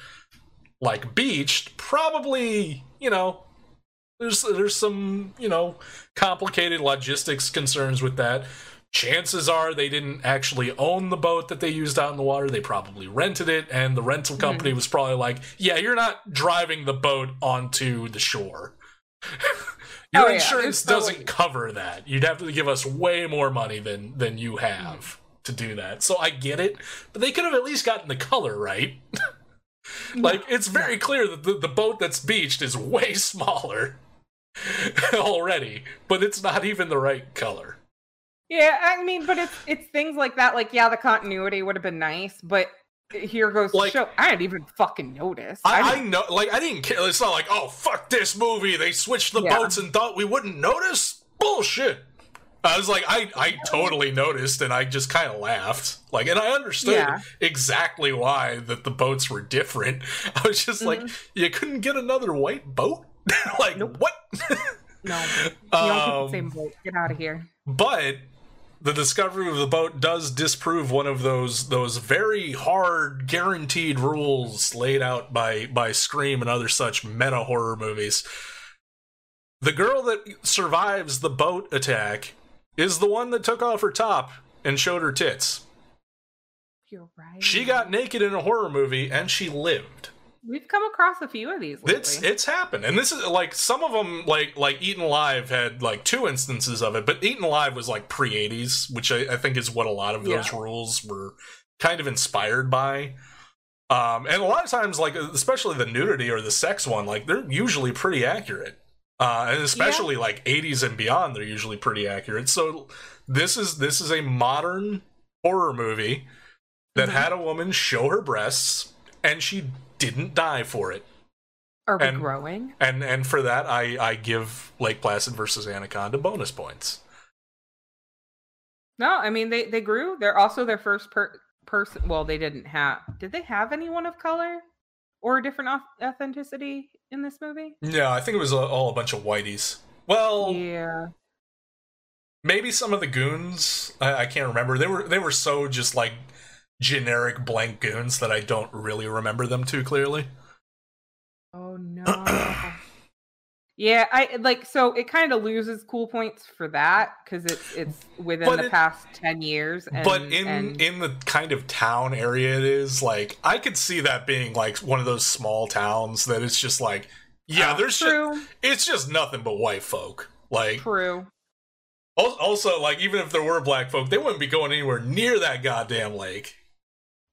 like beached, probably you know, there's there's some you know complicated logistics concerns with that. Chances are they didn't actually own the boat that they used out in the water. They probably rented it, and the rental company mm. was probably like, yeah, you're not driving the boat onto the shore. Your oh, insurance yeah. doesn't probably... cover that. You'd have to give us way more money than, than you have mm. to do that. So I get it, but they could have at least gotten the color right. Like, it's very clear that the, the boat that's beached is way smaller already, but it's not even the right color. Yeah, I mean, but it's it's things like that. Like, yeah, the continuity would have been nice, but here goes like, the show. I didn't even fucking notice. I, I, I know, like, I didn't care. It's not like, oh, fuck this movie. They switched the yeah. boats and thought we wouldn't notice? Bullshit. I was like, I, I totally noticed, and I just kind of laughed. Like, and I understood yeah. exactly why that the boats were different. I was just mm-hmm. like, you couldn't get another white boat? Like, nope. What? No. You don't get the same boat. Get out of here. But... the discovery of the boat does disprove one of those those very hard, guaranteed rules laid out by, by Scream and other such meta-horror movies. The girl that survives the boat attack is the one that took off her top and showed her tits. You're right. She got naked in a horror movie, and she lived. We've come across a few of these lately. It's, it's happened. And this is, like, some of them, like, like Eaten Alive had, like, two instances of it. But Eaten Alive was, like, pre eighties, which I, I think is what a lot of those yeah. rules were kind of inspired by. Um, and a lot of times, like, especially the nudity or the sex one, like, they're usually pretty accurate. Uh, and especially, yeah. like, eighties and beyond, they're usually pretty accurate. So this is, this is a modern horror movie that mm-hmm. had a woman show her breasts, and she... didn't die for it. Are we and, growing? And and for that, I, I give Lake Placid versus Anaconda bonus points. No, I mean, they, they grew. They're also their first per- person. Well, they didn't have... Did they have anyone of color? Or a different authenticity in this movie? No, I think it was all a bunch of whiteys. Well... yeah. Maybe some of the goons. I, I can't remember. They were They were so just like... generic blank goons that I don't really remember them too clearly. Oh no. Yeah, I like so it kind of loses cool points for that because it's it's within but the it, past ten years. And, but in and... in the kind of town area it is, like I could see that being like one of those small towns that it's just like yeah, oh, there's just, it's just nothing but white folk. Like true. Also, like even if there were black folk, they wouldn't be going anywhere near that goddamn lake.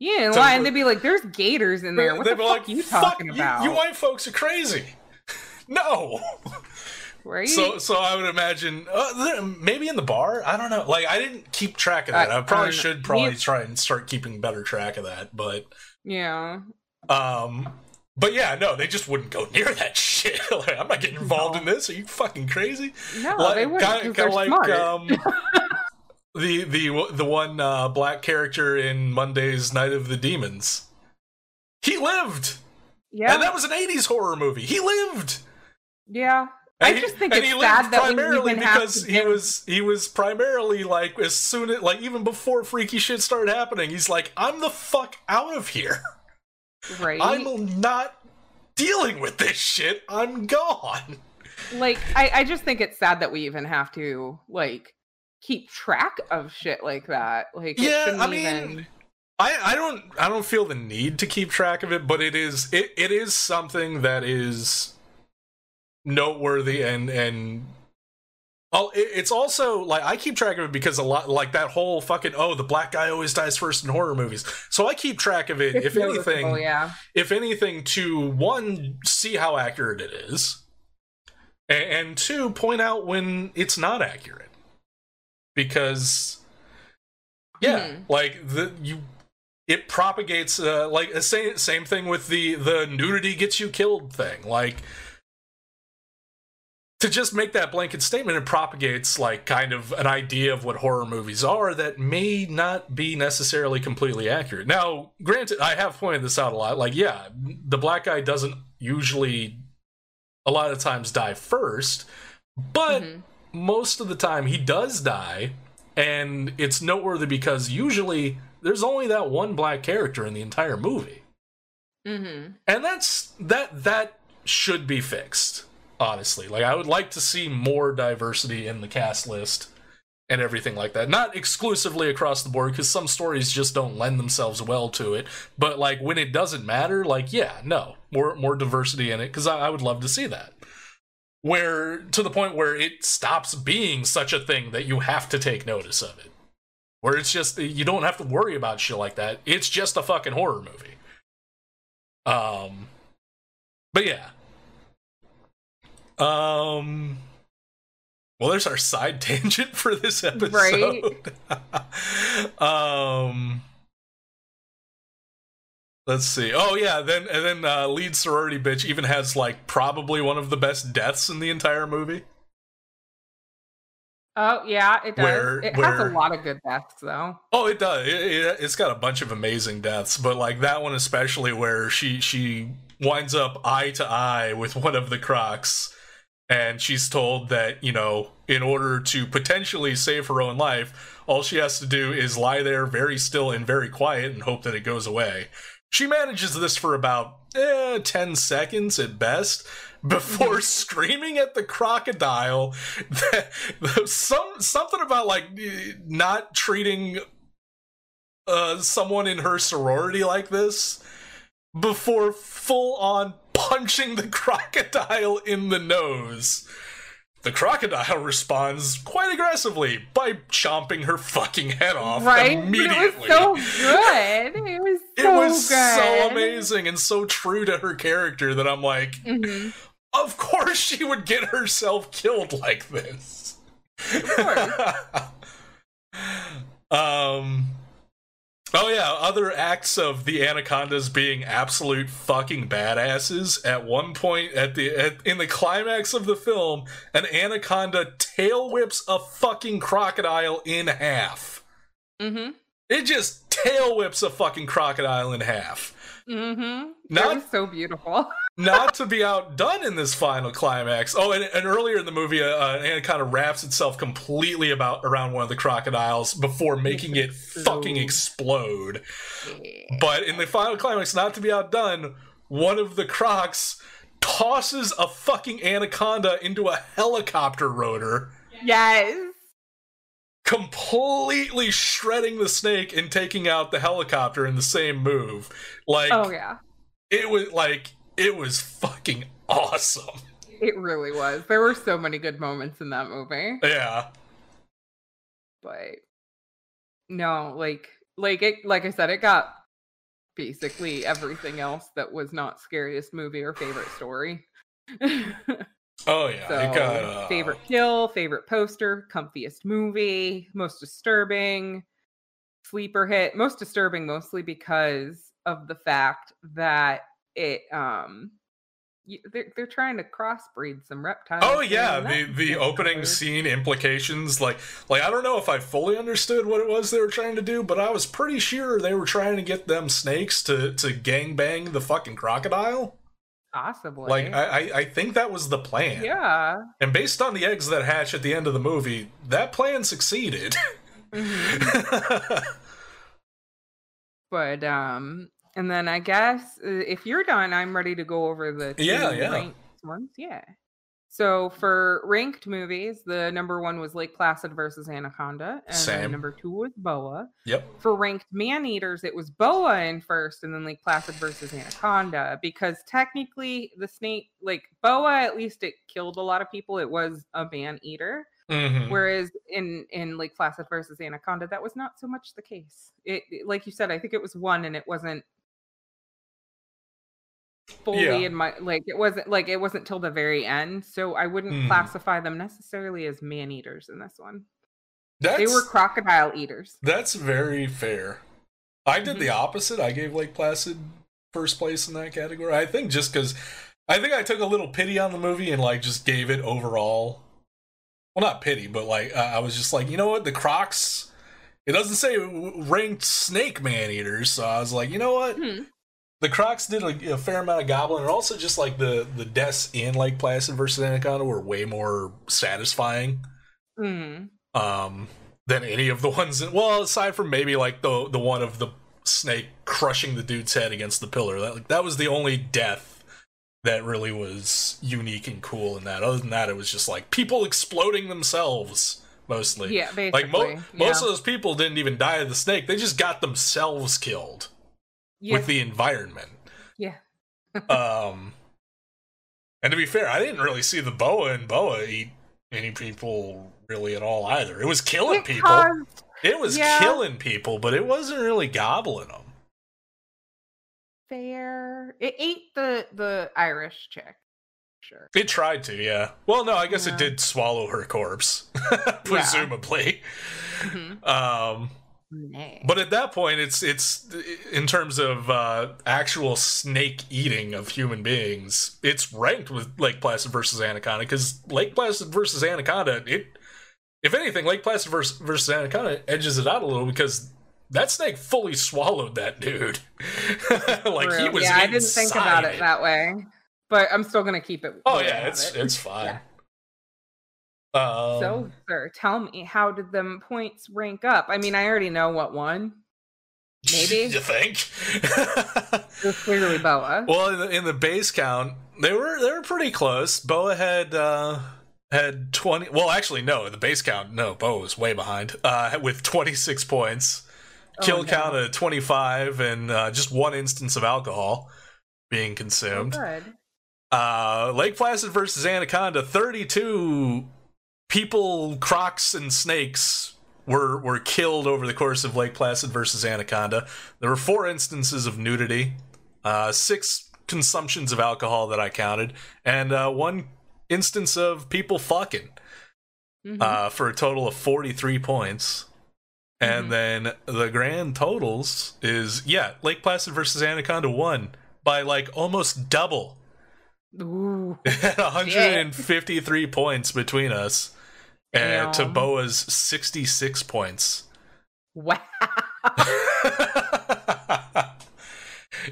Yeah, so, and they'd be like, "There's gators in there." What the fuck like, are you talking fuck, about? You, you white folks are crazy. No, right? So, so I would imagine uh, maybe in the bar. I don't know. Like, I didn't keep track of that. I, I probably um, should probably yeah. try and start keeping better track of that. But yeah, um, but yeah, no, they just wouldn't go near that shit. Like, I'm not getting involved no. in this. Are you fucking crazy? No, like, they wouldn't. Kind of like smart. um. The the the one uh, black character in Monday's Night of the Demons, he lived. Yeah, and that was an eighties horror movie. He lived. Yeah, and I just he, think it's sad that primarily we because he was he was primarily like as soon as like even before freaky shit started happening, he's like, I'm the fuck out of here. Right, I'm not dealing with this shit. I'm gone. Like I I just think it's sad that we even have to like. keep track of shit like that. Like yeah, I mean, even... I I don't I don't feel the need to keep track of it, but it is it, it is something that is noteworthy and and oh, it, it's also like I keep track of it because a lot like that whole fucking oh the black guy always dies first in horror movies. So I keep track of it it's if anything, yeah. if anything to one see how accurate it is, and, and two point out when it's not accurate. Because, yeah, mm. like the you, it propagates uh, like the same same thing with the the nudity gets you killed thing. Like to just make that blanket statement, it propagates like kind of an idea of what horror movies are that may not be necessarily completely accurate. Now, granted, I have pointed this out a lot. Like, yeah, the black guy doesn't usually a lot of times die first, but mm-hmm. most of the time he does die, and it's noteworthy because usually there's only that one black character in the entire movie. Mm-hmm. And that's that that should be fixed. Honestly, like, I would like to see more diversity in the cast list and everything like that. Not exclusively across the board, because some stories just don't lend themselves well to it. But, like, when it doesn't matter, like, yeah, no, more more diversity in it, because I, I would love to see that. Where, to the point where it stops being such a thing that you have to take notice of it. Where it's just, you don't have to worry about shit like that. It's just a fucking horror movie. Um, but yeah. Um, well, there's our side tangent for this episode. Right. um, let's see. Oh yeah, then and then uh, lead sorority bitch even has like probably one of the best deaths in the entire movie. Oh yeah, it does. Where, it where, has a lot of good deaths though. Oh, it does. It, it, it's got a bunch of amazing deaths, but like that one especially, where she she winds up eye to eye with one of the Crocs. And she's told that, you know, in order to potentially save her own life, all she has to do is lie there very still and very quiet and hope that it goes away. She manages this for about eh, ten seconds at best before screaming at the crocodile that, that some something about, like, not treating uh, someone in her sorority like this, before full-on punching the crocodile in the nose. The crocodile responds quite aggressively by chomping her fucking head off right? immediately. It was so good. It was so good. It was good. So amazing and so true to her character that I'm like, mm-hmm. of course she would get herself killed like this. Of course. um... Oh yeah, other acts of the Anacondas being absolute fucking badasses. At one point, at the at, in the climax of the film, an anaconda tail whips a fucking crocodile in half. Mm-hmm. It just tail whips a fucking crocodile in half. Mm-hmm. That not, was so beautiful. Not to be outdone in this final climax. Oh, and, and earlier in the movie, uh, an anaconda wraps itself completely about around one of the crocodiles before making it fucking explode. Yeah. But in the final climax, not to be outdone, one of the crocs tosses a fucking anaconda into a helicopter rotor. Yes. Completely shredding the snake and taking out the helicopter in the same move. Like, oh yeah, it was like it was fucking awesome. It really was. There were so many good moments in that movie. Yeah, but no, like, like it, like I said, it got basically everything else that was not scariest movie or favorite story. Oh yeah, so, it got uh... favorite kill, favorite poster, comfiest movie, most disturbing, sleeper hit. Most disturbing mostly because of the fact that it um you, they're they're trying to crossbreed some reptiles. Oh yeah, the the opening scene implications, like like I don't know if I fully understood what it was they were trying to do, but I was pretty sure they were trying to get them snakes to to gangbang the fucking crocodile. Possibly. Like, I, I think that was the plan. Yeah. And based on the eggs that hatch at the end of the movie, that plan succeeded. Mm-hmm. But, um, and then I guess if you're done, I'm ready to go over the two yeah, yeah. ranked ones. Yeah. So for ranked movies, the number one was Lake Placid versus Anaconda. And Same. number two was Boa. Yep. For ranked man-eaters, it was Boa in first and then Lake Placid versus Anaconda. Because technically the snake, like Boa, at least it killed a lot of people. It was a man-eater. Mm-hmm. Whereas in, in Lake Placid versus Anaconda, that was not so much the case. It, like you said, I think it was one and it wasn't fully yeah. in my like it wasn't like it wasn't till the very end, so I wouldn't mm. classify them necessarily as man eaters in this one. That's, they were crocodile eaters. That's very fair. I did mm-hmm. the opposite. I gave Lake Placid first place in that category. I think just because I think I took a little pity on the movie and like just gave it overall. Well, not pity, but like uh, I was just like, you know what, the Crocs. It doesn't say ranked snake man eaters, so I was like, you know what, hmm. the Crocs did a, a fair amount of gobbling, and also just like the the deaths in Lake Placid versus Anaconda were way more satisfying. Mm-hmm. Um, than any of the ones in, well, aside from maybe like the the one of the snake crushing the dude's head against the pillar. That like, that was the only death that really was unique and cool in that. Other than that, it was just like people exploding themselves mostly. Yeah, basically. Like mo yeah. most of those people didn't even die of the snake. They just got themselves killed yeah. with the environment. Yeah. um, and to be fair, I didn't really see the boa and boa eat any people really at all either. It was killing it people. Caused, it was yeah. killing people, but it wasn't really gobbling them. Fair. It ate the the Irish chick. Sure. It tried to, yeah. Well, no, I guess yeah. it did swallow her corpse, presumably. Yeah. Mm-hmm. Um, nice. But at that point, it's it's in terms of uh, actual snake eating of human beings, it's ranked with Lake Placid versus Anaconda, because Lake Placid versus Anaconda, it if anything, Lake Placid versus, versus Anaconda edges it out a little, because that snake fully swallowed that dude. Like True. He was. Yeah, I didn't think about it, it that way, but I'm still gonna keep it. Oh yeah, it's it. it's fine. Yeah. Um, so, sir, tell me, how did them points rank up? I mean, I already know what one. Maybe you think? It's clearly boa. Well, in the, in the base count, they were they were pretty close. Boa had uh, had twenty. Well, actually, no. The base count, no. Boa was way behind uh, with twenty-six points. Kill oh, no. count of twenty-five, and uh, just one instance of alcohol being consumed. Oh, uh, Lake Placid versus Anaconda, thirty-two people, crocs, and snakes were were killed over the course of Lake Placid versus Anaconda. There were four instances of nudity, uh, six consumptions of alcohol that I counted, and uh, one instance of people fucking, mm-hmm. uh, for a total of forty-three points. And mm-hmm. then the grand totals is, yeah, Lake Placid versus Anaconda won by, like, almost double. Ooh. At one hundred fifty-three shit. Points between us. And to Boa's sixty-six points. Wow.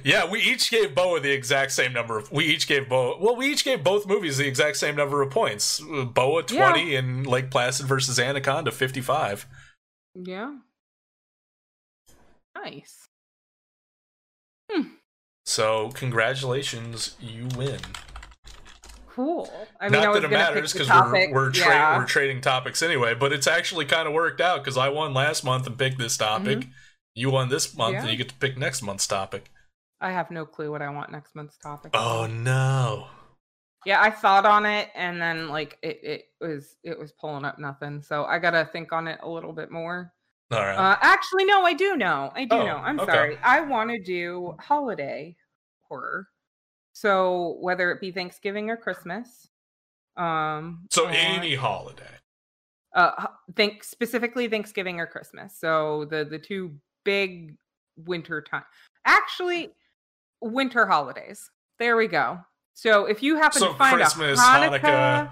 Yeah, we each gave Boa the exact same number of... We each gave Boa... Well, we each gave both movies the exact same number of points. Boa, twenty, yeah. and Lake Placid versus Anaconda, fifty-five. Yeah. Nice. Hmm. So, congratulations, you win. Cool. I mean, not I that it matters, because we're we're, tra yeah. we're trading topics anyway, but it's actually kind of worked out, because I won last month and picked this topic. Mm-hmm. You won this month, yeah. and you get to pick next month's topic. I have no clue what I want next month's topic. Oh, no. Yeah, I thought on it, and then like it, it was it was pulling up nothing. So I gotta think on it a little bit more. All right. Uh, actually, no, I do know. I do oh, know. I'm okay. sorry. I want to do holiday horror. So whether it be Thanksgiving or Christmas. Um. So or, any holiday. Uh, think specifically Thanksgiving or Christmas. So the the two big winter time. Actually, winter holidays. There we go. So if you happen so to find Christmas, a Hanukkah, Hanukkah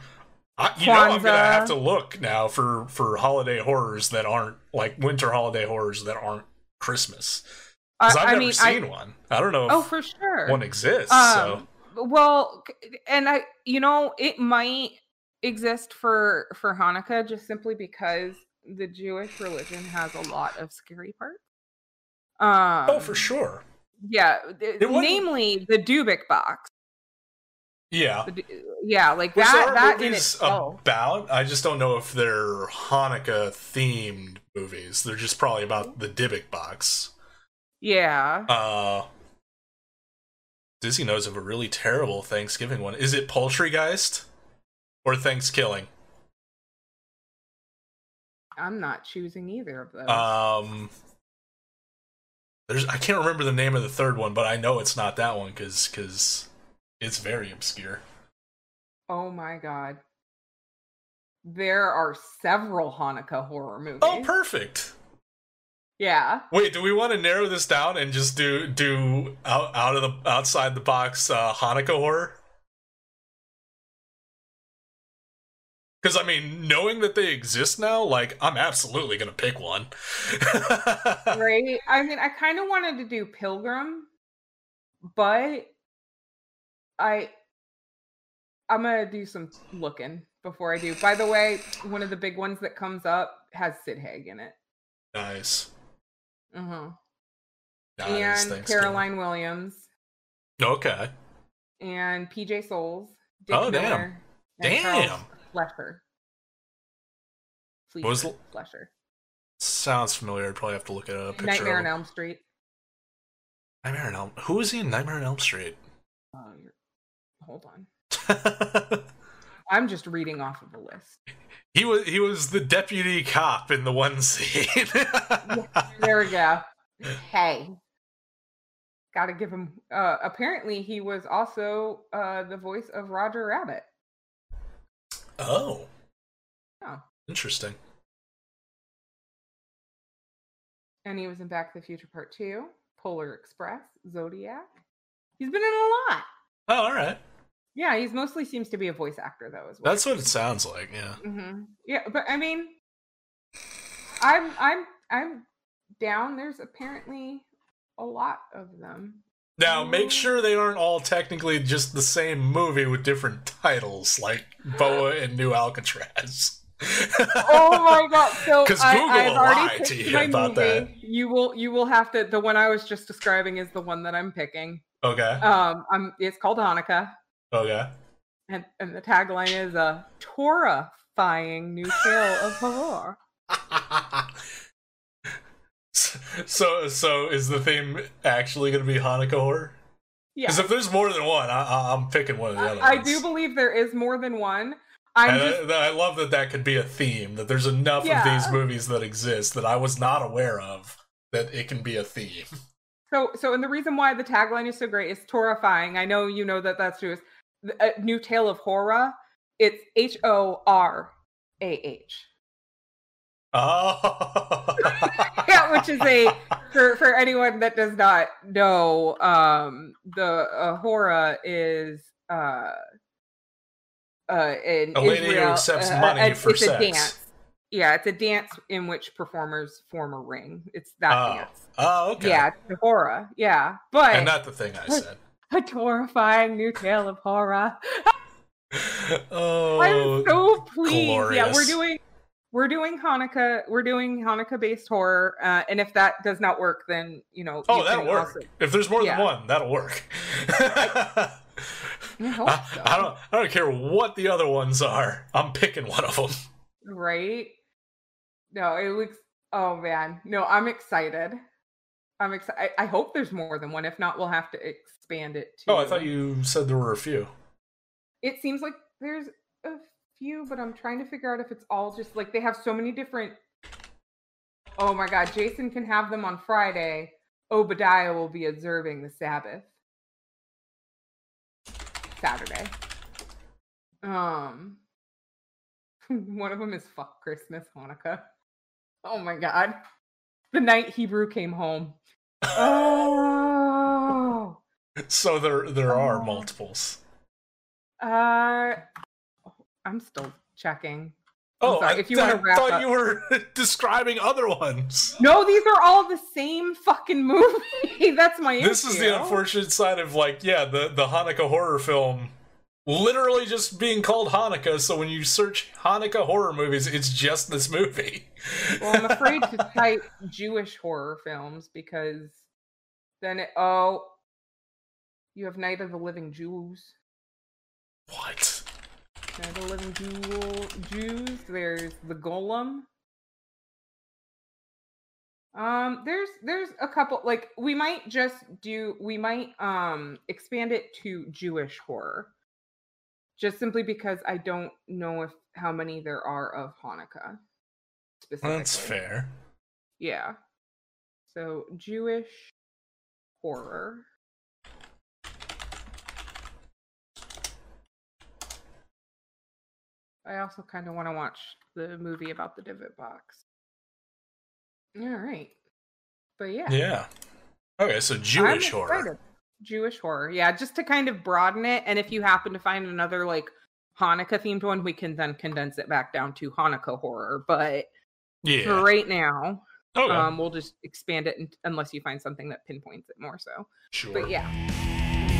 I, you Kwanzaa, know I'm gonna have to look now for for holiday horrors that aren't like winter holiday horrors that aren't Christmas, because I've I never mean, seen I, one. I don't know. If oh, for sure, one exists. Um, so well, and I, you know, it might exist for for Hanukkah just simply because the Jewish religion has a lot of scary parts. Um, oh, for sure. Yeah, namely the Dybbuk box. Yeah, yeah, like Which that. That in itself. About. I just don't know if they're Hanukkah themed movies. They're just probably about the Dybbuk box. Yeah. Uh, Disney knows of a really terrible Thanksgiving one. Is it Poultrygeist or Thanks Killing? I'm not choosing either of those. Um, there's I can't remember the name of the third one, but I know it's not that one because because. It's very obscure. Oh my god. There are several Hanukkah horror movies. Oh, perfect. Yeah. Wait, do we want to narrow this down and just do do out, out of the outside the box uh, Hanukkah horror? Because, I mean, knowing that they exist now, like, I'm absolutely going to pick one. Right? I mean, I kind of wanted to do Pilgrim, but I, I'm going to do some looking before I do. By the way, one of the big ones that comes up has Sid Haig in it. Nice. Uh-huh. Nice. And Caroline Williams. Okay. And P J Souls. Dick oh, Miller, damn. Damn. Fletcher. Please. What was Fletcher? Sounds familiar. I'd probably have to look it up. Nightmare on Elm Street. Nightmare on Elm. Who is he in Nightmare on Elm Street? Uh, you're... Hold on. I'm just reading off of the list. He was he was the deputy cop in the one scene. Yeah, there we go. Hey. Gotta give him... Uh, apparently, he was also uh, the voice of Roger Rabbit. Oh. Oh. Interesting. And he was in Back to the Future Part two, Polar Express, Zodiac. He's been in a lot. Oh, all right. Yeah, he mostly seems to be a voice actor, though, as well. That's what it sounds like, yeah. Mm-hmm. Yeah, but, I mean, I'm, I'm, I'm down. There's apparently... a lot of them. Now, make sure they aren't all technically just the same movie with different titles, like Boa and New Alcatraz. Oh my god! So because Google I, will lie to you about movie. That. You will. You will have to. The one I was just describing is the one that I'm picking. Okay. Um. I'm. It's called Hanukkah. Okay. And and the tagline is a horrifying new tale of horror. So, so is the theme actually going to be Hanukkah horror? Yeah. Because if there's more than one, I, I'm picking one of the other I, ones. I do believe there is more than one. I'm just... I, I love that that could be a theme, that there's enough yeah. of these movies that exist that I was not aware of that it can be a theme. So, so and the reason why the tagline is so great is horrifying. I know you know that that's true. A new tale of horror. It's H O R A H. Oh. Yeah, which is a for for anyone that does not know, um, the uh, horror is uh, uh, in a lady Israel, who accepts uh, money uh, for it's sex. A dance. Yeah, it's a dance in which performers form a ring. It's that oh. dance. Oh, okay. Yeah, it's the horror. Yeah, but and not the thing I said. A, a horrifying new tale of horror. Oh, I'm so pleased. Glorious. Yeah, we're doing. We're doing Hanukkah. We're doing Hanukkah-based horror, uh, and if that does not work, then you know. Oh, you that'll work. Also, if there's more yeah. than one, that'll work. I, I, so. I don't. I don't care what the other ones are. I'm picking one of them. Right? No, it looks. Oh man, no, I'm excited. I'm excited. I hope there's more than one. If not, we'll have to expand it. To... Oh, I thought you said there were a few. It seems like there's a. few, but I'm trying to figure out if it's all just like they have so many different. Oh my god, Jason can have them on Friday. Obadiah will be observing the Sabbath Saturday. Um, one of them is fuck Christmas, Hanukkah. Oh my god, the night Hebrew came home. Oh, so there there are oh. multiples. Uh. I'm still checking. I'm oh, sorry. If you I, want to wrap I thought up. You were describing other ones. No, these are all the same fucking movie. That's my issue. This is the unfortunate side of like, yeah, the, the Hanukkah horror film literally just being called Hanukkah. So when you search Hanukkah horror movies, it's just this movie. Well, I'm afraid to type Jewish horror films because then it, oh, you have Night of the Living Jews. What? Night of the Living Jews. There's the Golem. Um, there's there's a couple like we might just do we might um expand it to Jewish horror, just simply because I don't know if how many there are of Hanukkah specifically. That's fair. Yeah. So Jewish horror. I also kind of want to watch the movie about the Dybbuk box. All right. But yeah. Yeah. Okay, so Jewish horror. Jewish horror. Yeah, just to kind of broaden it. And if you happen to find another like Hanukkah themed one, we can then condense it back down to Hanukkah horror. But yeah. for right now, oh, yeah. um, we'll just expand it unless you find something that pinpoints it more so. Sure. But yeah.